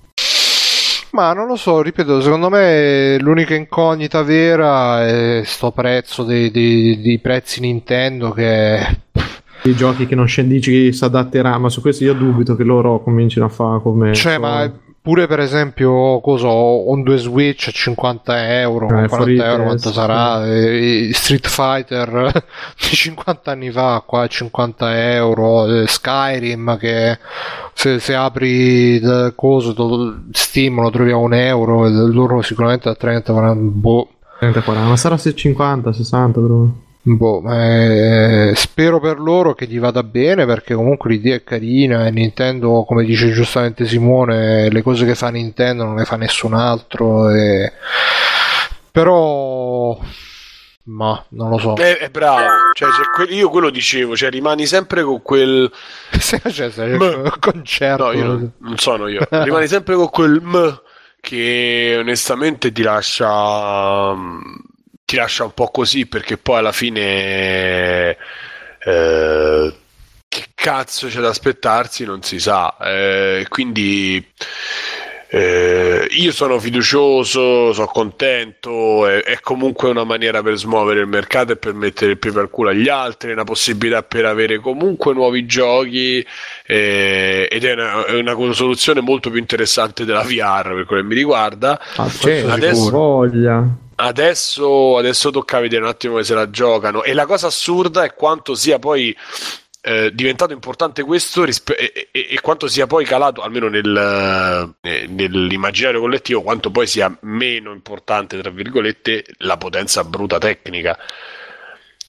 Ma non lo so, ripeto, secondo me l'unica incognita vera è sto prezzo dei, dei, dei prezzi Nintendo che... I giochi che non scendici si adatterà, ma su questo io dubito che loro comincino a fare come... Cioè, ma pure per esempio, cosa on due Switch a cinquanta euro, eh, quaranta euro quanto sarà, eh. Street Fighter di cinquanta anni fa, qua cinquanta euro, Skyrim che... Se, se apri il coso Steam lo trovi a un euro, loro sicuramente a trenta quaranta, boh. trenta quaranta, ma sarà se cinquanta sessanta però. Boh, eh, spero per loro che gli vada bene, perché comunque l'idea è carina e Nintendo, come dice giustamente Simone, le cose che fa Nintendo non le fa nessun altro e... però... ma non lo so, è, è bravo, cioè, cioè, que- io quello dicevo, cioè rimani sempre con quel se c'è un concerto, no, io non, non sono io rimani sempre con quel m che onestamente ti lascia ti lascia un po' così, perché poi alla fine eh, che cazzo c'è da aspettarsi non si sa, eh, quindi Eh, io sono fiducioso, sono contento, è, è comunque una maniera per smuovere il mercato e per mettere il piede al culo agli altri, è una possibilità per avere comunque nuovi giochi, eh, ed è una, è una soluzione molto più interessante della V R per quello che mi riguarda. Ah, certo, adesso voglia. Adesso, adesso tocca vedere un attimo come se la giocano, e la cosa assurda è quanto sia poi Eh, diventato importante questo rispe- e, e, e quanto sia poi calato, almeno nel, eh, nell'immaginario collettivo, quanto poi sia meno importante, tra virgolette, la potenza bruta tecnica,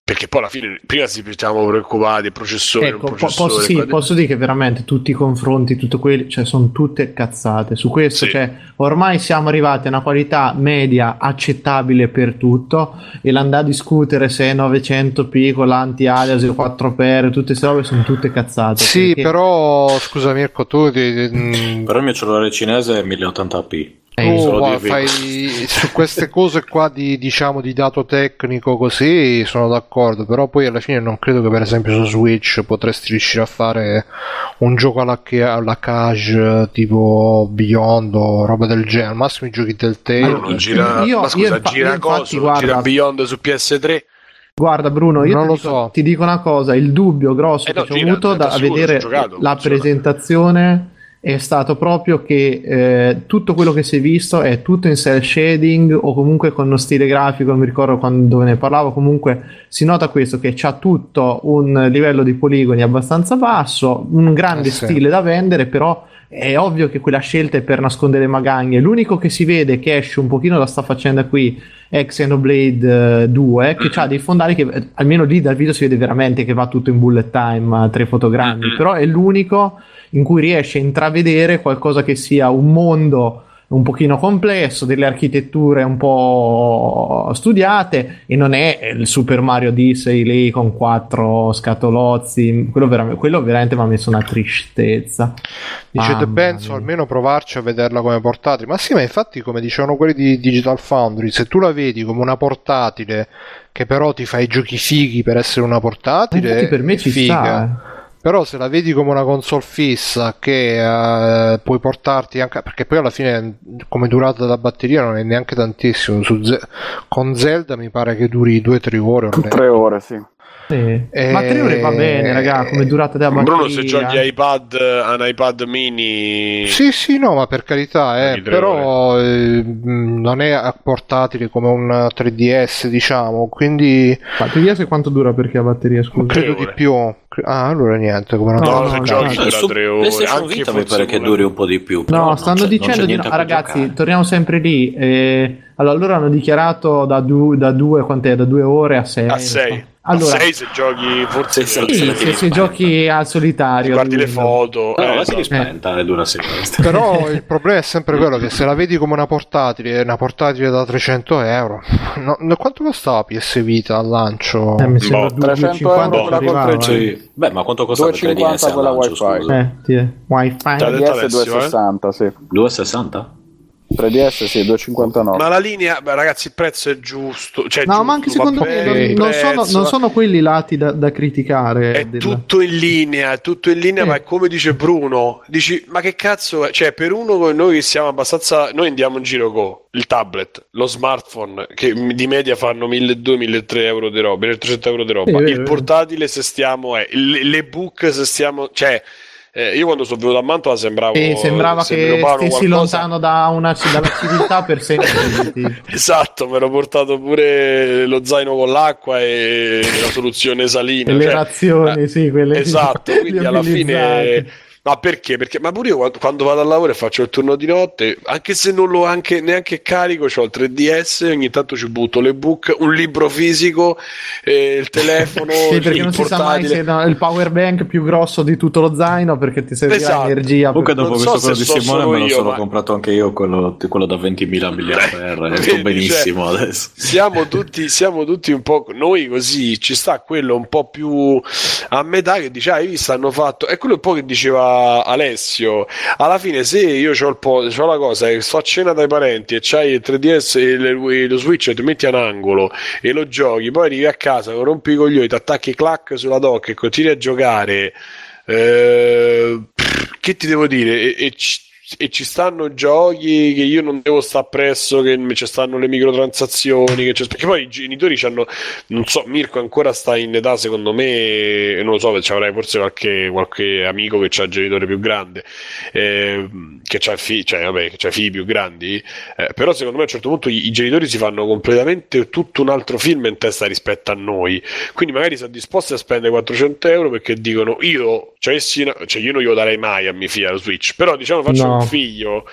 perché poi alla fine prima ci siamo preoccupati, il processore, ecco, un processore posso, sì, posso dire che veramente tutti i confronti, tutto quelli, cioè, sono tutte cazzate su questo, sì. Cioè, ormai siamo arrivati a una qualità media accettabile per tutto, e l'andare a discutere se è novecento p con l'anti-alias, quattro per, tutte queste robe sono tutte cazzate, sì, perché... Però scusa Mirko, tu ti... però il mio cellulare cinese è mille ottanta p. Oh, guarda, fai, su queste cose qua di, diciamo, di dato tecnico così sono d'accordo, però poi alla fine non credo che per esempio su Switch potresti riuscire a fare un gioco alla, alla cage tipo Beyond o roba del genere, al massimo i giochi del tempo. Ma gira, io, ma scusa, io, gira, io cosa, guarda, gira Beyond su P S tre. Guarda Bruno, io non ti, lo dico, so. ti dico una cosa, il dubbio grosso eh no, che ho gira, avuto da scusa, vedere giocato, la funziona. presentazione è stato proprio che eh, tutto quello che si è visto è tutto in cel shading o comunque con uno stile grafico, non mi ricordo quando, dove ne parlavo, comunque si nota questo, che c'ha tutto un livello di poligoni abbastanza basso, un grande eh sì. stile da vendere, però è ovvio che quella scelta è per nascondere magagne. L'unico che si vede che esce un pochino da sta faccenda qui è Xenoblade due, che ha dei fondali che almeno lì dal video si vede veramente che va tutto in bullet time, tre fotogrammi, però è l'unico in cui riesce a intravedere qualcosa che sia un mondo un pochino complesso, delle architetture un po' studiate, e non è il Super Mario Odyssey lì con quattro scatolozzi. Quello, vera- quello veramente mi ha messo una tristezza. Dicete, ah, penso almeno provarci a vederla come portatile. Ma sì, ma infatti come dicevano quelli di Digital Foundry, se tu la vedi come una portatile che però ti fa i giochi fighi per essere una portatile, infatti per me ci figa. sta, eh. Però se la vedi come una console fissa che uh, puoi portarti anche, perché poi alla fine come durata della batteria non è neanche tantissimo, su Ze- con Zelda mi pare che duri due o tre ore, tre ore sì. Sì. E... ma tre ore va bene, raga, come durata della batteria. Bruno, se giochi iPad, un iPad mini, sì sì, no, ma per carità, eh, però eh, non è portatile come un tre D S, diciamo, quindi ma tre D S quanto dura, perché la batteria, scusa, credo di più. Ah, allora niente, come no, no, se no, giochi no, dura tre ore, anche mi pare che duri un po' di più, no, stanno dicendo di no. Ah, ragazzi, giocare. Torniamo sempre lì, eh, allora, loro hanno dichiarato da, du- da due quant'è? Da due ore a sei a sei. Allora, sei se giochi forse sì, se, se, se, se giochi al solitario, guardi le foto, no, eh, la si rispenta, eh. Dura sempre. Però il problema è sempre quello che se la vedi come una portatile, una portatile da trecento euro, no, no, quanto costava P S Vita al lancio? Eh, mi sembra boh, duecentocinquanta euro quella con tre G. Beh, ma quanto costava duecentocinquanta quella wifi? Eh, ti è. Wifi tre D S duecentosessanta, eh? Sì. duecentosessanta? tre D S sì, duecentocinquantanove. Ma la linea, beh, ragazzi, il prezzo è giusto, cioè, no, giusto, ma anche secondo me bene, non, non, sono, non sono quelli lati da, da criticare. È della... tutto in linea, è tutto in linea, eh. Ma è come dice Bruno, dici, ma che cazzo è? Cioè, per uno come noi che siamo abbastanza, noi andiamo in giro con il tablet, lo smartphone, che di media fanno milleduecento milletré euro di roba, milletrecento euro di roba, eh, il eh, portatile se stiamo è, l'ebook se stiamo, cioè. Eh, io quando sono venuto a Mantova sembravo eh, sembrava che stessi lontano da una dalla civiltà per sei minuti. Esatto, mi ero portato pure lo zaino con l'acqua e la soluzione salina. Le cioè, razioni, eh, sì, quelle. Esatto, li, quindi li alla fine. Ma perché? Perché? Ma pure io quando, quando vado al lavoro e faccio il turno di notte, anche se non lo anche, neanche carico, c'ho il tre D S, ogni tanto ci butto le book, un libro fisico, eh, il telefono, sì, perché il non portatile. Si sa mai se no, il power bank più grosso di tutto lo zaino, perché ti serve esatto. Energia. Comunque dopo questo so quello di so Simone me lo sono ma... comprato anche io, quello, quello da ventimila miliardi, sto benissimo, cioè, adesso. Siamo tutti, siamo tutti un po', noi così, ci sta quello un po' più a metà che dice, ah, i visti hanno fatto, è quello un po' che diceva Alessio, alla fine se io ho il po- c'ho la cosa che sto a cena dai parenti e c'hai il tre D S e le, lo Switch e ti metti ad angolo e lo giochi, poi arrivi a casa, rompi i coglioni, ti attacchi clac sulla doc e continui a giocare, eh, che ti devo dire, e, e c- e ci stanno giochi che io non devo stare presso, che ci stanno le microtransazioni, che perché poi i genitori c'hanno, non so, Mirko ancora sta in età, secondo me, non lo so, avrai forse qualche, qualche amico che c'ha il genitore più grande, eh, che c'ha figli, cioè, vabbè, che c'ha figli più grandi, eh, però secondo me a un certo punto i, i genitori si fanno completamente tutto un altro film in testa rispetto a noi, quindi magari sono disposti a spendere quattrocento euro perché dicono io, cioè, cioè io non glielo darei mai a mia figlia la Switch, però diciamo faccio no. un figlio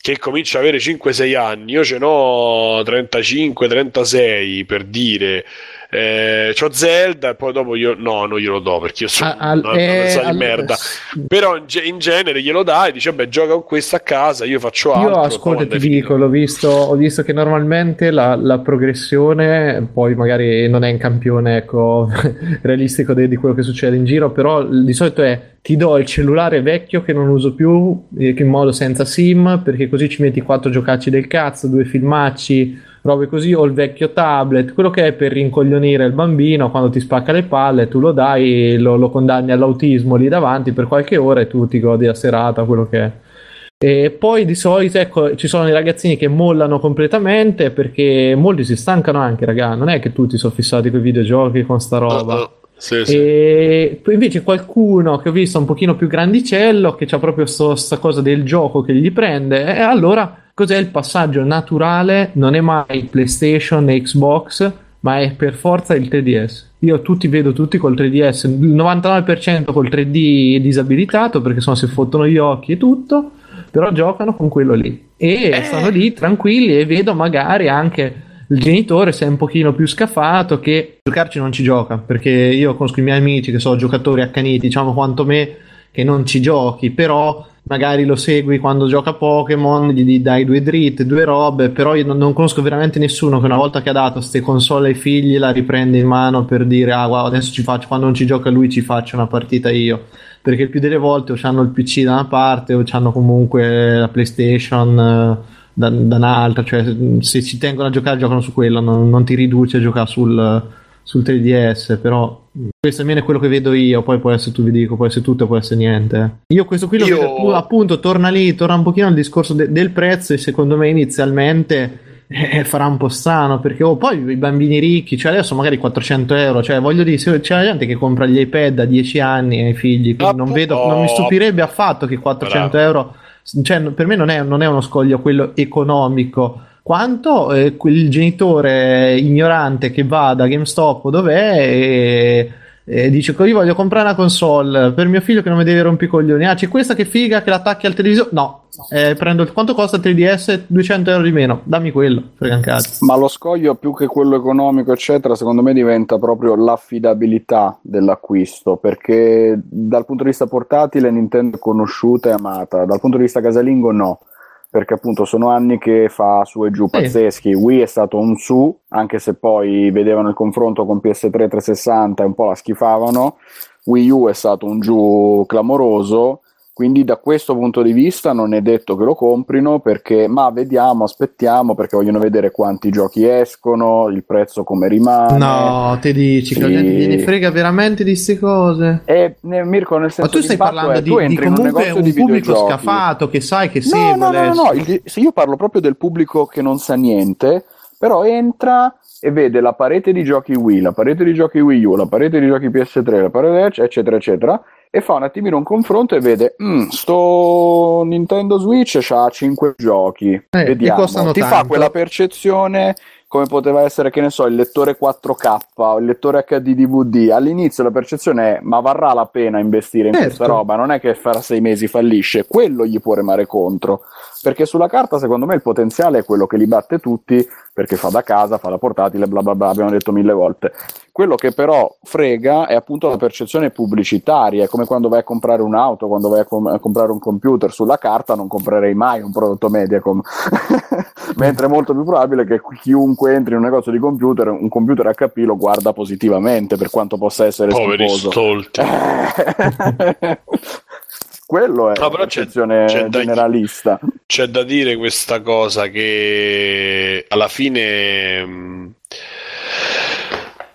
che comincia ad avere cinque sei anni, io ce n'ho trentacinque trentasei per dire, eh, c'ho Zelda e poi dopo io no, non glielo do perché io sono al, una, eh, una sala al, di merda, eh, però in, in genere glielo dai e dice beh gioca con questo a casa, io faccio altro. Io ascolta ti dico, l'ho visto, ho visto che normalmente la, la progressione poi magari non è in campione, ecco, realistico di, di quello che succede in giro, però di solito è ti do il cellulare vecchio che non uso più, eh, in modo senza sim, perché così ci metti quattro giocacci del cazzo, due filmacci, robe così, o il vecchio tablet, quello che è per rincoglionire il bambino quando ti spacca le palle, tu lo dai, lo, lo condanni all'autismo lì davanti per qualche ora e tu ti godi la serata, quello che è. E poi di solito ecco ci sono i ragazzini che mollano completamente perché molti si stancano anche, raga, non è che tutti sono fissati con i videogiochi, con sta roba. Uh-huh. Sì, sì. E poi invece qualcuno che ho visto un pochino più grandicello che c'ha proprio sto, sta cosa del gioco che gli prende, e allora cos'è il passaggio naturale? Non è mai PlayStation, Xbox, ma è per forza il tre D S. Io tutti vedo tutti col tre D S, il novantanove per cento col tre D disabilitato perché sennò si fottono gli occhi e tutto, però giocano con quello lì e eh. stanno lì tranquilli, e vedo magari anche il genitore se è un pochino più scafato che giocarci non ci gioca, perché io conosco i miei amici che sono giocatori accaniti, diciamo quanto me, che non ci giochi, però magari lo segui quando gioca a Pokémon, gli dai due dritte, due robe, però io non, non conosco veramente nessuno che una volta che ha dato ste console ai figli la riprende in mano per dire ah guarda adesso ci faccio, quando non ci gioca lui ci faccio una partita io, perché più delle volte o c'hanno il P C da una parte o c'hanno comunque la PlayStation Da, da un'altra, cioè se ci tengono a giocare giocano su quello, non, non ti riduce a giocare sul, sul tre D S, però questo almeno è quello che vedo io, poi può essere, tu vi dico, può essere tutto, può essere niente. Io questo qui lo io... vedo, appunto torna lì, torna un pochino al discorso de- del prezzo, e secondo me inizialmente eh, farà un po' strano, perché oh, poi i bambini ricchi, cioè adesso magari quattrocento euro, cioè voglio dire, c'è la gente che compra gli iPad a dieci anni ai figli, quindi non, vedo, non mi stupirebbe affatto che quattrocento euro, cioè per me non è, non è uno scoglio quello economico, quanto eh, quel genitore ignorante che va da GameStop o dov'è e, e dice io voglio comprare una console per mio figlio che non mi deve rompere i coglioni, ah c'è questa che figa che l'attacchi al televisore, no eh, prendo il, quanto costa il tre D S? duecento euro di meno, dammi quello, frega un cazzo. Ma lo scoglio più che quello economico eccetera secondo me diventa proprio l'affidabilità dell'acquisto, perché dal punto di vista portatile Nintendo è conosciuta e amata, dal punto di vista casalingo no, perché appunto sono anni che fa su e giù pazzeschi. Wii è stato un su, anche se poi vedevano il confronto con P S tre trecentosessanta e un po' la schifavano, Wii U è stato un giù clamoroso, quindi da questo punto di vista non è detto che lo comprino, perché ma vediamo, aspettiamo, perché vogliono vedere quanti giochi escono, il prezzo come rimane. No, te dici sì. Che gliene frega veramente di ste cose. E eh, Mirko, nel senso, ma tu stai parlando è, di, tu di comunque un, un di pubblico scafato che sai che no, segue no, adesso. No, no, no, il, se io parlo proprio del pubblico che non sa niente, però entra e vede la parete di giochi Wii, la parete di giochi Wii U, la parete di giochi P S tre, la parete eccetera eccetera, e fa un attimino un confronto e vede mm, sto Nintendo Switch c'ha cinque giochi, eh, vediamo, ti tanto. Fa quella percezione come poteva essere, che ne so, il lettore quattro K o il lettore H D D V D, all'inizio la percezione è ma varrà la pena investire in certo. questa roba, non è che fra sei mesi fallisce, quello gli può remare contro, perché sulla carta secondo me il potenziale è quello che li batte tutti, perché fa da casa, fa da portatile, bla bla bla, abbiamo detto mille volte. Quello che però frega è appunto la percezione pubblicitaria, è come quando vai a comprare un'auto, quando vai a, com- a comprare un computer, sulla carta non comprerei mai un prodotto Mediacom, mentre è molto più probabile che chiunque entri in un negozio di computer, un computer H P lo guarda positivamente, per quanto possa essere poveri stolti. Quello è no, una percezione c'è, c'è generalista. Da, c'è da dire questa cosa che alla fine,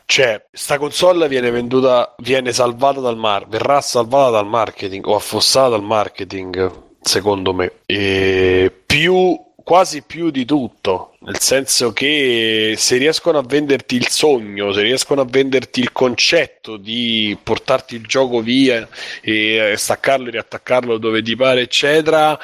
cioè, sta console viene venduta, viene salvata dal mar, verrà salvata dal marketing o affossata dal marketing. secondo me, e più, quasi più di tutto, nel senso che se riescono a venderti il sogno, se riescono a venderti il concetto di portarti il gioco via e staccarlo e riattaccarlo dove ti pare eccetera,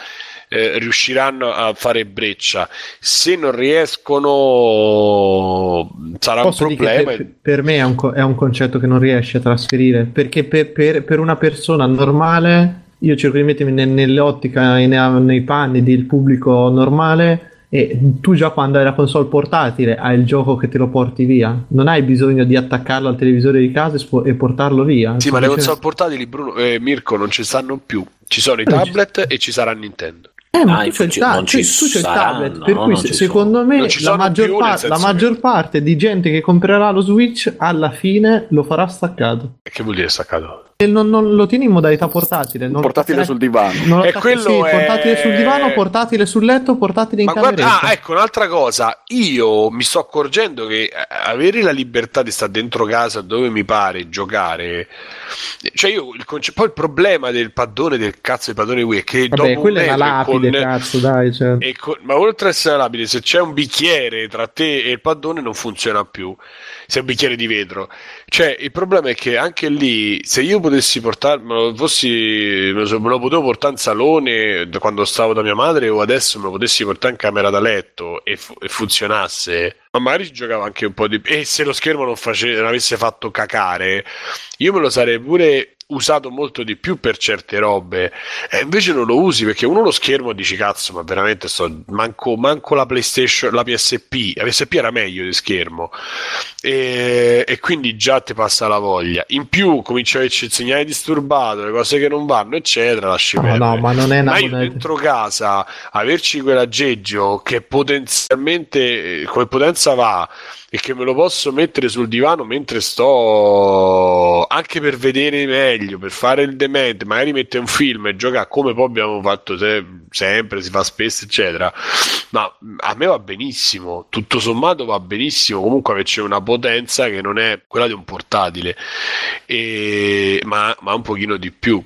eh, riusciranno a fare breccia. Se non riescono sarà Posso un problema. Per, per me è un, co- è un concetto che non riesci a trasferire, perché per, per, per una persona normale, io cerco di mettermi ne, nell'ottica e ne, nei panni del pubblico normale, e tu già quando hai la console portatile hai il gioco che te lo porti via, non hai bisogno di attaccarlo al televisore di casa e, spo- e portarlo via. Sì, ma le console portatili, Bruno, eh, Mirko, non ci stanno più, ci sono i tablet ci... e ci sarà Nintendo. Eh, ma ah, tu c'è il, ta- c'è, tu c'è il tablet, per no, cui se, secondo sono. me la maggior, più, par- la maggior che... parte di gente che comprerà lo Switch alla fine lo farà staccato. E che vuol dire staccato? E non, non lo tieni in modalità portatile, non portatile lo... sul divano, non lo e tac- quello sì, è... portatile sul divano, portatile sul letto, portatile in cameretta. Ah, ecco un'altra cosa, io mi sto accorgendo che avere la libertà di stare dentro casa dove mi pare, giocare, cioè io il conce- poi il problema del padrone, del cazzo del padrone Wii è che Vabbè, dopo è la lapide. Cazzo, dai, certo. E con, ma oltre a essere labile, se c'è un bicchiere tra te e il padrone non funziona più, se è un bicchiere di vetro, cioè il problema è che anche lì, se io potessi portarmelo, fossi, me lo potevo portare in salone quando stavo da mia madre, o adesso me lo potessi portare in camera da letto e, fu- e funzionasse, ma magari giocavo anche un po' di, e se lo schermo non, face- non avesse fatto cacare, io me lo sarei pure usato molto di più per certe robe, e invece non lo usi, perché uno lo schermo dici cazzo, ma veramente sto manco, manco la PlayStation, la P S P, la P S P era meglio di schermo, e, e quindi già ti passa la voglia, in più comincia a averci il segnale disturbato, le cose che non vanno eccetera, lasci no, no, ma non è una ma io dentro casa averci quell'aggeggio che potenzialmente come potenza va, e che me lo posso mettere sul divano mentre sto, anche per vedere meglio, per fare il demente, magari mette un film e gioca, come poi abbiamo fatto se- sempre, si fa spesso eccetera, ma a me va benissimo, tutto sommato va benissimo, comunque c'è una potenza che non è quella di un portatile, e... ma, ma un pochino di più.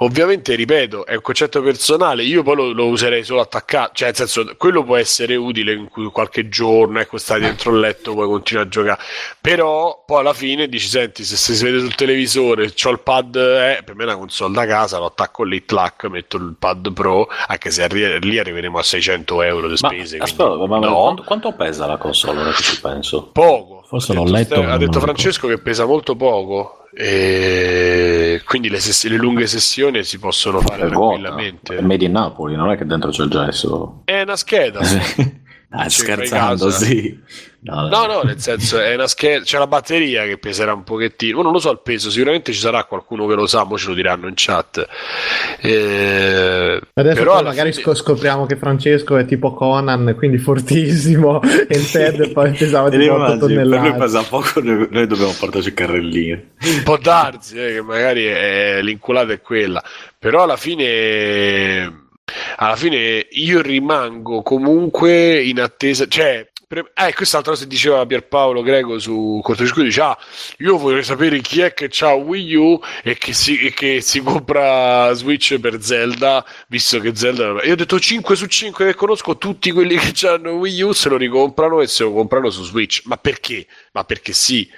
Ovviamente, ripeto, è un concetto personale, io poi lo, lo userei solo attaccato, cioè nel senso, quello può essere utile in cui qualche giorno, ecco, stai dentro il letto, puoi continuare a giocare, però poi alla fine dici, senti, se, se si vede sul televisore, c'ho il pad, eh, per me è una console da casa, lo attacco lì, clac, metto il pad pro, anche se arri- lì arriveremo a seicento euro di spese. Ma, aspetta, ma no. quanto, quanto pesa la console, ora che ci penso? Poco. Forse l'ho letto. Ha detto Francesco che pesa molto poco. E quindi le, ses- le lunghe sessioni si possono fare è tranquillamente. È made in Napoli, non è che dentro c'è il gesso. È una scheda. Ah, scherzando, sì. No, no, no, nel senso è una scheda, c'è la batteria che peserà un pochettino. Non lo so il peso, sicuramente ci sarà qualcuno che lo sa, mo ce lo diranno in chat. Eh, Adesso però magari fine... scopriamo che Francesco è tipo Conan, quindi fortissimo, e Ted poi pesava di otto tonnellate. Per lui pesa poco, noi, noi dobbiamo portarci carrelline. Può darsi eh, che magari è, l'inculata è quella, però alla fine alla fine io rimango comunque in attesa, cioè pre- eh, quest'altra cosa diceva Pierpaolo Greco su Cortocircuito, dice ah, io vorrei sapere chi è che ha Wii U e che si, e che si compra Switch per Zelda, visto che Zelda, io ho detto cinque su cinque che conosco, tutti quelli che hanno Wii U se lo ricomprano e se lo comprano su Switch, ma perché? Ma perché sì,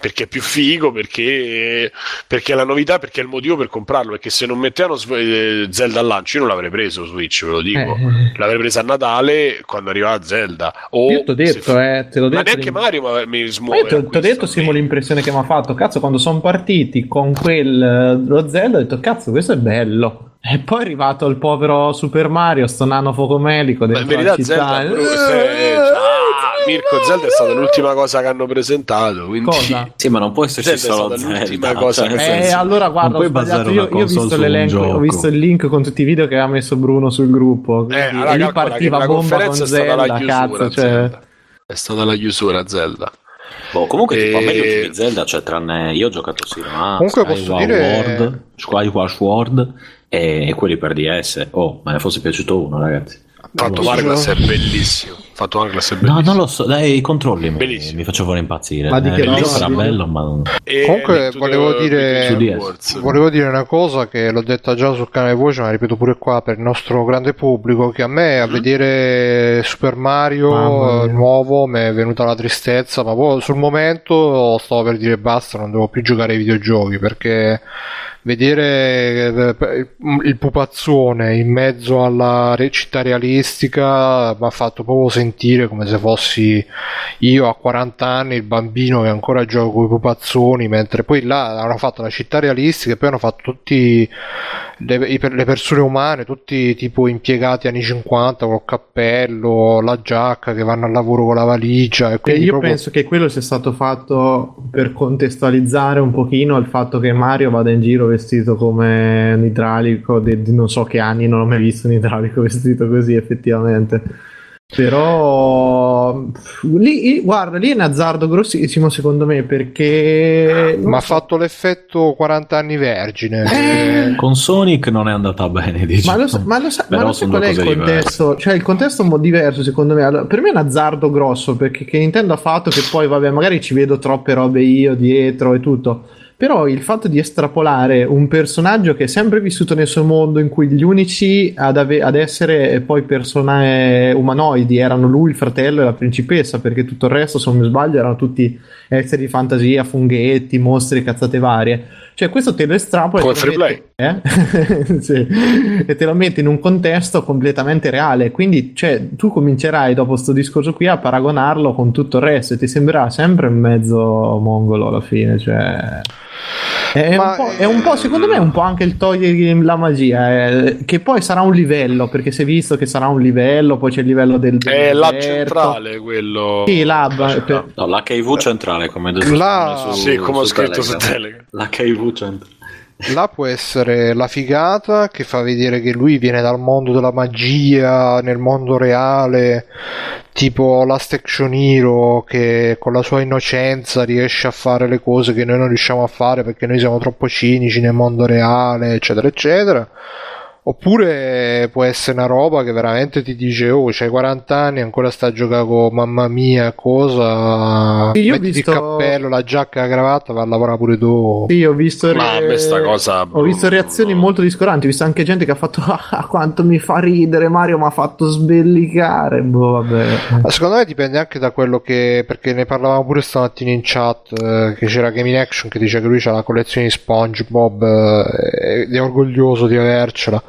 perché è più figo, perché, perché è la novità, perché è il motivo per comprarlo, perché se non mettevano Zelda al lancio io non l'avrei preso Switch, ve lo dico, eh. l'avrei presa a Natale quando arrivava Zelda, o io t'ho detto, se... eh, te l'ho detto ma neanche Mario mi smuove, ma io t'ho, t'ho detto Simo, l'impressione che mi ha fatto, cazzo, quando sono partiti con quel lo Zelda ho detto cazzo questo è bello, e poi è arrivato il povero Super Mario, sto nano focomelico della città. Zelda, bro, eh, ah, Mirko, Zelda è stata l'ultima cosa che hanno presentato, quindi... cosa? Sì, ma non può esserci Zelda solo Zelda, cosa, cioè, eh, senso, allora guarda, ho sbagliato, io, io ho visto l'elenco, ho visto il link con tutti i video che aveva messo Bruno sul gruppo, quindi, eh, allora, e lì partiva bomba con Zelda, la chiusura, cazzo, cioè... Zelda è stata la chiusura Zelda. Boh, comunque e... tipo a meglio di Zelda, cioè tranne io ho giocato sì, ma comunque Sky posso dire Skyward Sword e quelli per D S, oh, ma ne fosse piaciuto uno, ragazzi. Tanto Mario Kart è bellissimo. fatto anche la serie. No, non lo so, dai, i controlli mi, mi facevano impazzire. Ma di che eh, sarà bello, ma e comunque volevo dire volevo dire una cosa che l'ho detta già sul canale Voce, ma la ripeto pure qua per il nostro grande pubblico, che a me a mm. vedere Super Mario nuovo mi è venuta la tristezza, ma poi sul momento stavo per dire basta, non devo più giocare ai videogiochi, perché vedere il pupazzone in mezzo alla città realistica mi ha fatto proprio sentire come se fossi io a quaranta anni, il bambino che ancora gioca con i pupazzoni, mentre poi là hanno fatto la città realistica e poi hanno fatto tutti le, le persone umane, tutti tipo impiegati anni cinquanta col cappello, la giacca, che vanno al lavoro con la valigia, e quindi io proprio penso che quello sia stato fatto per contestualizzare un pochino il fatto che Mario vada in giro vestito come un idraulico di, di non so che anni, non ho mai visto un idraulico vestito così effettivamente, però lì, guarda, lì è un azzardo grossissimo secondo me, perché ma ha so. fatto l'effetto quaranta anni vergine, eh. con Sonic non è andata bene, diciamo. ma lo so, ma lo sa, ma lo so qual è il contesto diverse. Cioè il contesto è un po' diverso secondo me. Allora, per me è un azzardo grosso, perché che Nintendo ha fatto, che poi vabbè magari ci vedo troppe robe io dietro e tutto, però il fatto di estrapolare un personaggio che è sempre vissuto nel suo mondo, in cui gli unici ad, ave- ad essere poi persone umanoidi erano lui, il fratello e la principessa, perché tutto il resto, se non mi sbaglio, erano tutti esseri di fantasia, funghetti, mostri, cazzate varie. Cioè questo te lo estrapola e te lo, metti, eh? sì. e te lo metti in un contesto completamente reale, quindi cioè, tu comincerai dopo sto discorso qui a paragonarlo con tutto il resto e ti sembrerà sempre un mezzo mongolo alla fine, cioè... È un, po', è un po' secondo me è un po' anche il togliere la magia, eh, che poi sarà un livello, perché si è visto che sarà un livello, poi c'è il livello del è lab centrale quello sì, lab, la per... no, l'H I V centrale come la... su, sì, come ho scritto su Telegram, l'H I V centrale. Là può essere la figata che fa vedere che lui viene dal mondo della magia, nel mondo reale, tipo Last Action Hero, che con la sua innocenza riesce a fare le cose che noi non riusciamo a fare perché noi siamo troppo cinici nel mondo reale, eccetera eccetera. Oppure può essere una roba che veramente ti dice: oh, c'hai quaranta anni, ancora sta a giocare con mamma mia, cosa? Sì, io metti visto... il cappello, la giacca, la cravatta, va a lavorare pure tu. Sì, ho visto, re... questa cosa... ho visto reazioni molto discordanti. Ho visto anche gente che ha fatto: ah, quanto mi fa ridere, Mario mi ha fatto sbellicare. Boh, vabbè. Secondo me dipende anche da quello che. Perché ne parlavamo pure stamattina in chat. Eh, che c'era Game in Action che dice che lui c'ha la collezione di SpongeBob eh, ed è orgoglioso di avercela.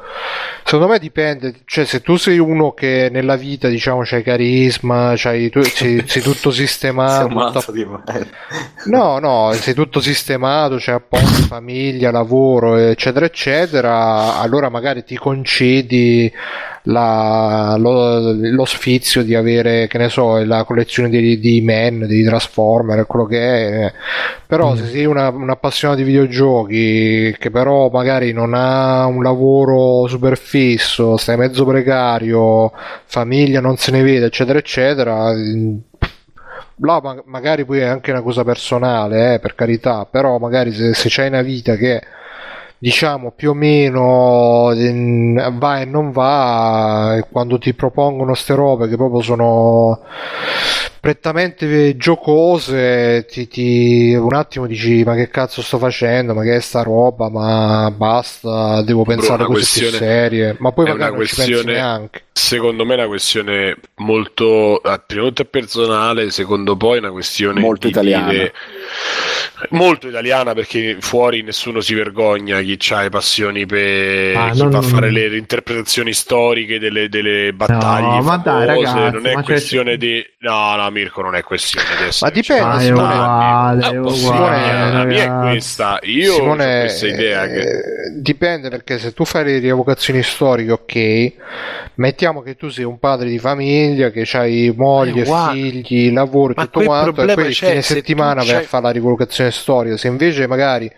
Secondo me dipende, cioè se tu sei uno che nella vita diciamo c'hai carisma, c'hai tu, sei, sei tutto sistemato, tutta... di no no sei tutto sistemato, c'è cioè, appoggio, famiglia, lavoro eccetera eccetera, allora magari ti concedi la, lo, lo sfizio di avere, che ne so, la collezione di, di Men, di Transformer, quello che è, però mm. se sei una, un appassionato di videogiochi che però magari non ha un lavoro super fisso, stai mezzo precario, famiglia non se ne vede eccetera eccetera, là, ma, magari poi è anche una cosa personale, eh, per carità, però magari se, se c'hai una vita che diciamo più o meno va e non va, quando ti propongono ste robe che proprio sono prettamente giocose, ti, ti un attimo dici ma che cazzo sto facendo, ma che è sta roba, ma basta, devo pensare a cose più serie, ma poi magari non ci pensi neanche. Secondo me è una questione molto, prima di tutto è personale, secondo poi è una questione molto italiana dire, molto italiana, perché fuori nessuno si vergogna, chi ha le passioni per ah, chi non, fa non, fare non. le interpretazioni storiche delle, delle battaglie no, famose, ma dai, ragazzi, non è ma questione c'è... di no no Mirko, non è questione di essere, ma dipende, cioè, Simone, uguale, è uguale, la mia è questa, io Simone, ho questa idea eh, che... dipende, perché se tu fai le rievocazioni storiche ok, mettiamo che tu sei un padre di famiglia che c'hai moglie, wow. figli, lavoro, ma tutto quanto, e poi il fine settimana vai a fare la rivoluzione storica. Se invece magari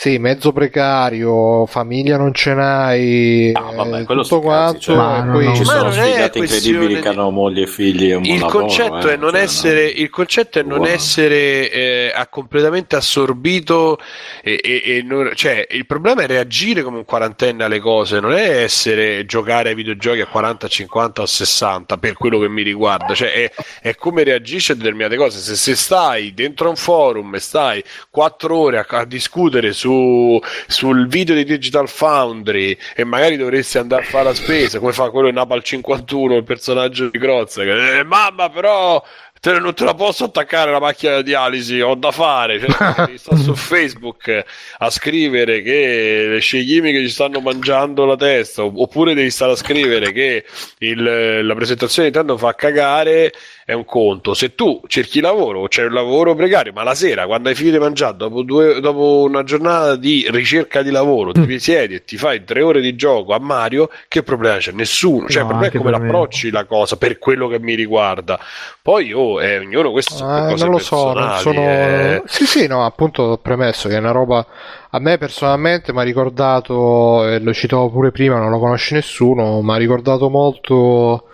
Sì, mezzo precario, famiglia non ce n'hai, ah, vabbè, quello tutto quanto. Cioè, ma poi... non, ci ma sono non sfigati incredibili di... che hanno moglie e figli. È un il, concetto eh, è non cioè, essere, no. il concetto è non wow. essere eh, completamente assorbito. E, e, e non... cioè, il problema è reagire come un quarantenne alle cose, non è essere giocare ai videogiochi a quaranta, cinquanta o sessanta per quello che mi riguarda. Cioè, è, è come reagisce a determinate cose. Se, se stai dentro un forum e stai quattro ore a, a discutere su Su, sul video di Digital Foundry e magari dovresti andare a fare la spesa come fa quello in Napal cinquantuno, il personaggio di Crozza che, eh, mamma però te, non te la posso attaccare la macchina da dialisi, ho da fare, cioè, sta su Facebook a scrivere che le scie chimiche ci stanno mangiando la testa, oppure devi stare a scrivere che il, la presentazione di Nintendo fa cagare, è un conto. Se tu cerchi lavoro, c'è un lavoro precario, ma la sera quando hai finito di mangiare, dopo, due, dopo una giornata di ricerca di lavoro, ti siedi e ti fai tre ore di gioco a Mario, che problema c'è? Nessuno. Cioè, no, il problema è come l'approcci la cosa, per quello che mi riguarda. Poi oh, eh, ognuno questo sono eh, cose non lo so, non sono... eh. Sì, sì, no, appunto ho premesso che è una roba... A me personalmente mi ha ricordato, e lo citavo pure prima, non lo conosce nessuno, mi ha ricordato molto...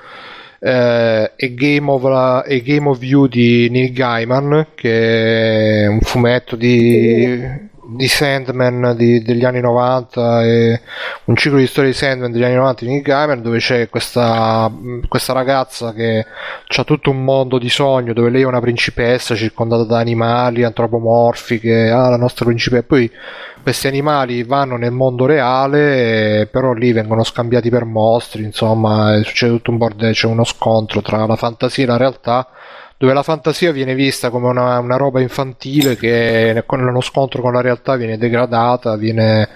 Uh, e, Game of la, e Game of You di Neil Gaiman, che è un fumetto di, di Sandman di, degli anni novanta, e un ciclo di storie di Sandman degli anni novanta di Neil Gaiman, dove c'è questa, questa ragazza che ha tutto un mondo di sogno dove lei è una principessa circondata da animali antropomorfiche, ah, la nostra principessa, poi questi animali vanno nel mondo reale, però lì vengono scambiati per mostri, insomma succede tutto un bordello, c'è uno scontro tra la fantasia e la realtà, dove la fantasia viene vista come una, una roba infantile che con lo scontro con la realtà viene degradata, viene,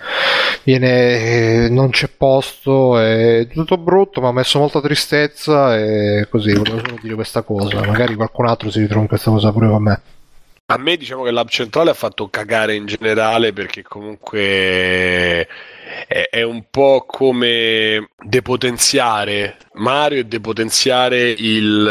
viene eh, non c'è posto, è tutto brutto, mi ha messo molta tristezza e così, volevo solo dire questa cosa, magari qualcun altro si ritrova in questa cosa pure con me. A me diciamo che l'Hub Centrale ha fatto cagare in generale, perché comunque è, è un po' come depotenziare Mario e depotenziare il,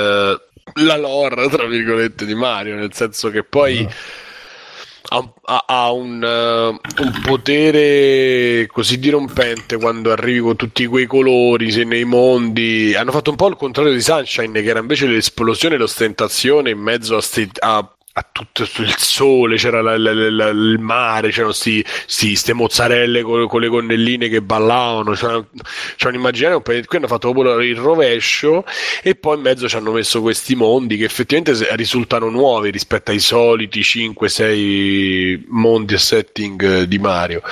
la lore, tra virgolette, di Mario, nel senso che poi... Mm. ha, ha un, uh, un potere così dirompente quando arrivi con tutti quei colori, se nei mondi hanno fatto un po' il contrario di Sunshine, che era invece l'esplosione e l'ostentazione in mezzo a, sti, a a tutto il sole, c'era la, la, la, il mare, c'erano sti, sti, ste mozzarelle con, con le gonnelline che ballavano, c'era, c'era un immaginario, qui hanno fatto proprio il rovescio e poi in mezzo ci hanno messo questi mondi che effettivamente risultano nuovi rispetto ai soliti cinque sei mondi e setting di Mario.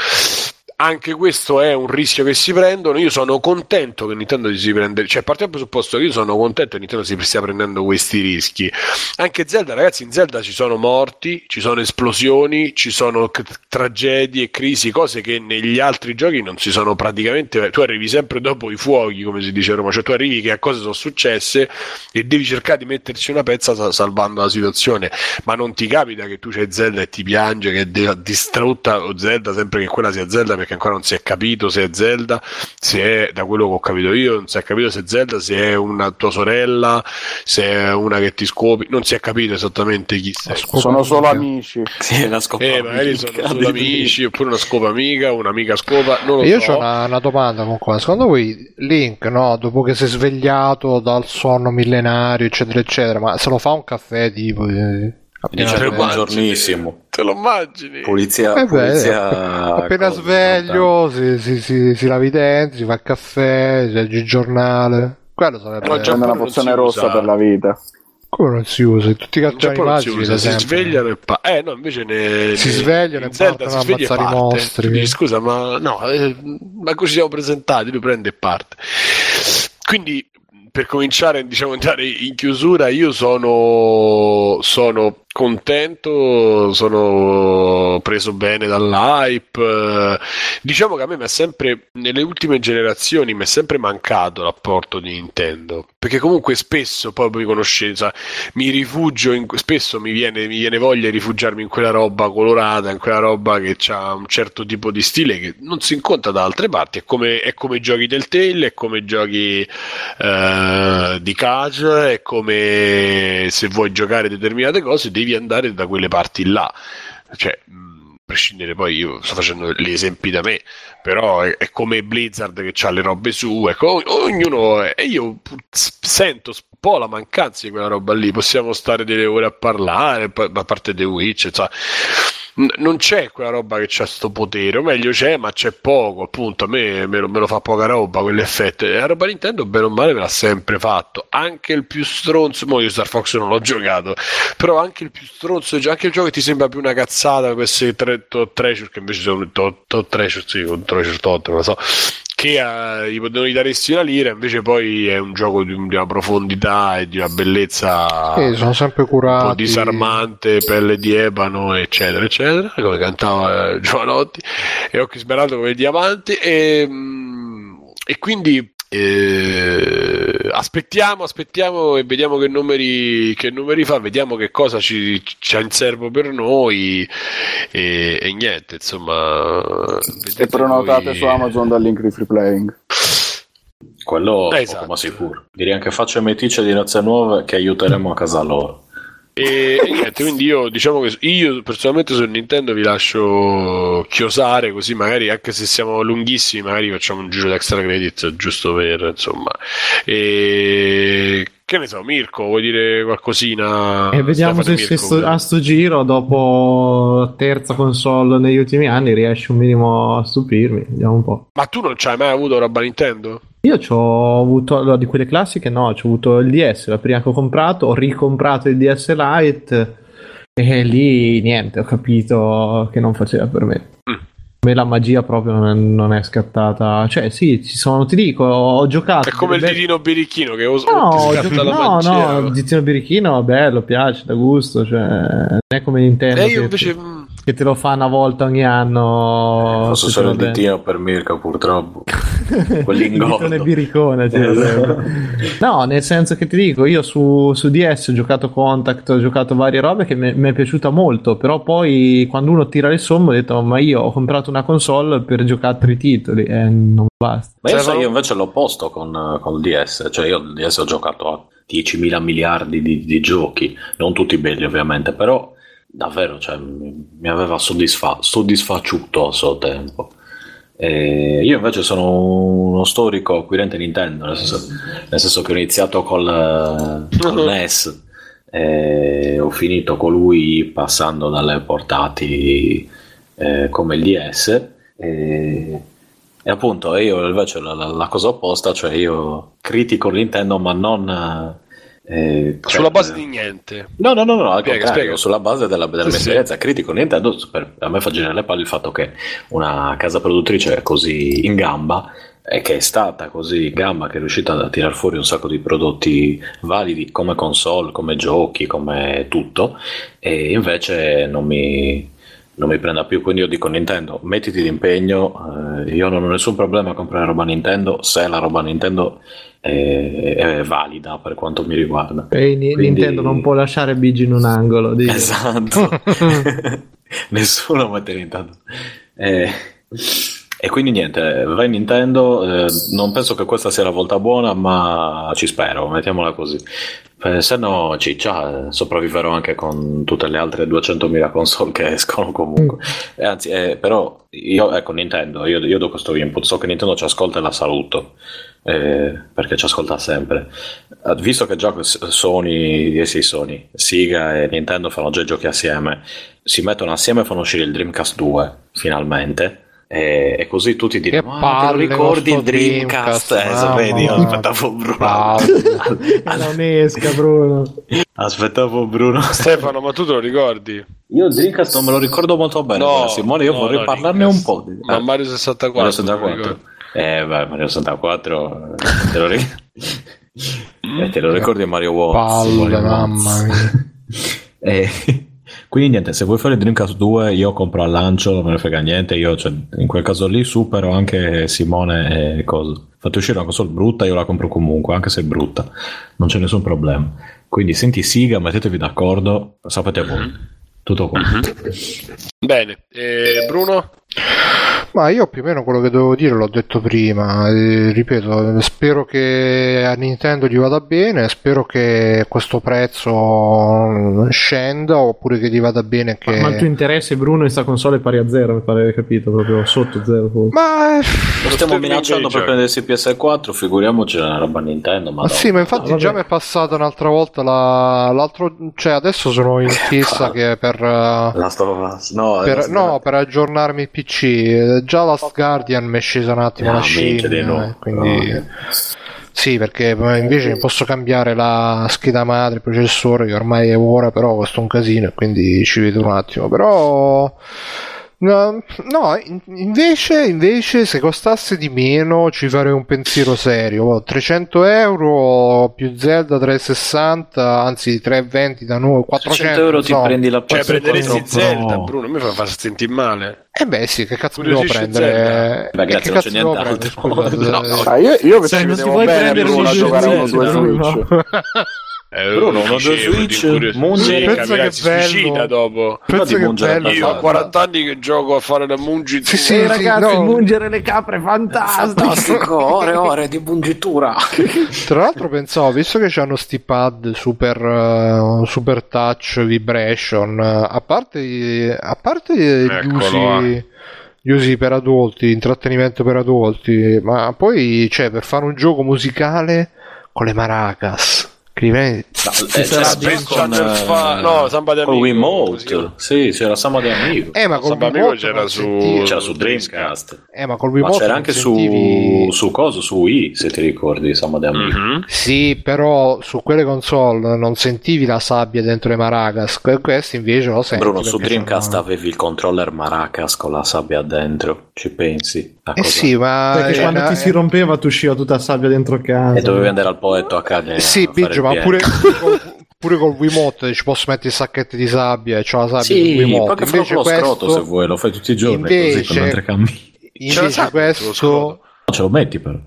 Anche questo è un rischio che si prendono. Io sono contento che Nintendo si prenda, cioè partiamo dal presupposto che io sono contento che Nintendo si stia prendendo questi rischi. Anche Zelda, ragazzi, in Zelda ci sono morti, ci sono esplosioni, ci sono tragedie, crisi, cose che negli altri giochi non si sono praticamente. Tu arrivi sempre dopo i fuochi, come si dice a Roma, cioè tu arrivi che a cose sono successe e devi cercare di metterci una pezza salvando la situazione, ma non ti capita che tu c'hai Zelda e ti piange che è distrutta o Zelda, sempre che quella sia Zelda, perché ancora non si è capito se è Zelda, se è, da quello che ho capito io, non si è capito se è Zelda, se è una tua sorella, se è una che ti scopi, non si è capito esattamente chi sei. Sono solo amici. Sì, una scopa eh, magari sono solo amici, oppure una scopa amica, un'amica scopa, non lo io so. Io ho una, una domanda con qua. Secondo voi Link, no, dopo che si è svegliato dal sonno millenario, eccetera, eccetera, ma se lo fa un caffè tipo... Eh... Dice buongiornissimo, te lo immagini? Polizia, eh beh, polizia appena cosa, sveglio si, si, si, si lava i denti, si fa il caffè, si legge il giornale. Quello sarebbe eh, una pozione rossa per la vita. Come non si usa? Tutti i cartoni magici si svegliano e pa- eh no, invece ne si svegliano e partono a ammazzare i mostri. Dici, scusa, ma no, eh, ma così siamo presentati, lui prende parte. Quindi per cominciare, diciamo, andare in chiusura, io sono sono contento, sono preso bene dall'hype. Diciamo che a me mi è sempre, nelle ultime generazioni, mi è sempre mancato l'apporto di Nintendo, perché comunque spesso, poi per conoscenza, mi rifugio in, spesso mi viene, mi viene voglia di rifugiarmi in quella roba colorata, in quella roba che ha un certo tipo di stile che non si incontra da altre parti. È come, è come giochi del Telltale, è come giochi eh, di casual, è come se vuoi giocare determinate cose devi andare da quelle parti là, cioè prescindere, poi io sto facendo gli esempi da me, però è, è come Blizzard che c'ha le robe sue, ecco, ognuno è, e io sento un po' la mancanza di quella roba lì. Possiamo stare delle ore a parlare, a parte The Witch, cioè, non c'è quella roba che c'ha sto potere, o meglio c'è ma c'è poco, appunto. A me me lo, me lo fa poca roba quell'effetto, e la roba Nintendo bene o male me l'ha sempre fatto, anche il più stronzo, mo io Star Fox non l'ho giocato, però anche il più stronzo, anche il gioco che ti sembra più una cazzata, questi tre top treasure che invece sono top treasure, sì, con treasure tot, non lo so, che uh, gli potevano daresti una lira, invece poi è un gioco di, di una profondità e di una bellezza, eh, sono sempre curati, un po' disarmante, pelle di ebano eccetera eccetera, come cantava eh, Giovanotti, e occhi smeraldo come diamanti, e, mm, e quindi eh, aspettiamo aspettiamo e vediamo che numeri che numeri fa, vediamo che cosa ci c'ha in serbo per noi, e, e niente, insomma, e prenotate voi... su Amazon dal link di Free Playing, quello eh, esatto. Ma sicuro, direi anche faccio meticcia di razze nuove che aiuteremo a casa loro. E, e niente, quindi io diciamo che io personalmente su Nintendo vi lascio chiosare, così magari anche se siamo lunghissimi magari facciamo un giro di extra credits, giusto per, insomma, e che ne so. Mirko, vuoi dire qualcosina? E vediamo se, Mirko, se sto, a sto giro, dopo terza console negli ultimi anni, riesci un minimo a stupirmi, vediamo un po'. Ma tu non c'hai mai avuto roba Nintendo? Io c'ho avuto, allora, di quelle classiche no, c'ho avuto il D S, la prima che ho comprato, ho ricomprato il D S Lite e lì niente, ho capito che non faceva per me. Mm. Me la magia proprio non è, non è scattata, cioè sì, ci sono, ti dico, ho giocato. È come il be- ditino birichino che ho no, ti scatta la no, magia. No, no, il ditino birichino è bello, piace, da gusto, cioè non è come Nintendo. E io invece... che te lo fa una volta ogni anno. Posso solo il ditino per Mirko, purtroppo. Quell'ingotto è biricone, cioè. No, nel senso che ti dico, io su, su D S ho giocato Contact, ho giocato varie robe che mi è piaciuta molto, però poi quando uno tira le somme ho detto, ma io ho comprato una console per giocare tre titoli e eh, non basta. Ma io, cioè, io invece l'opposto con, con il D S, cioè io il D S ho giocato a diecimila miliardi di, di giochi, non tutti belli ovviamente, però davvero, cioè, mi aveva soddisfa- soddisfacciuto a suo tempo. E io invece sono uno storico acquirente Nintendo, nel senso, nel senso che ho iniziato col, col N E S e ho finito con lui passando dalle portatili eh, come il D S, e, e appunto io invece la, la, la cosa opposta, cioè io critico Nintendo ma non... Eh, sulla base di niente, no no no, no al spiega, spiega. Sulla base della, della sì, mia esperienza sì. Critico Nintendo per, a me fa girare le palle il fatto che una casa produttrice è così in gamba e che è stata così in gamba che è riuscita a tirar fuori un sacco di prodotti validi come console, come giochi, come tutto, e invece non mi non mi prenda più. Quindi io dico, Nintendo, mettiti d'impegno, eh, io non ho nessun problema a comprare roba Nintendo se la roba Nintendo è, è valida per quanto mi riguarda. E quindi... Nintendo non può lasciare Biggio in un angolo, dico. Esatto. Nessuno mette Nintendo, eh, e quindi niente, vai Nintendo, eh, non penso che questa sia la volta buona, ma ci spero, mettiamola così. Eh, se no ciccia, eh, sopravviverò anche con tutte le altre duecentomila console che escono comunque. Mm. eh, anzi eh, però io ecco Nintendo, io, io do questo input, so che Nintendo ci ascolta e la saluto, eh, perché ci ascolta sempre, eh, visto che già Sony eh sì, Sony, Sega e Nintendo fanno già i giochi assieme, si mettono assieme e fanno uscire il Dreamcast due finalmente. E, e così tutti dicono: che ma palle, te lo ricordi il Dreamcast? Dreamcast eh, ah, so, vedi, io aspettavo Bruno. Non esca Bruno. Aspettavo Bruno. Stefano, ma tu te lo ricordi? Io il Dreamcast non me lo ricordo molto bene. No, Simone, io no, vorrei no, parlarne Dreamcast. Un po'. Di... Ma Mario sessantaquattro. Mario sessantaquattro. Eh, beh, Mario sessantaquattro. Te lo ricordi? eh, te lo ricordi Mario Wars? Palle, mamma mia. eh. Quindi niente, se vuoi fare Dreamcast due io compro al lancio, non me ne frega niente, io cioè, in quel caso lì supero anche Simone e coso. Fate uscire una console brutta, io la compro comunque, anche se è brutta, non c'è nessun problema. Quindi senti Siga, mettetevi d'accordo, sapete voi, tutto qua. Bene, eh, Bruno? Ma io più o meno quello che dovevo dire l'ho detto prima, eh, ripeto, spero che a Nintendo gli vada bene, spero che questo prezzo scenda oppure che gli vada bene che... Ma, ma il tuo interesse, Bruno, in questa console è pari a zero, mi pare, capito, proprio sotto zero. Ma... Lo stiamo minacciando per prendersi P S quattro, figuriamoci la roba Nintendo. Ma sì, ma infatti ah, già mi è passata un'altra volta la... l'altro... cioè adesso sono in fissa che per... Last of Us. No, per... Last no, per aggiornarmi il P C... Già Last Guardian mi è scesa un attimo no, la scimmia, no. Quindi no. Sì, perché invece posso cambiare la scheda madre, il processore, che ormai è ora, però costa un casino, quindi ci vedo un attimo. Però no, no, invece, invece se costasse di meno ci farei un pensiero serio. trecento euro più Zelda trecentosessanta, anzi trecentoventi da noi, quattrocento euro ti so. Prendi la cioè prenderesti Zelda, Bruno, mi fa far sentire male. Eh beh sì, che cazzo devo prendere? Ragazzi, non c'è nient'altro. Io mi ci vedevo bene a giocare uno due Switch. Eh, Bruno, uno due Switch, Mungi, ragazzi, suicida dopo. Penso che bello. Io ho quaranta anni che gioco a fare la mungitura. Sì, sì, ragazzi, no. Mungere le capre, fantastico. Ore e ore di mungitura. Tra l'altro pensavo, visto che c'hanno sti pad super, uh, super touch vibration, uh, a parte, a parte gli usi... gli usi per adulti, intrattenimento per adulti, ma poi cioè, per fare un gioco musicale con le maracas. Crime... No, eh, c'era c'era con, fa... no, Samba di Amico con Wiimote, sì, c'era Samba di Amico. Eh, ma col Wiimote c'era su c'era su Dreamcast. Eh, ma col Wiimote c'era anche sentivi... su su coso su Wii, se ti ricordi Samba di Amico. Mm-hmm. Sì, però su quelle console non sentivi la sabbia dentro le maracas, questi invece lo senti. Bruno, su Dreamcast sono... avevi il controller maracas con la sabbia dentro, ci pensi? Eh sì, ma perché quando una... ti si rompeva tu usciva tutta sabbia dentro casa e dovevi andare al poetto a cagare. Sì, Biggio, ma pure pure col Wiimote ci posso mettere i sacchetti di sabbia e c'ho la sabbia sì, sul Wiimote. Invece lo questo scroto, se vuoi lo fai tutti i giorni invece, così con altre cambi. Invece questo lo ce lo metti però.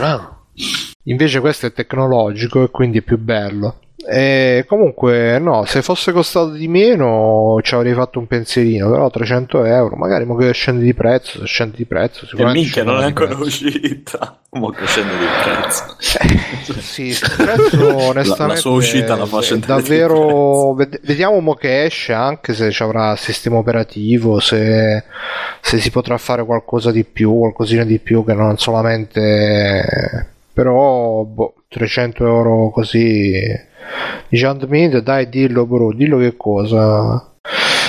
Ah. Invece questo è tecnologico e quindi è più bello. E comunque no, se fosse costato di meno ci avrei fatto un pensierino, però trecento euro magari mo che scende di prezzo, se scende di prezzo sicuramente. E minchia, non è ancora uscita, mo che scende di prezzo. Eh, sì, il prezzo onestamente la, la sua uscita la fa scendere davvero di prezzo. Vediamo mo che esce, anche se ci avrà sistema operativo, se, se si potrà fare qualcosa di più, qualcosina di più che non solamente, però boh, trecento euro così diciamo, dai, dillo bro, dillo che cosa.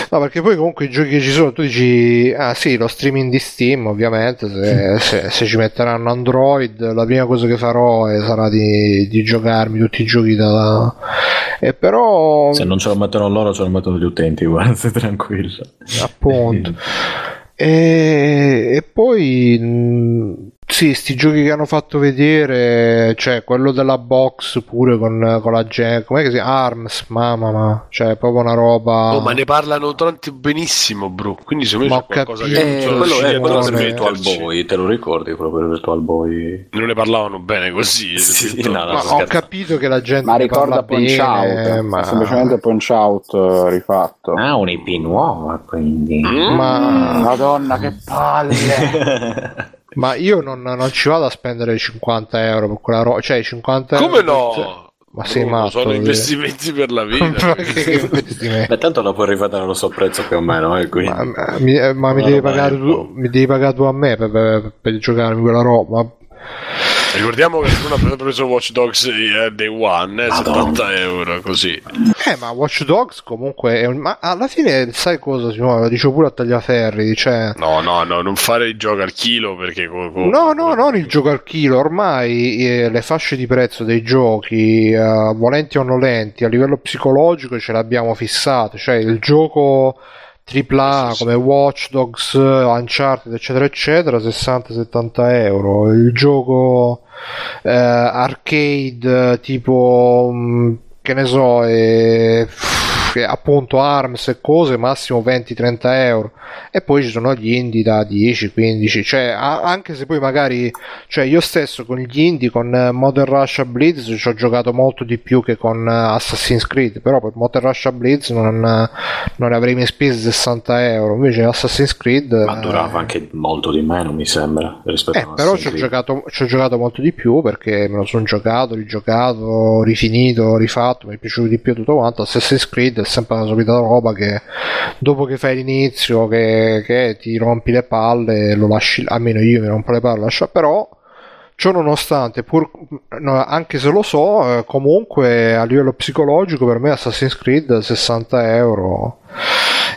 No, perché poi comunque i giochi che ci sono, tu dici ah sì, lo streaming di Steam ovviamente, se, se, se ci metteranno Android la prima cosa che farò è, sarà di, di giocarmi tutti i giochi da... E però se non ce lo mettono loro ce lo mettono gli utenti, guarda, sei tranquillo, appunto. E, e poi sì, sti giochi che hanno fatto vedere, cioè quello della box pure con, con la gente, com'è che si chiama? A R M S, mamma ma, cioè proprio una roba. Oh, ma ne parlano tanti benissimo, bro, quindi se me c'è qualcosa capito. Che eh, non quello è quello del Virtual Boy, te lo ricordi proprio il Virtual Boy? Non ne parlavano bene così. Sì, no, no, ma ho capito che la gente ma ricorda Punch Out, ma... semplicemente Punch Out rifatto. Ah, un'I P nuova, quindi. Mm. Ma Madonna, che palle. Ma io non, non ci vado a spendere cinquanta euro per quella roba, cioè cinquanta euro. Come no? Per... Ma sei no, matto, sono investimenti per la vita. Beh, tanto la puoi rifatare allo suo prezzo più o meno, eh, quindi. Ma, ma, mi, ma mi, devi pagare tu, mi devi pagare tu a me per, per, per giocarmi quella roba. Ricordiamo che Bruno ha preso Watch Dogs eh, Day One, eh, settanta euro così. Eh, ma Watch Dogs comunque è un... ma alla fine sai cosa, Simone? Lo dicevo pure a tagliaferri, cioè... No, no, no, non fare il gioco al chilo perché... Co- co- no, no, non il gioco al chilo. Ormai eh, le fasce di prezzo dei giochi, eh, volenti o nolenti, a livello psicologico ce l'abbiamo fissato. Cioè il gioco... tripla A come Watch Dogs, Uncharted eccetera eccetera, sessanta settanta euro. Il gioco eh, arcade tipo, che ne so, è... usce appunto ARMS e cose massimo venti trenta euro, e poi ci sono gli indie da dieci quindici, cioè a- anche se poi magari, cioè io stesso con gli indie, con Modern Russia Blitz ci ho giocato molto di più che con Assassin's Creed, però per Modern Russia Blitz non, non avrei mai speso sessanta euro, invece Assassin's Creed ma durava eh... anche molto di meno mi sembra rispetto eh, a però ci ho giocato, ci ho giocato molto di più perché me lo sono giocato, rigiocato, rifinito, rifatto, mi è piaciuto di più tutto quanto. Assassin's Creed è sempre una solita roba che dopo che fai l'inizio che, che ti rompi le palle, lo lasci, almeno io mi rompo le palle, lascio, però ciò nonostante, pur, anche se lo so, comunque a livello psicologico per me Assassin's Creed sessanta euro.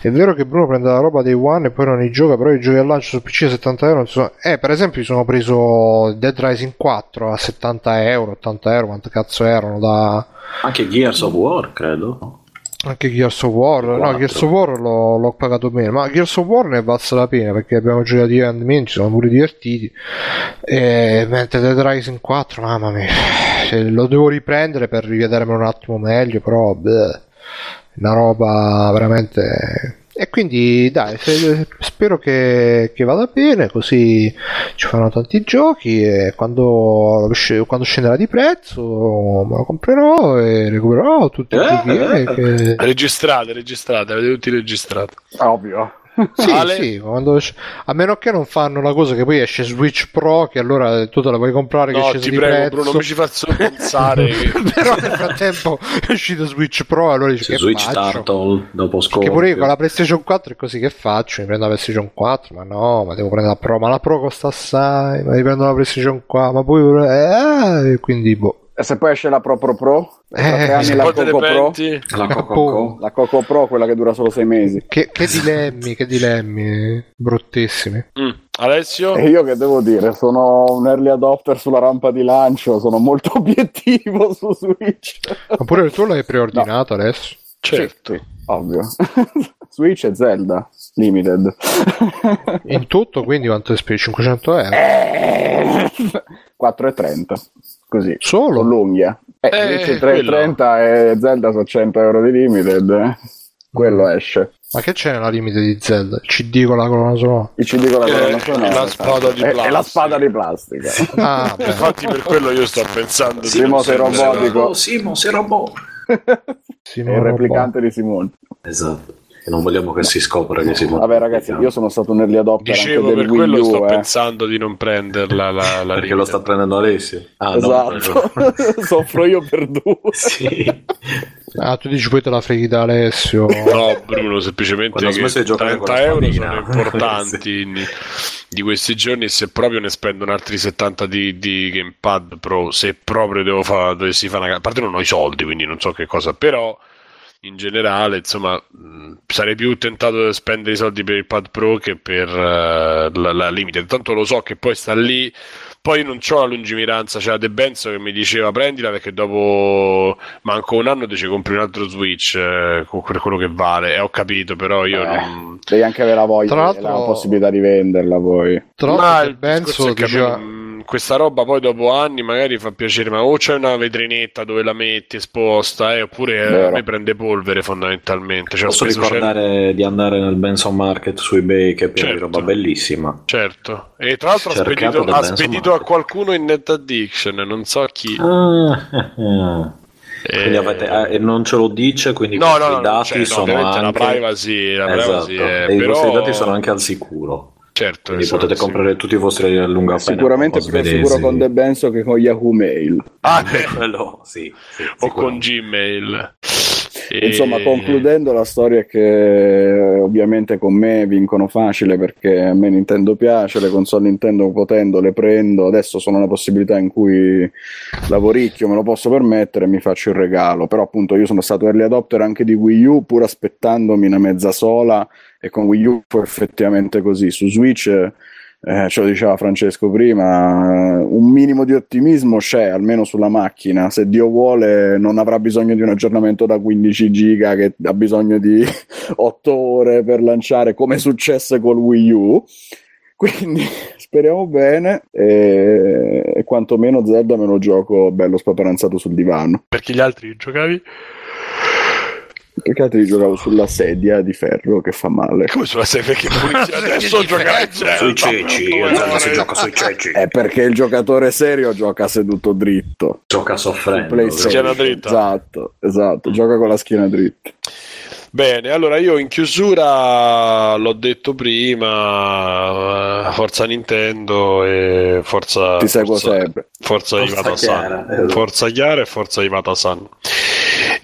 È vero che Bruno prende la roba dei One e poi non li gioca, però i giochi al lancio su P C a settanta euro sono... eh per esempio mi sono preso Dead Rising quattro a settanta euro, ottanta euro, quanto cazzo erano da... anche Gears of War credo, anche Gears of War quattro. No, Gears of War l'ho, l'ho pagato meno, ma Gears of War ne è valsa la pena perché abbiamo giocato io e me, ci siamo pure divertiti, e... mentre Dead Rising quattro mamma mia, cioè, lo devo riprendere per rivedermelo un attimo meglio, però bleh, una roba veramente. E quindi dai, se, spero che, che vada bene, così ci faranno tanti giochi e quando, quando scenderà di prezzo me lo comprerò e recupererò tutti i eh, giochi eh, che... registrate, registrate, avete tutti registrato, ovvio. Sì, Ale... sì, quando... a meno che non fanno la cosa che poi esce Switch Pro, che allora tu te la puoi comprare, no, che ti prego prezzo. Bruno, mi ci faccio pensare che... però nel frattempo è uscito Switch Pro, allora dici, che Switch faccio? Turtle, dopo scopo, che pure io con la PlayStation quattro è così, che faccio? Mi prendo la PlayStation quattro, ma no, ma devo prendere la Pro, ma la Pro costa assai, ma mi prendo la PlayStation qua, ma poi eh, quindi boh. E se poi esce la Pro Pro Pro, eh, anni la Coco Pro, la Coco, la Coco Pro, quella che dura solo sei mesi. Che, che dilemmi, che dilemmi bruttissimi. Mm. Alessio? E io che devo dire, sono un early adopter sulla rampa di lancio, sono molto obiettivo su Switch. Ma pure tu l'hai preordinato, no. Adesso? Certo, certo. Ovvio. Switch e Zelda Limited. In tutto quindi quanto spendi? cinquecento euro? Eh, quattro e trenta. Così. Solo? L'unghia. Eh, eh, invece tre e trenta e Zelda sono cento euro di Limited. Eh. Quello esce. Ma che c'è nella Limited di Zelda? Il C D con la colonna sonora? Il C D con la colonna sonora. La spada di plastica. E la spada di plastica. Ah, infatti per quello io sto pensando. Simo sei robotico. Simo sei robot. Il replicante di Simone. Esatto. E non vogliamo che si scopra che si può. Vabbè ragazzi, io sono stato un early adopter, dicevo, anche per del quello Wii U, sto eh. pensando di non prenderla la, la perché lo sta prendendo Alessio. Ah, esatto, no, soffro io per due. Sì. Ah, tu dici poi te la freghi da Alessio. No Bruno, semplicemente che trenta euro sono importanti in, di questi giorni, e se proprio ne spendono altri settanta di, di Gamepad Pro, se proprio devo fare, dovessi fare una, a parte non ho i soldi quindi non so che cosa, però in generale, insomma, mh, sarei più tentato di spendere i soldi per il Pad Pro che per uh, la, la Limited. Tanto lo so che poi sta lì, poi non c'ho la lungimiranza, c'era De Benzo che mi diceva prendila perché dopo manco un anno ti ci compri un altro Switch eh, per quello che vale, e eh, ho capito, però io eh, non... Devi anche avere la voglia, tra l'altro... la possibilità di venderla poi. Tra l'altro De Benzo diceva... questa roba poi dopo anni magari fa piacere, ma o c'è una vetrinetta dove la metti esposta, eh, oppure eh, a me prende polvere fondamentalmente. Cioè, posso ricordare c'è... di andare nel Benson Market su eBay che è piena di roba bellissima. Certo, e tra l'altro ha spedito, ha spedito a qualcuno in Net Addiction, non so chi. Ah, e avete, eh, non ce lo dice, quindi no, no, i dati no, sono anche... la privacy, la privacy esatto. è, e però... i vostri dati sono anche al sicuro. Certo, esatto, potete comprare sì. tutti i vostri allunga sicuramente più svedesi. Sicuro con De Benzo che con Yahoo Mail ah, quello, sì, sì, o con Gmail e... insomma, concludendo, la storia è che ovviamente con me vincono facile perché a me Nintendo piace, le console Nintendo potendo le prendo, adesso sono una possibilità in cui lavoricchio, me lo posso permettere e mi faccio il regalo, però appunto io sono stato early adopter anche di Wii U pur aspettandomi una mezza sola, e con Wii U fu effettivamente così. Su Switch, eh, ce lo diceva Francesco prima, un minimo di ottimismo c'è, almeno sulla macchina, se Dio vuole non avrà bisogno di un aggiornamento da quindici giga che ha bisogno di otto ore per lanciare come successe col Wii U, quindi speriamo bene, e, e quantomeno Zelda me lo gioco bello spaparanzato sul divano. Perché gli altri giocavi? Perché altri giocavo sulla sedia di ferro che fa male. Come sulla sedia che pulisce? Adesso giocare sui ceci, si gioca sui ceci. È perché il giocatore serio gioca seduto dritto. Gioca soffrendo. Schiena dritta. Esatto, esatto, gioca con la schiena dritta. Bene, allora io in chiusura l'ho detto prima, forza Nintendo e forza... Ti seguo forza, sempre. Forza Iwata-san. Forza Chiara e forza Iwata-san.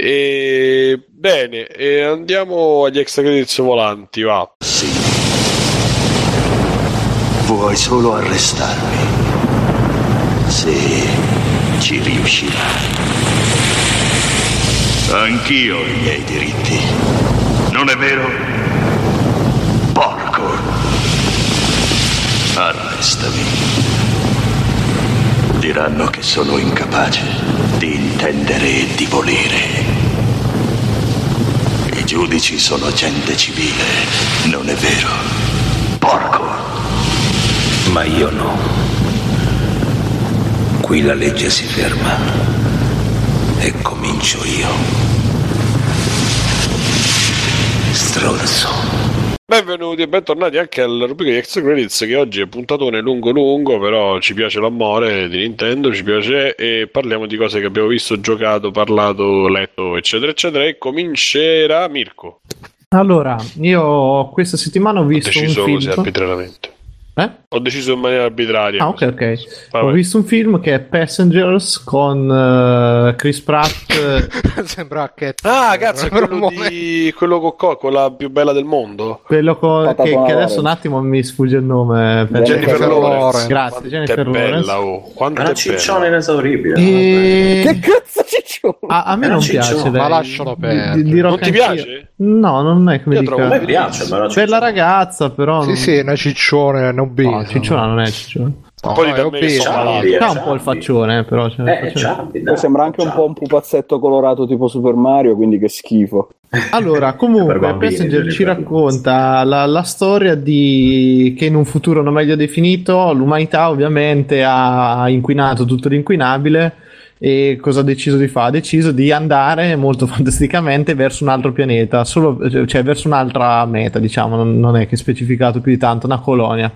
E, bene, e andiamo agli extra credits volanti, va. Sì. Vuoi solo arrestarmi? Sì, ci riuscirai. Anch'io ho i miei diritti. Non è vero? Porco. Arrestami. Diranno che sono incapace di intendere e di volere. I giudici sono gente civile, non è vero? Porco. Ma io no. Qui la legge si ferma. E comincio io. Stronzo. Benvenuti e bentornati anche al rubrica di Extra Credits, che oggi è puntatone lungo lungo, però ci piace l'amore di Nintendo, ci piace, e parliamo di cose che abbiamo visto, giocato, parlato, letto, eccetera eccetera. E comincerà Mirko. Allora, io questa settimana ho visto ho deciso un film così arbitrariamente. Eh? Ho deciso in maniera arbitraria. Ah, ok, ok. Vabbè. Ho visto un film che è Passengers con uh, Chris Pratt. Sembra che ah, cazzo, quello, di... quello con Coco, la più bella del mondo. Quello con... che, che adesso un attimo mi sfugge il nome. Jennifer Lawrence. Grazie, Jennifer Lawrence. Oh. Quanto è una ciccione inesauribile. E... Che cazzo ciccione? A, a me non piace, dai. Ma lascialo perdere. D- non ti piace? Io. No, non è come dico. A me piace. Per la ragazza, però. Sì, sì, è una ciccione. No, cicciona non è cicciona. No, poi no, c'ha un po' il faccione, però eh, ciambi, no, sembra anche ciambi. Un po' un pupazzetto colorato tipo Super Mario, quindi che schifo. Allora, comunque, bambini, Passenger ci racconta la, la storia di che in un futuro non meglio definito l'umanità ovviamente ha inquinato tutto l'inquinabile. E cosa ha deciso di fare? Ha deciso di andare molto fantasticamente verso un altro pianeta, solo, cioè verso un'altra meta, diciamo, non, non è che è specificato più di tanto, una colonia.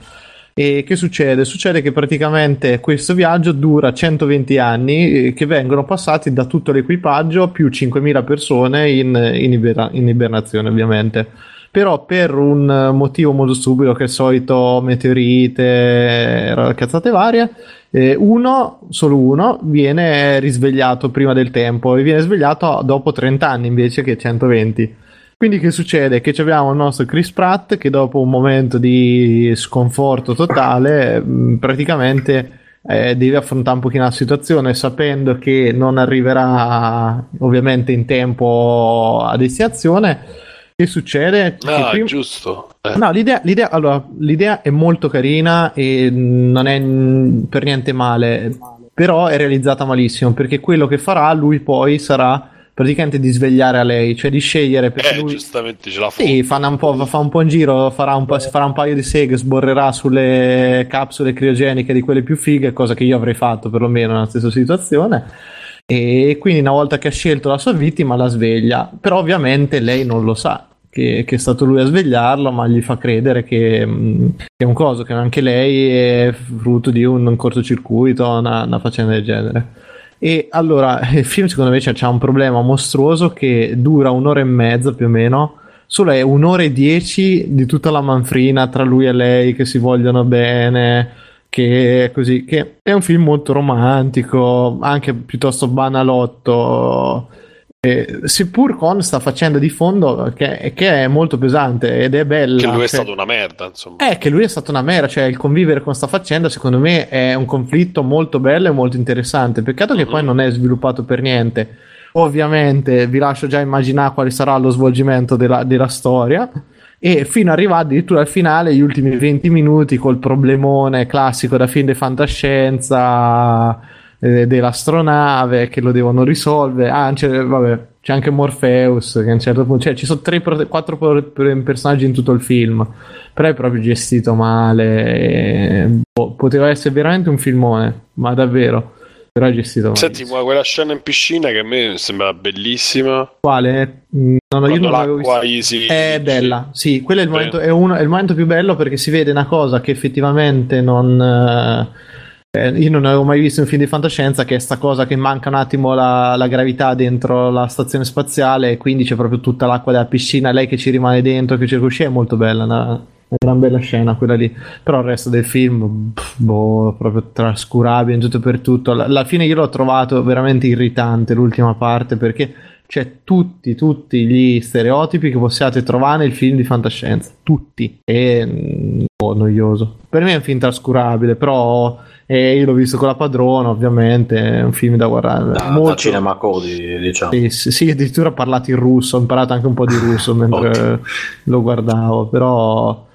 E che succede? Succede che praticamente questo viaggio dura centoventi anni che vengono passati da tutto l'equipaggio più cinquemila persone in, in, ibera, in ibernazione ovviamente. Però per un motivo molto stupido, che è il solito meteorite, cazzate varie, eh, uno, solo uno, viene risvegliato prima del tempo e viene svegliato dopo trenta anni invece che centoventi. Quindi che succede? Che abbiamo il nostro Chris Pratt che dopo un momento di sconforto totale praticamente... Eh, deve affrontare un pochino la situazione sapendo che non arriverà ovviamente in tempo a destinazione. Che succede? Che ah, prima... giusto. Eh. No, l'idea, l'idea, allora, l'idea è molto carina e non è per niente male, però è realizzata malissimo, perché quello che farà lui poi sarà praticamente di svegliare a lei, cioè di scegliere, perché eh, lui giustamente ce la fa. Sì, fa un po', fa un po' in giro, farà un, pa- farà un paio di seghe, sborrerà sulle capsule criogeniche di quelle più fighe, cosa che io avrei fatto perlomeno nella stessa situazione. E quindi una volta che ha scelto la sua vittima la sveglia, però ovviamente lei non lo sa che, che è stato lui a svegliarlo, ma gli fa credere che, che è un coso, che anche lei è frutto di un, un cortocircuito, una, una faccenda del genere. E allora il film secondo me c'ha un problema mostruoso che dura un'ora e mezza più o meno, solo è un'ora e dieci di tutta la manfrina tra lui e lei che si vogliono bene, che è così, che è un film molto romantico, anche piuttosto banalotto, eh, seppur con sta faccenda di fondo che, che è molto pesante ed è bella, che lui cioè, è stato una merda insomma, è che lui è stato una merda, cioè il convivere con sta faccenda secondo me è un conflitto molto bello e molto interessante, peccato che mm-hmm. poi non è sviluppato per niente. Ovviamente vi lascio già immaginare quale sarà lo svolgimento della, della storia. E fino ad arrivare addirittura al finale, gli ultimi venti minuti col problemone classico da film di fantascienza, eh, dell'astronave che lo devono risolvere. Ah, c'è, vabbè, c'è anche Morpheus che a un certo punto, cioè ci sono tre quattro personaggi in tutto il film, però è proprio gestito male. Boh, poteva essere veramente un filmone, ma davvero. però è gestito male. Senti, ma quella scena in piscina che a me sembra bellissima. Quale? No, no, io non l'avevo vista. Easy, è bella, sì, sì, quello è il momento, è, uno, è il momento più bello, perché si vede una cosa che effettivamente non... Eh, io non avevo mai visto un film di fantascienza, che è sta cosa che manca un attimo la, la gravità dentro la stazione spaziale, e quindi c'è proprio tutta l'acqua della piscina, lei che ci rimane dentro, che cerca uscire, è molto bella, una, una gran bella scena quella lì. Però il resto del film, pff, boh, proprio trascurabile in tutto e per tutto. Alla, alla fine io l'ho trovato veramente irritante l'ultima parte, perché c'è tutti tutti gli stereotipi che possiate trovare nel film di fantascienza, tutti, è boh, noioso. Per me è un film trascurabile, però... E io l'ho visto con la padrona, ovviamente, è un film da guardare. Da, molto... da cinema codi, diciamo. Sì, sì, sì, addirittura ho parlato in russo, ho imparato anche un po' di russo mentre lo guardavo, però...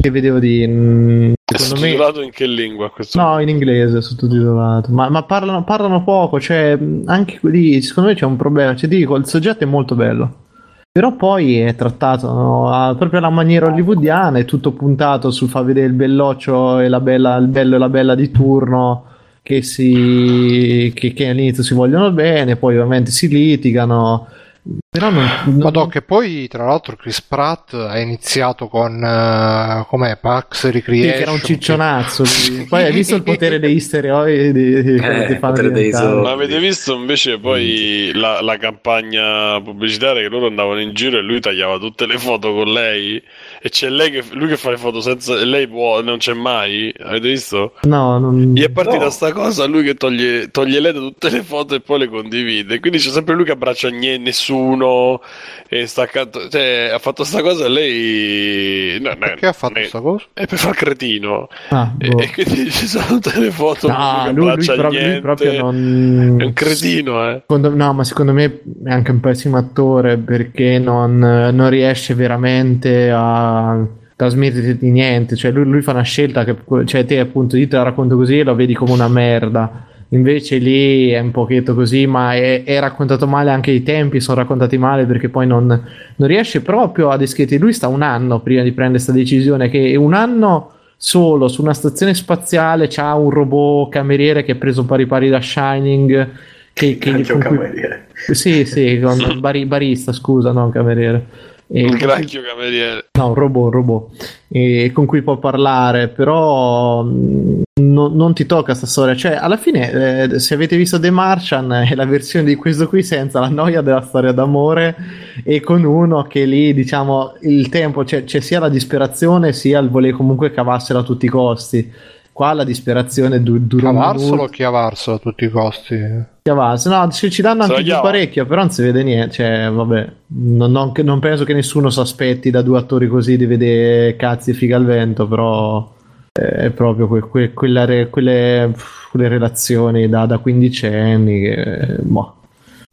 Che vedevo di... Mh, è sottotitolato me... in che lingua questo? No, in inglese sottotitolato, ma, ma parlano, parlano poco, cioè anche lì secondo me c'è un problema, cioè dico, il soggetto è molto bello, però poi è trattato, no, a, proprio alla maniera hollywoodiana, è tutto puntato sul far vedere il belloccio e la bella, il bello e la bella di turno che, si, che, che all'inizio si vogliono bene, poi ovviamente si litigano. Però non, non... Madò, che poi tra l'altro Chris Pratt ha iniziato con uh, com'è, Pax Recreation, sì, che era un ciccionazzo che... poi hai visto il potere dei stereoidi, eh, ma avete visto invece poi la, la campagna pubblicitaria che loro andavano in giro e lui tagliava tutte le foto con lei, e c'è lei che, lui che fa le foto senza, e lei può, non c'è mai, avete visto? No, non... gli è partita no. sta cosa, lui che toglie, toglie lei da tutte le foto e poi le condivide, quindi c'è sempre lui che abbraccia niente, nessuno, uno, e sta accanto, cioè, ha fatto sta cosa e lei no, perché no, ha fatto sta cosa? È per far cretino, ah, boh. e, e quindi ci sono delle foto, no, lui, lui, proprio, lui proprio non... è un cretino, eh. secondo, no, ma secondo me è anche un pessimo attore, perché non, non riesce veramente a trasmetterti di niente, cioè lui, lui fa una scelta che, cioè te appunto, io te la racconto così e la vedi come una merda. Invece lì è un pochetto così, ma è, è raccontato male, anche i tempi sono raccontati male, perché poi non, non riesce proprio a descrivere. Lui sta un anno prima di prendere questa decisione, che un anno solo su una stazione spaziale c'ha un robot cameriere che è preso pari pari da Shining, che, che gli, un cameriere cui, sì sì con, bari, barista scusa non cameriere E il granchio cameriere, no, un robot, un robot e con cui può parlare, però no, non ti tocca sta storia, cioè alla fine eh, se avete visto The Martian è la versione di questo qui senza la noia della storia d'amore, e con uno che lì diciamo il tempo c'è, c'è sia la disperazione sia il voler comunque cavarsela a tutti i costi. Qua la disperazione du- dura cavarselo o chiavarselo a tutti i costi? Chiavarselo, no, ci, ci danno anche più parecchio, però non si vede niente, cioè vabbè, non, non, non penso che nessuno si aspetti da due attori così di vedere cazzi e figa al vento, però è proprio que, que, quella re, quelle, quelle relazioni da, da quindicenni che boh,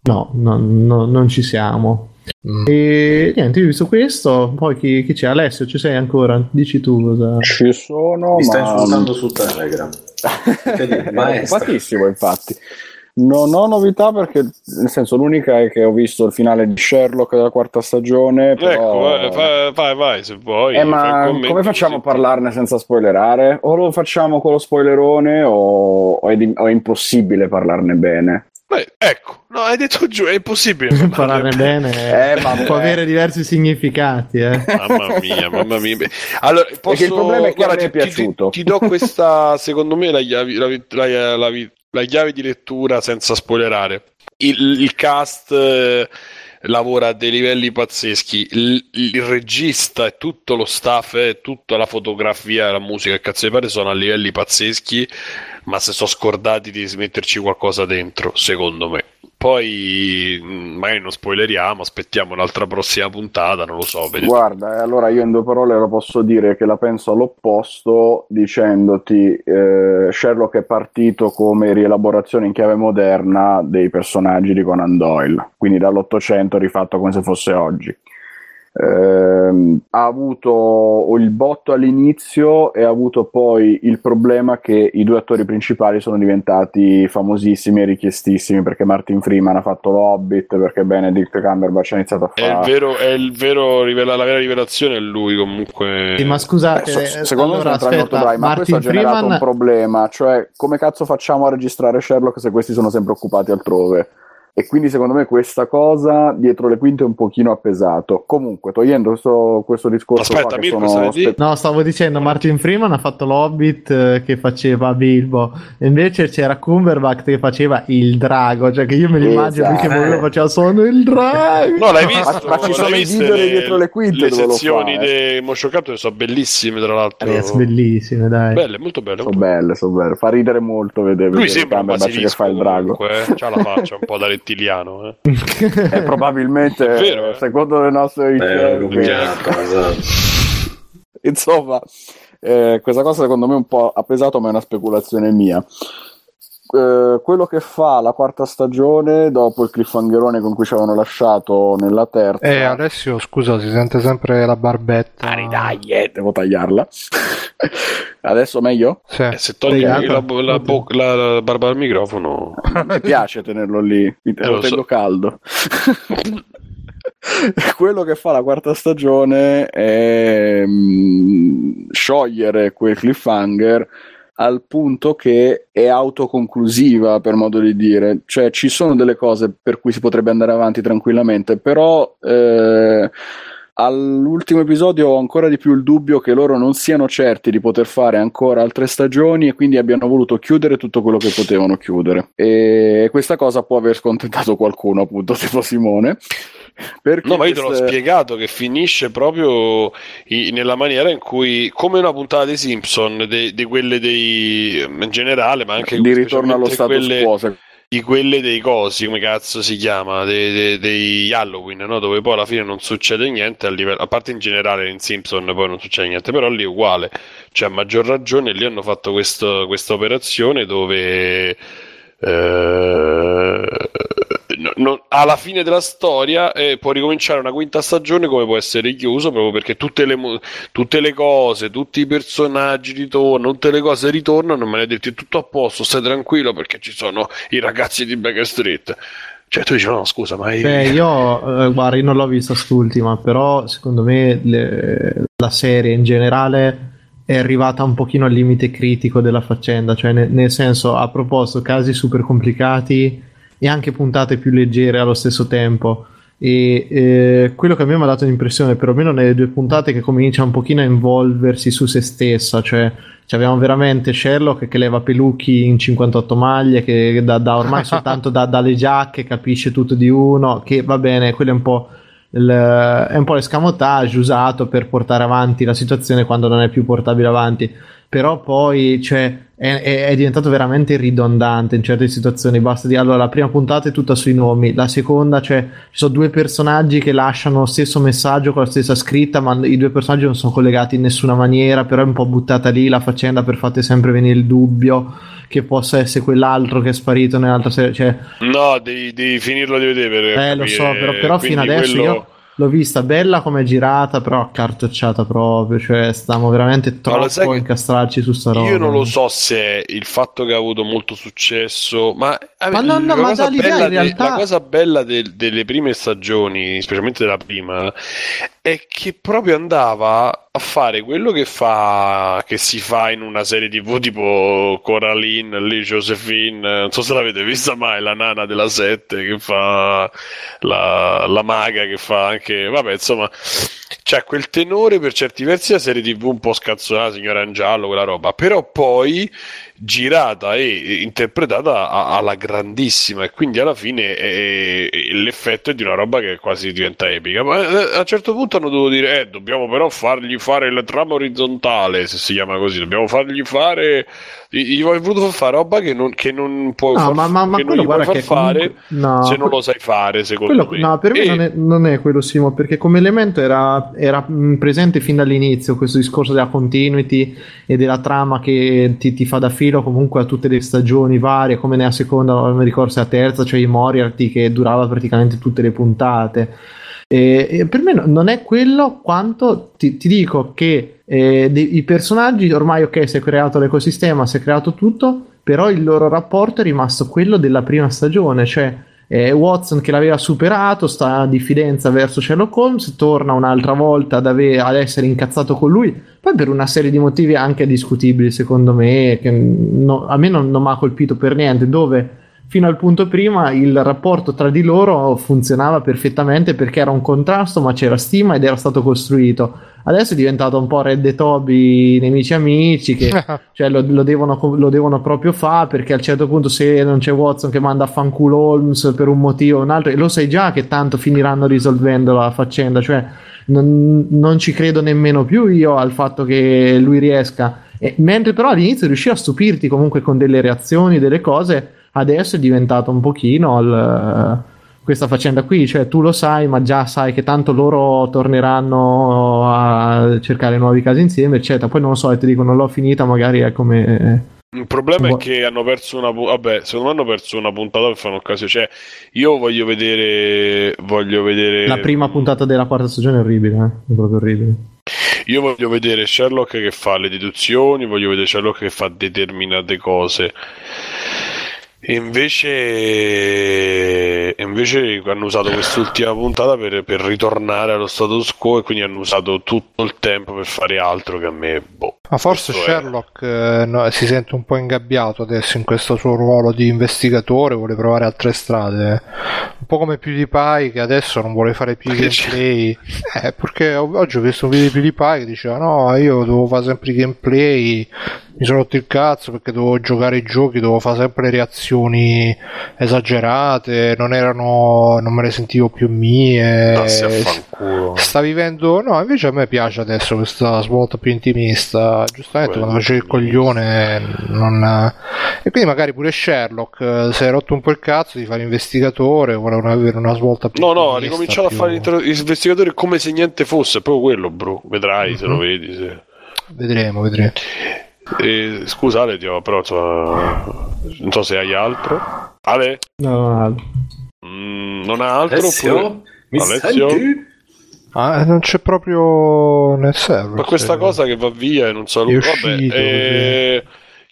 no, no, no, non ci siamo. Mm. E niente, io ho visto questo. Poi chi, chi c'è? Alessio, ci sei ancora? Dici tu cosa? Ci sono. Mi stai ma... insultando su Telegram. Ma è fatissimo, infatti. Non ho novità, perché nel senso l'unica è che ho visto il finale di Sherlock della quarta stagione, però... Ecco, vai, vai, vai se vuoi. Eh, ma come facciamo a parlarne senza spoilerare? O lo facciamo con lo spoilerone o, o, è, di... o è impossibile parlarne bene? Beh, ecco, no, hai detto giù, è impossibile parlare bene, eh, ma può avere diversi significati, eh. Mamma mia, mamma mia. Allora, posso... il problema è che guarda, a me è piaciuto. Ti, ti, ti do questa, secondo me, la chiave, la, la, la, la chiave di lettura senza spoilerare. Il, il cast eh, lavora a dei livelli pazzeschi. Il, il regista e tutto lo staff, eh, tutta la fotografia, la musica, il cazzo di pare, sono a livelli pazzeschi. Ma se sono scordati di metterci qualcosa dentro, secondo me. Poi magari non spoileriamo, aspettiamo un'altra prossima puntata, non lo so. Vedete. Guarda, allora io in due parole lo posso dire che la penso all'opposto, dicendoti eh, Sherlock è partito come rielaborazione in chiave moderna dei personaggi di Conan Doyle, quindi dall'Ottocento rifatto come se fosse oggi. eh, ha avuto il botto all'inizio e ha avuto poi il problema che i due attori principali sono diventati famosissimi e richiestissimi, perché Martin Freeman ha fatto l'Hobbit, perché Benedict Cumberbatch ha iniziato a fare... È il vero, è il vero rivela- la vera rivelazione è lui comunque... Sì, ma scusate... Eh, so, secondo allora, me sono aspetta, dry, ma Martin questo ha generato Freeman... un problema, cioè come cazzo facciamo a registrare Sherlock se questi sono sempre occupati altrove? E quindi secondo me questa cosa dietro le quinte un pochino ha pesato. Comunque, togliendo questo, questo discorso... Aspetta, qua, che Mirko, sono... spe... No, stavo dicendo, Martin Freeman ha fatto l'Hobbit eh, che faceva Bilbo, e invece c'era Cumberbatch che faceva il drago, cioè che io me l'immagino esatto. Perché quello faceva sono il drago! No, l'hai visto? Ma, ma ci sono i video le, dietro le quinte le sezioni dei motion capture sono bellissime, tra l'altro. Eh, bellissime, dai. Belle, molto belle. Sono belle, sono belle. Fa ridere molto vedere lui Cumberbatch che fa il drago. C'ha la faccia un po' da Eh. È probabilmente è vero, eh? Secondo le nostre Beh, idee, insomma, eh, questa cosa secondo me un po' ha pesato, ma è una speculazione mia. Eh, quello che fa la quarta stagione dopo il cliffhangerone con cui ci avevano lasciato nella terza, eh, Alessio, scusa, si sente sempre la barbetta. Ah, dai, devo tagliarla. Adesso meglio? Sì. Eh, se togli la, la, la, la, la barba al microfono, mi piace tenerlo lì, mi te, lo, lo tengo so. caldo. Quello che fa la quarta stagione è mh, sciogliere quel cliffhanger al punto che è autoconclusiva, per modo di dire, cioè ci sono delle cose per cui si potrebbe andare avanti tranquillamente, però eh, all'ultimo episodio ho ancora di più il dubbio che loro non siano certi di poter fare ancora altre stagioni e quindi abbiano voluto chiudere tutto quello che potevano chiudere, e questa cosa può aver scontentato qualcuno, appunto, tipo Simone. Perché no, ma io te l'ho queste... spiegato che finisce proprio i, nella maniera in cui, come una puntata dei Simpson, di de quelle dei in generale, ma anche di ritorno allo status quo, di quelle dei cosi, come cazzo si chiama, dei, dei, dei Halloween, no? Dove poi alla fine non succede niente a, livello, a parte in generale in Simpson poi non succede niente, però lì è uguale, cioè a maggior ragione lì hanno fatto questo, questa operazione dove eh... No, no, alla fine della storia eh, può ricominciare una quinta stagione come può essere chiuso, proprio perché tutte le, tutte le cose, tutti i personaggi ritornano, tutte le cose ritornano, non me l'hai detto, tutto a posto, stai tranquillo perché ci sono i ragazzi di Baker Street. Cioè tu dici no, scusa, ma io... Beh, io eh, guarda, io non l'ho vista st'ultima, però secondo me le, la serie in generale è arrivata un pochino al limite critico della faccenda, cioè ne, nel senso ha proposto casi super complicati e anche puntate più leggere allo stesso tempo, e eh, quello che a me mi ha dato l'impressione, perlomeno nelle due puntate, che comincia un pochino a involversi su se stessa, cioè, cioè abbiamo veramente Sherlock che leva peluchi in cinquantotto maglie, che da, da ormai soltanto da, dalle giacche capisce tutto di uno, che va bene, quello è un po' il, è un po' l'escamotage usato per portare avanti la situazione quando non è più portabile avanti, però poi cioè, è, è, è diventato veramente ridondante in certe situazioni, basta dire allora la prima puntata è tutta sui nomi, la seconda cioè, ci sono due personaggi che lasciano lo stesso messaggio con la stessa scritta ma i due personaggi non sono collegati in nessuna maniera, però è un po' buttata lì la faccenda per fate sempre venire il dubbio che possa essere quell'altro che è sparito nell'altra serie, cioè... no devi, devi finirlo di vedere per eh capire. Lo so, però, però fino adesso quello... io l'ho vista bella come girata, però cartocciata proprio, cioè stiamo veramente troppo a incastrarci su sta roba. Io non lo so se il fatto che ha avuto molto successo, ma, ma, no, no, ma in realtà... de, la cosa bella de, delle prime stagioni, specialmente della prima, è che proprio andava a fare quello che fa che si fa in una serie tv tipo Coraline, lì Josephine, non so se l'avete vista mai, la nana della sette che fa la, la maga che fa anche che vabbè insomma c'è quel tenore per certi versi la serie tv un po' scazzonata, Signora Angiallo, quella roba, però poi girata e interpretata alla grandissima, e quindi alla fine è, è, l'effetto è di una roba che quasi diventa epica, ma a un certo punto hanno dovuto dire eh, dobbiamo però fargli fare la trama orizzontale, se si chiama così, dobbiamo fargli fare, gli ho voluto fare roba che non, che non può no, far, ma, ma, che non gli puoi far fare comunque, no, se non lo sai fare secondo quello, me no, per me e... non, è, non è quello Simo, perché come elemento era, era presente fin dall'inizio questo discorso della continuity e della trama che ti, ti fa da filo comunque a tutte le stagioni varie, come nella seconda, non mi ricordo se la terza, cioè i Moriarty che durava praticamente tutte le puntate, E, e per me no, non è quello quanto ti, ti dico che eh, dei, i personaggi ormai, ok, si è creato l'ecosistema, si è creato tutto, però il loro rapporto è rimasto quello della prima stagione, cioè eh, Watson che l'aveva superato sta diffidenza verso Sherlock Holmes, torna un'altra volta ad, ave- ad essere incazzato con lui, poi per una serie di motivi anche discutibili secondo me, che no, a me non, non mi ha colpito per niente, dove fino al punto prima il rapporto tra di loro funzionava perfettamente perché era un contrasto ma c'era stima ed era stato costruito. Adesso è diventato un po' Red e Toby nemici amici che cioè, lo, lo, devono, lo devono proprio fare, perché a un certo punto se non c'è Watson che manda a fanculo Holmes per un motivo o un altro, e lo sai già che tanto finiranno risolvendo la faccenda, cioè non, non ci credo nemmeno più io al fatto che lui riesca, e, mentre però all'inizio riusciva a stupirti comunque con delle reazioni, delle cose. Adesso è diventato un pochino il, questa faccenda qui, cioè tu lo sai ma già sai che tanto loro torneranno a cercare nuovi casi insieme eccetera, poi non lo so, e ti dico non l'ho finita, magari è come... Il problema è che hanno perso una vabbè, secondo me hanno perso una puntata per fare un'occasione, cioè io voglio vedere voglio vedere la prima puntata della quarta stagione è orribile, eh? È proprio orribile. Io voglio vedere Sherlock che fa le deduzioni, voglio vedere Sherlock che fa determinate cose. Invece, invece hanno usato quest'ultima puntata per, per ritornare allo status quo, e quindi hanno usato tutto il tempo per fare altro che a me. Boh, ma forse Sherlock eh, no, si sente un po' ingabbiato adesso in questo suo ruolo di investigatore, vuole provare altre strade. Un po' come PewDiePie che adesso non vuole fare più gameplay. Eh, perché oggi ho visto un video di PewDiePie che diceva no, io devo fare sempre i gameplay, mi sono rotto il cazzo perché dovevo giocare i giochi, dovevo fare sempre reazioni esagerate, non erano, non me le sentivo più mie. No, affanculo. Sta vivendo, no, invece a me piace adesso questa svolta più intimista, giustamente. Quello quando facevi il coglione non... E quindi magari pure Sherlock si è rotto un po' il cazzo di fare investigatore, voleva avere una svolta più no intimista, no, ha ricominciato più... a fare investigatore come se niente fosse, proprio quello, bro, vedrai, mm-hmm. se lo vedi se... vedremo, vedremo. Eh, scusate, però non so se hai altro. Ale? No, mm, non ha altro? Alessio? Mi Alessio? Senti? Ah, non c'è proprio nel server. Ma questa server. Cosa che va via e non saluta. Vabbè, eh,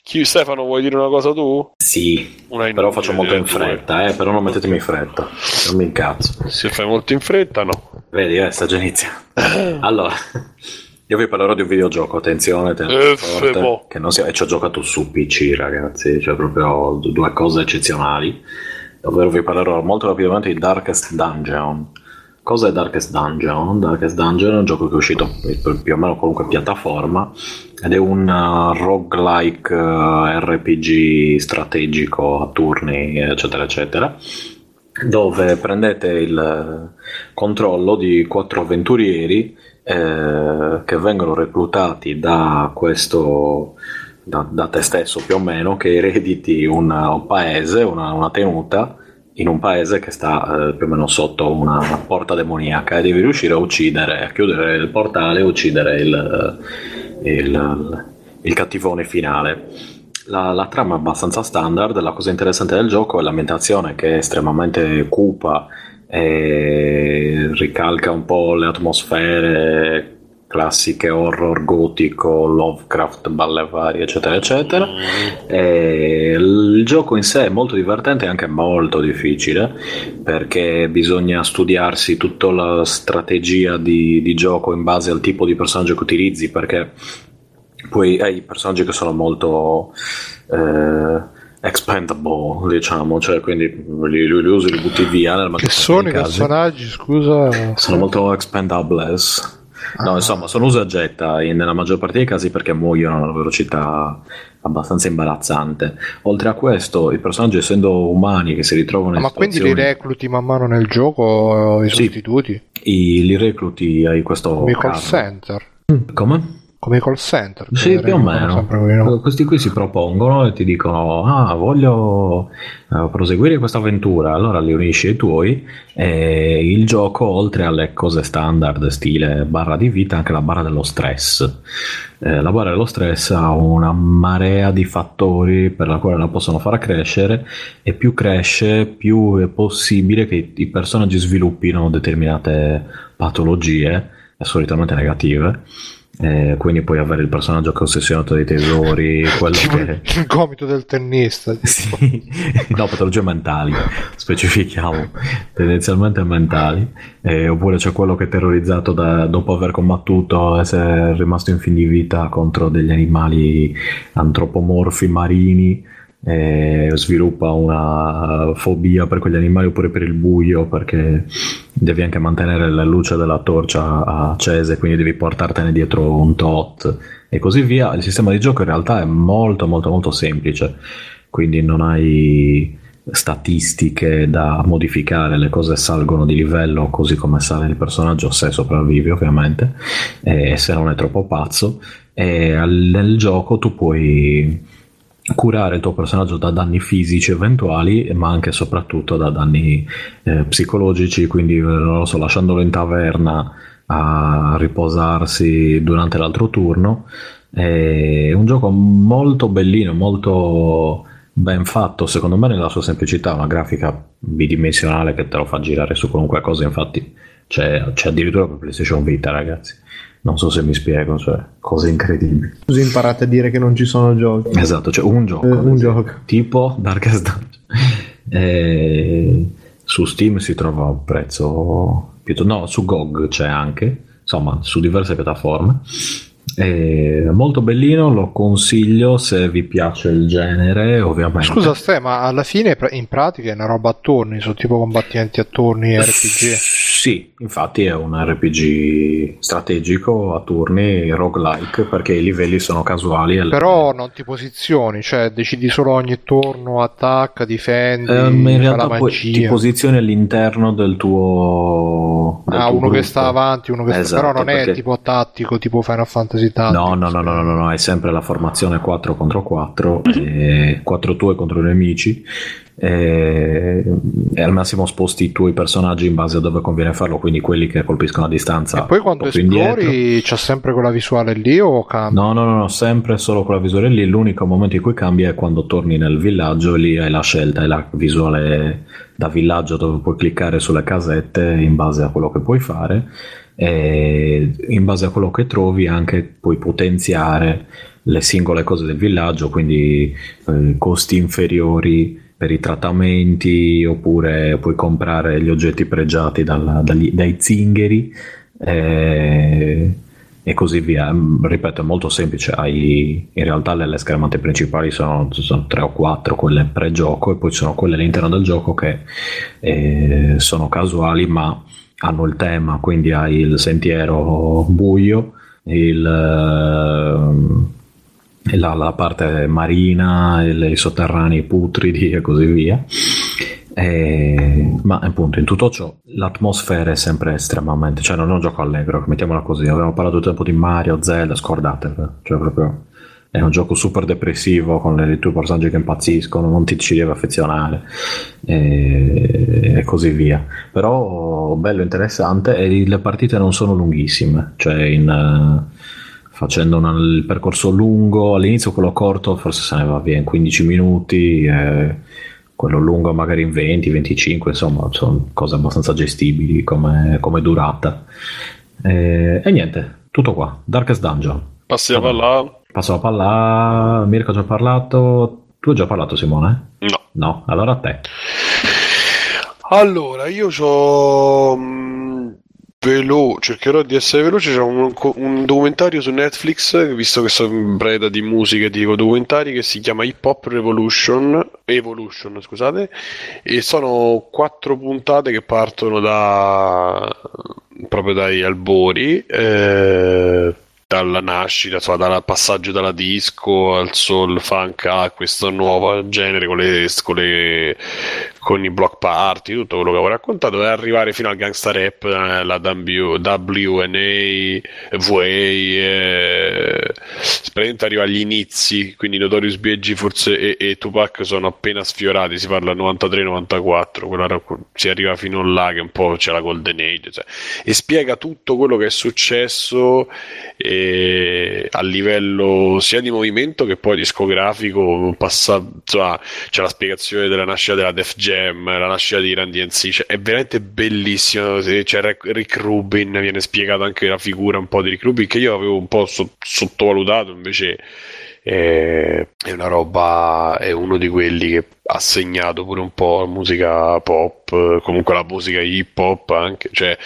chi, Stefano, vuoi dire una cosa tu? Sì, però faccio molto in fretta, eh, però non mettetemi in fretta, non mi incazzo. Se fai molto in fretta, no. Vedi, eh, sta già iniziando. Allora... Io vi parlerò di un videogioco, attenzione, attenzione forte, che non si... e ci ho giocato su P C, ragazzi, cioè proprio due cose eccezionali, ovvero vi parlerò molto rapidamente di Darkest Dungeon. Cosa è Darkest Dungeon? Darkest Dungeon è un gioco che è uscito più o meno qualunque piattaforma, ed è un roguelike R P G strategico a turni, eccetera, eccetera, dove prendete il controllo di quattro avventurieri Eh, che vengono reclutati da questo da, da te stesso più o meno, che erediti una, un paese, una, una tenuta in un paese che sta eh, più o meno sotto una, una porta demoniaca, e devi riuscire a uccidere, a chiudere il portale e uccidere il, il, il cattivone finale. La, la trama è abbastanza standard. La cosa interessante del gioco è l'ambientazione, che è estremamente cupa e ricalca un po' le atmosfere classiche horror, gotico, Lovecraft, balle varie, eccetera eccetera. E il gioco in sé è molto divertente e anche molto difficile, perché bisogna studiarsi tutta la strategia di, di gioco in base al tipo di personaggio che utilizzi, perché poi hai personaggi che sono molto... Eh, expendable, diciamo, cioè quindi li, li usi, li butti via nel che sono i personaggi, scusa, sono molto expendables, no, ah. Insomma, sono usa getta nella maggior parte dei casi, perché muoiono a una velocità abbastanza imbarazzante. Oltre a questo, i personaggi, essendo umani, che si ritrovano in ma situazioni... quindi li recluti man mano nel gioco, i sì, sostituti? I, li recluti, hai questo... Mi call center. Come? come i call center. Sì, più o meno. No. Questi qui si propongono e ti dicono: ah, voglio proseguire questa avventura. Allora li unisci ai tuoi e il gioco, oltre alle cose standard, stile barra di vita, anche la barra dello stress. Eh, la barra dello stress ha una marea di fattori per la quale la possono far crescere, e più cresce, più è possibile che i personaggi sviluppino determinate patologie, solitamente negative. Eh, quindi puoi avere il personaggio che è ossessionato dai tesori, quello che... il gomito del tennista. Sì. No, patologie mentali, specifichiamo, tendenzialmente mentali. Eh, oppure c'è quello che è terrorizzato da, dopo aver combattuto, essere rimasto in fin di vita contro degli animali antropomorfi marini, e sviluppa una fobia per quegli animali, oppure per il buio, perché devi anche mantenere la luce della torcia accesa e quindi devi portartene dietro un tot e così via. Il sistema di gioco in realtà è molto molto molto semplice, quindi non hai statistiche da modificare, le cose salgono di livello così come sale il personaggio, se sopravvivi ovviamente, e se non è troppo pazzo. E nel gioco tu puoi curare il tuo personaggio da danni fisici eventuali, ma anche e soprattutto da danni eh, psicologici, quindi non lo so, lasciandolo in taverna a riposarsi durante l'altro turno. È un gioco molto bellino, molto ben fatto secondo me nella sua semplicità, una grafica bidimensionale che te lo fa girare su qualunque cosa. Infatti c'è, c'è addirittura per PlayStation Vita, ragazzi, non so se mi spiego, cioè cose incredibili. Così imparate a dire che non ci sono giochi. Esatto, c'è cioè un gioco, eh, un gioco tipo Darkest Dungeon. E su Steam si trova a un prezzo piuttosto, no, su G O G c'è anche, insomma su diverse piattaforme. È molto bellino, lo consiglio se vi piace il genere, ovviamente. Scusa Ste, ma alla fine in pratica è una roba a turni, sono tipo combattimenti a turni R P G. Sì, infatti è un R P G strategico a turni, roguelike, perché i livelli sono casuali. Però le... non ti posizioni, cioè decidi solo ogni turno, attacca, difendi, um, in realtà poi ti posizioni all'interno del tuo... Del ah, tuo uno gruppo. Che sta avanti, uno che esatto, sta... Però non perché... è tipo tattico, tipo Final Fantasy Tactics. No, no, no, no, no, no, no, è sempre la formazione quattro contro quattro, e quattro tue contro i nemici. E, e al massimo sposti i tuoi personaggi in base a dove conviene farlo, quindi quelli che colpiscono a distanza. E poi quando esplori c'è sempre quella visuale lì o cambia? No, no, no, no, sempre solo quella visuale lì. L'unico momento in cui cambia è quando torni nel villaggio, e lì hai la scelta, hai la visuale da villaggio dove puoi cliccare sulle casette in base a quello che puoi fare, e in base a quello che trovi anche puoi potenziare le singole cose del villaggio, quindi eh, costi inferiori per i trattamenti, oppure puoi comprare gli oggetti pregiati dalla, dagli, dai zingari eh, e così via. Ripeto, è molto semplice. Hai, in realtà le, le schermate principali sono, sono tre o quattro, quelle pre-gioco, e poi ci sono quelle all'interno del gioco che eh, sono casuali ma hanno il tema, quindi hai il sentiero buio, il... Eh, La, la parte marina, il, i sotterranei putridi e così via. E, ma appunto in tutto ciò l'atmosfera è sempre estremamente, cioè non è un gioco allegro, mettiamola così. Abbiamo parlato tutto il tempo di Mario, Zelda, scordatelo, cioè proprio è un gioco super depressivo con le, i tuoi personaggi che impazziscono, non ti ci devi affezionare e, e così via. Però bello, interessante, e le partite non sono lunghissime, cioè in facendo una, il percorso lungo, all'inizio quello corto forse se ne va via in quindici minuti, eh, quello lungo magari in venti venticinque, insomma sono cose abbastanza gestibili come, come durata. Eh, e niente, tutto qua, Darkest Dungeon. Passiamo alla... Passo la palla, Mirko ha già parlato, tu hai già parlato Simone? No. No, allora a te. Allora, io c'ho... Velo, cercherò di essere veloce. C'è un, un documentario su Netflix, visto che sono in preda di musica e di documentari, che si chiama Hip Hop Revolution Evolution, scusate, e sono quattro puntate che partono da proprio dai albori, eh, dalla nascita, insomma, dal passaggio dalla disco al soul, funk, a questo nuovo genere con le, con le con i block party, tutto quello che avevo raccontato, e arrivare fino al gangsta rap, la W N A, W A, eh, praticamente arriva agli inizi, quindi Notorious B I G forse e, e Tupac sono appena sfiorati, si parla novantatré novantaquattro, quella, si arriva fino là che un po' c'è la Golden Age, cioè, e spiega tutto quello che è successo eh, a livello sia di movimento che poi discografico, passa, cioè, c'è la spiegazione della nascita della Def Jam, la nascita di Randy N C, cioè, è veramente bellissimo. C'è cioè, Rick Rubin, viene spiegata anche la figura un po' di Rick Rubin, che io avevo un po' so- sottovalutato, invece eh, è una roba, è uno di quelli che ha segnato pure un po' la musica pop, comunque la musica hip hop anche, cioè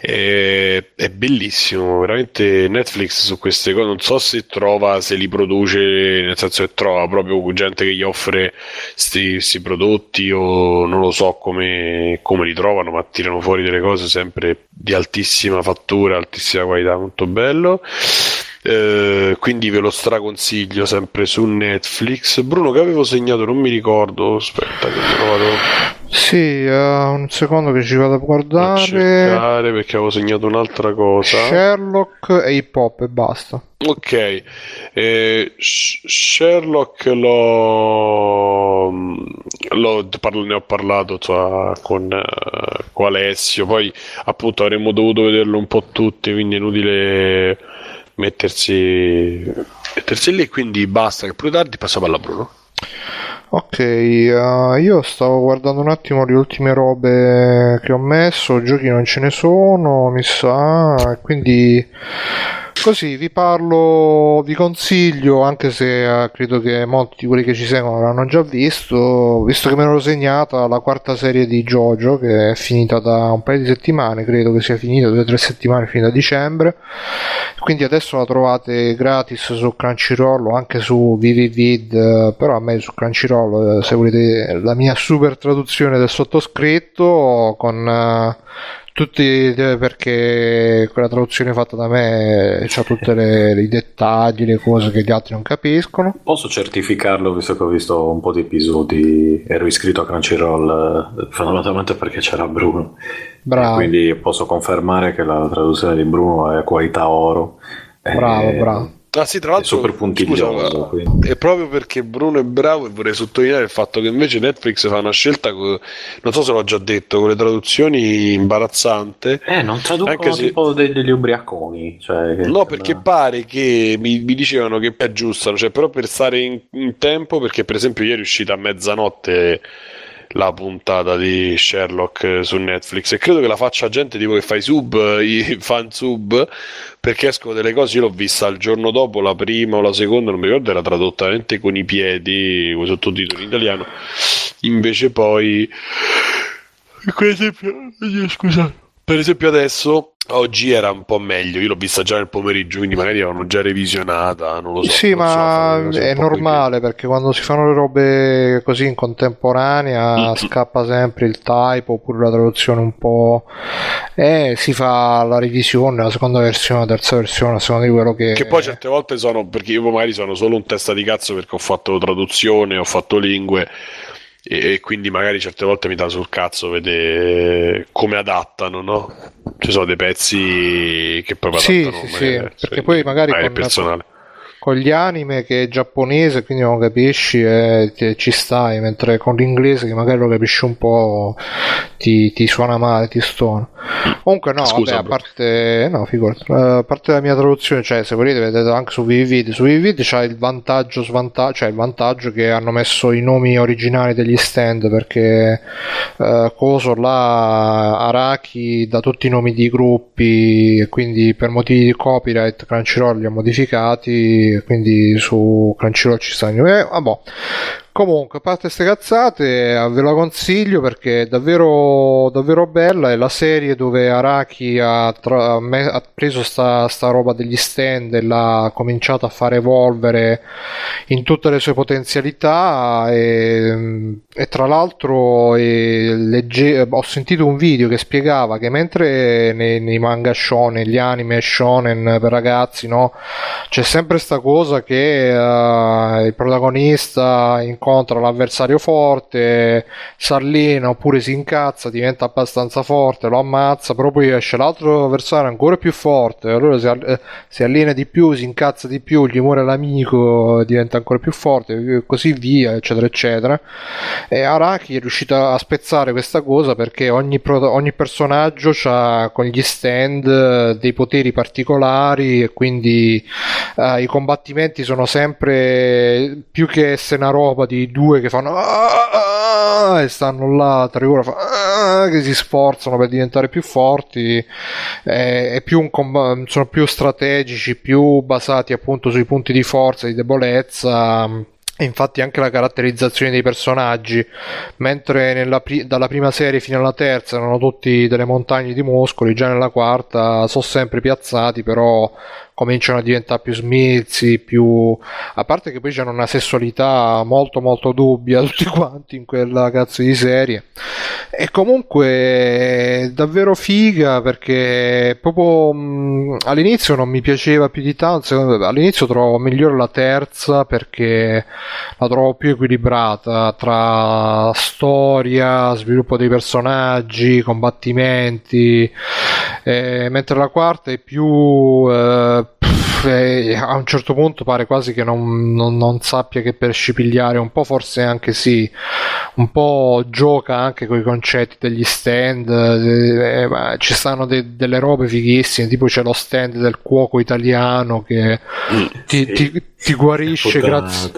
è, è bellissimo veramente. Netflix su queste cose non so se trova, se li produce, nel senso che trova proprio gente che gli offre questi prodotti, o non lo so come, come li trovano, ma tirano fuori delle cose sempre di altissima fattura, altissima qualità, molto bello. Eh, quindi ve lo straconsiglio, sempre su Netflix. Bruno, che avevo segnato non mi ricordo, aspetta che lo vado, sì, uh, un secondo che ci vado a guardare, a cercare, perché avevo segnato un'altra cosa. Sherlock e hip hop e basta. Ok, eh, Sherlock l'ho, l'ho parlo, ne ho parlato cioè, con, uh, con Alessio, poi appunto avremmo dovuto vederlo un po' tutti, quindi è inutile mettersi mettersi lì, quindi basta, che più tardi passa palla a Bruno. Ok, uh, io stavo guardando un attimo le ultime robe che ho messo, giochi non ce ne sono mi sa, quindi così vi parlo, vi consiglio, anche se uh, credo che molti di quelli che ci seguono l'hanno già visto, visto che me l'ho segnata la quarta serie di JoJo, che è finita da un paio di settimane, credo che sia finita due o tre settimane, finita a dicembre, quindi adesso la trovate gratis su Crunchyroll o anche su ViviVid, però a me su Crunchyroll, se volete la mia super traduzione del sottoscritto con uh, tutti, perché quella traduzione fatta da me c'ha tutti i dettagli, le cose che gli altri non capiscono. Posso certificarlo, visto che ho visto un po' di episodi, ero iscritto a Crunchyroll fondamentalmente perché c'era Bruno. Bravo. Quindi posso confermare che la traduzione di Bruno è qualità oro. Bravo, e... bravo. Ah, sì, tra l'altro, super puntiglioso, scusa, è proprio perché Bruno è bravo, e vorrei sottolineare il fatto che invece Netflix fa una scelta co- non so se l'ho già detto, con le traduzioni imbarazzante, eh non traducono se... tipo dei, degli ubriaconi, cioè, no, perché una... pare che mi, mi dicevano che aggiustano, cioè, però per stare in, in tempo, perché per esempio ieri è uscita a mezzanotte la puntata di Sherlock su Netflix, e credo che la faccia gente tipo che fa i sub, i fan sub, perché escono delle cose. Io l'ho vista il giorno dopo, la prima o la seconda, non mi ricordo, era tradotta veramente con i piedi, con i sottotitoli in italiano, invece poi per esempio, scusa, per esempio adesso oggi era un po' meglio, io l'ho vista già nel pomeriggio, quindi magari l'avevano già revisionata, non lo so. Sì, ma so, è normale, perché quando si fanno le robe così in contemporanea scappa sempre il typo, oppure la traduzione un po', e eh, si fa la revisione, la seconda versione, la terza versione, a seconda di quello che... Che poi certe volte sono, perché io magari sono solo un testa di cazzo perché ho fatto traduzione, ho fatto lingue, e quindi magari certe volte mi dà sul cazzo vedere come adattano, no? Ci sono dei pezzi che poi sì, adattano, sì, magari, sì, perché poi magari con, personale. Con gli anime che è giapponese, quindi non capisci e eh, ci stai, mentre con l'inglese che magari lo capisci un po' ti, ti suona male, ti stona. Comunque no, scusa, vabbè, a parte no, figurati, a parte la mia traduzione, cioè se volete vedete anche su ViviVid, su ViviVid c'è il vantaggio svantaggio, cioè il vantaggio che hanno messo i nomi originali degli stand, perché eh, coso là Araki dà tutti i nomi di gruppi, e quindi per motivi di copyright Crunchyroll li ha modificati, quindi su Crunchyroll ci stanno, eh, vabbè. Comunque, a parte ste cazzate, ve la consiglio perché è davvero, davvero bella. È la serie dove Araki ha, tra- ha preso sta, sta roba degli stand e l'ha cominciata a far evolvere in tutte le sue potenzialità. E, e tra l'altro e legge- ho sentito un video che spiegava che mentre nei, nei manga shonen, gli anime shonen per ragazzi, no, c'è sempre sta cosa che uh, il protagonista in incontra l'avversario forte, si allena oppure si incazza, diventa abbastanza forte, lo ammazza, però poi esce l'altro avversario ancora più forte, allora si, si allena di più, si incazza di più, gli muore l'amico, diventa ancora più forte, così via, eccetera eccetera. E Araki è riuscita a spezzare questa cosa perché ogni, pro- ogni personaggio ha con gli stand dei poteri particolari, e quindi eh, i combattimenti sono sempre più che essere una roba di due che fanno ah, ah, e stanno là tre ore ah, che si sforzano per diventare più forti, eh, è più un comb- sono più strategici, più basati appunto sui punti di forza e di debolezza. Infatti anche la caratterizzazione dei personaggi, mentre nella pri- dalla prima serie fino alla terza erano tutti delle montagne di muscoli, già nella quarta sono sempre piazzati, però cominciano a diventare più smilzi, più... a parte che poi c'è una sessualità molto molto dubbia tutti quanti in quella cazzo di serie. E comunque è davvero figa, perché proprio mh, all'inizio non mi piaceva più di tanto, all'inizio trovo migliore la terza perché la trovo più equilibrata tra storia, sviluppo dei personaggi, combattimenti, eh, mentre la quarta è più... Eh, a un certo punto pare quasi che non, non, non sappia che percipigliare un po', forse anche sì, un po' gioca anche con i concetti degli stand, eh, eh, ci stanno de, delle robe fighissime, tipo c'è lo stand del cuoco italiano che ti, ti, ti, guarisce, grazie,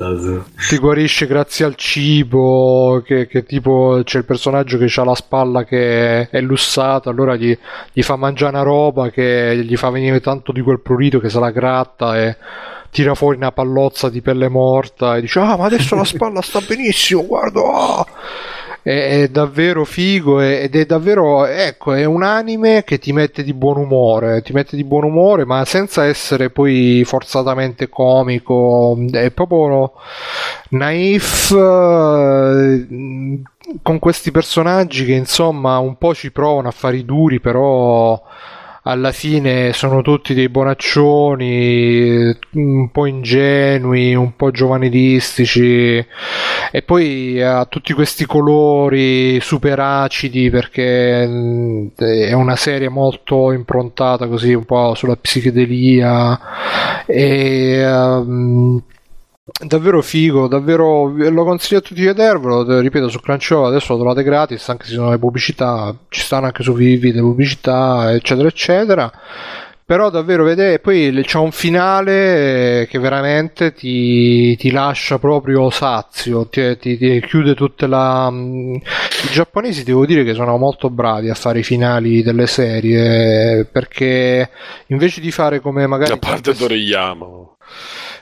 ti guarisce grazie al cibo, che, che tipo c'è il personaggio che ha la spalla che è lussata, allora gli, gli fa mangiare una roba che gli fa venire tanto di quel prurito che se la e tira fuori una pallozza di pelle morta e dice ah ma adesso la spalla sta benissimo, guarda, oh! È, è davvero figo, è, ed è davvero, ecco, è un anime che ti mette di buon umore, ti mette di buon umore ma senza essere poi forzatamente comico, è proprio naif, con questi personaggi che insomma un po' ci provano a fare i duri, però alla fine sono tutti dei bonaccioni, un po' ingenui, un po' giovanilistici, e poi ha tutti questi colori super acidi perché è una serie molto improntata così un po' sulla psichedelia, e um, davvero figo, davvero lo consiglio a tutti di vedervelo, ripeto, su Crunchyroll adesso lo trovate gratis, anche se sono le pubblicità, ci stanno anche su Vivi le pubblicità eccetera eccetera, però davvero vedete, poi c'è un finale che veramente ti, ti lascia proprio sazio, ti, ti, ti chiude tutta la... I giapponesi devo dire che sono molto bravi a fare i finali delle serie, perché invece di fare come magari... La parte Toriyama...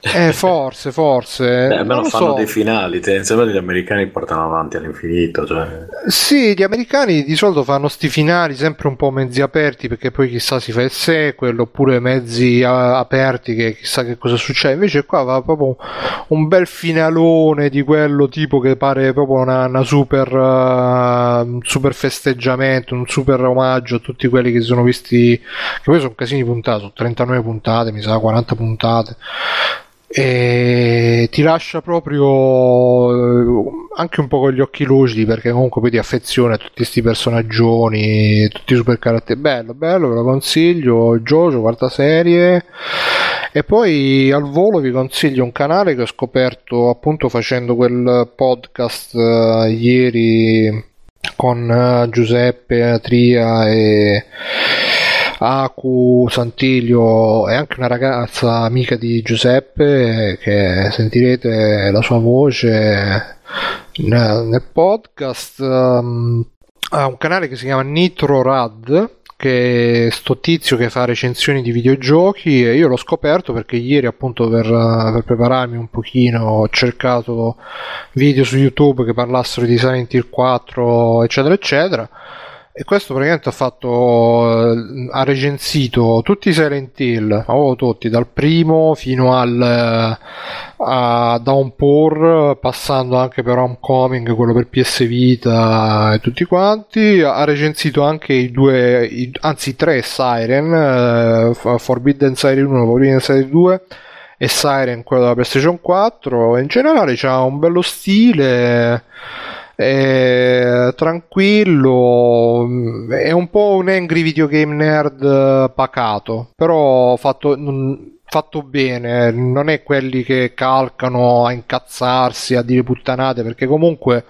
Eh, forse, forse. Beh, almeno fanno so. dei finali. Te, sembra che gli americani portano avanti all'infinito. Cioè. Sì, gli americani di solito fanno sti finali sempre un po' mezzi aperti, perché poi chissà si fa il sequel, oppure mezzi a- aperti che chissà che cosa succede. Invece qua va proprio un bel finalone di quello tipo che pare proprio una, una super uh, super festeggiamento, un super omaggio a tutti quelli che si sono visti, che poi sono casini puntate, sono trentanove puntate, mi sa quaranta puntate. E ti lascia proprio anche un po' con gli occhi lucidi, perché comunque poi ti affeziona a tutti questi personaggioni, tutti super caratteri. Bello, bello, ve lo consiglio. Jojo, quarta serie. E poi al volo vi consiglio un canale che ho scoperto appunto facendo quel podcast uh, ieri con uh, Giuseppe Tria e Aku Santiglio, è anche una ragazza amica di Giuseppe che sentirete la sua voce nel podcast, um, ha un canale che si chiama NitroRad, che sto tizio che fa recensioni di videogiochi, e io l'ho scoperto perché ieri appunto per, per prepararmi un pochino ho cercato video su YouTube che parlassero di Silent Hill quattro eccetera eccetera, e questo praticamente ha fatto, ha recensito tutti i Silent Hill, oh, tutti, dal primo fino al a Downpour, passando anche per Homecoming, quello per P S Vita e tutti quanti, ha recensito anche i due, i, anzi i tre Siren, uh, Forbidden Siren uno, Forbidden Siren due e Siren, quello della PlayStation quattro. In generale c'ha un bello stile, è tranquillo, è un po' un angry videogame nerd pacato, però fatto... Non... fatto bene, non è quelli che calcano a incazzarsi, a dire puttanate, perché comunque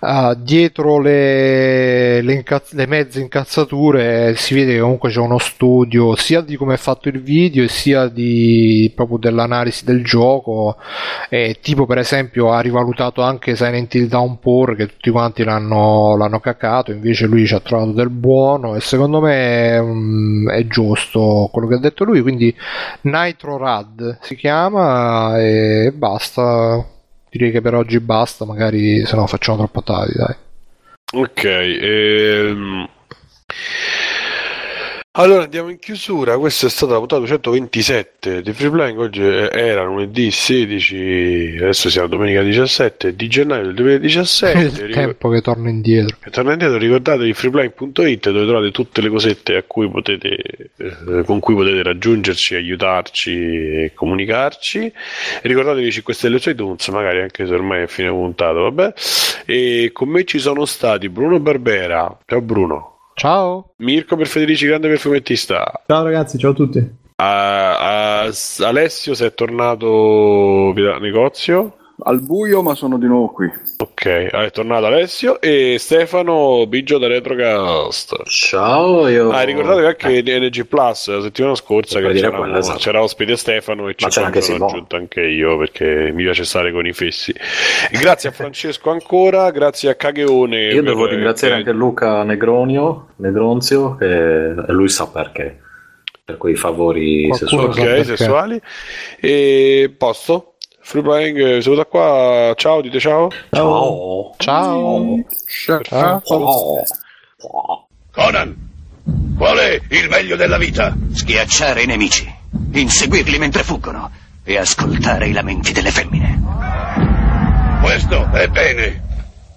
uh, dietro le, le, incazz- le mezze incazzature si vede che comunque c'è uno studio sia di come è fatto il video e sia di proprio dell'analisi del gioco. E tipo per esempio ha rivalutato anche Silent Hill Downpour, che tutti quanti l'hanno, l'hanno cacato, invece lui ci ha trovato del buono, e secondo me mh, è giusto quello che ha detto lui, quindi Nitro Rad si chiama e basta. Direi che per oggi basta, magari se no facciamo troppo tardi, dai. Ok, ehm... allora andiamo in chiusura. Questa è stata la puntata centoventisette di Free Playing. Oggi era lunedì sedici, adesso siamo domenica diciassette di gennaio del duemiladiciassette. Il ricord- tempo che torna indietro. Che torna indietro, ricordatevi freeplaying punto it, dove trovate tutte le cosette a cui potete, eh, con cui potete raggiungerci, aiutarci e comunicarci. Ricordatevi cinque stelle su iTunes, magari anche se ormai è fine puntata, vabbè. E con me ci sono stati Bruno Barbera. Ciao Bruno. Ciao. Mirko Perfederici, grande perfumettista. Ciao ragazzi, ciao a tutti. uh, uh, Alessio, sei tornato da negozio? Al buio, ma sono di nuovo qui. Ok, è tornato Alessio. E Stefano Biggio da Retrocast. Ciao. Io ah, ricordate anche eh. N G Plus la settimana scorsa che c'era, quella, esatto. C'era ospite Stefano e ma ci sono aggiunto anche io, perché mi piace stare con i fessi. Grazie a Francesco ancora, grazie a Cagheone. Io devo ringraziare eh, anche Luca Negronio Negronzio, che lui sa perché, per quei favori sessuali. Ok, sessuali. E posto Free Playing, saluta qua, ciao, dite ciao. Ciao. Ciao. Ciao. Ciao. Ciao. Conan, qual è il meglio della vita? Schiacciare i nemici, inseguirli mentre fuggono e ascoltare i lamenti delle femmine. Questo è bene.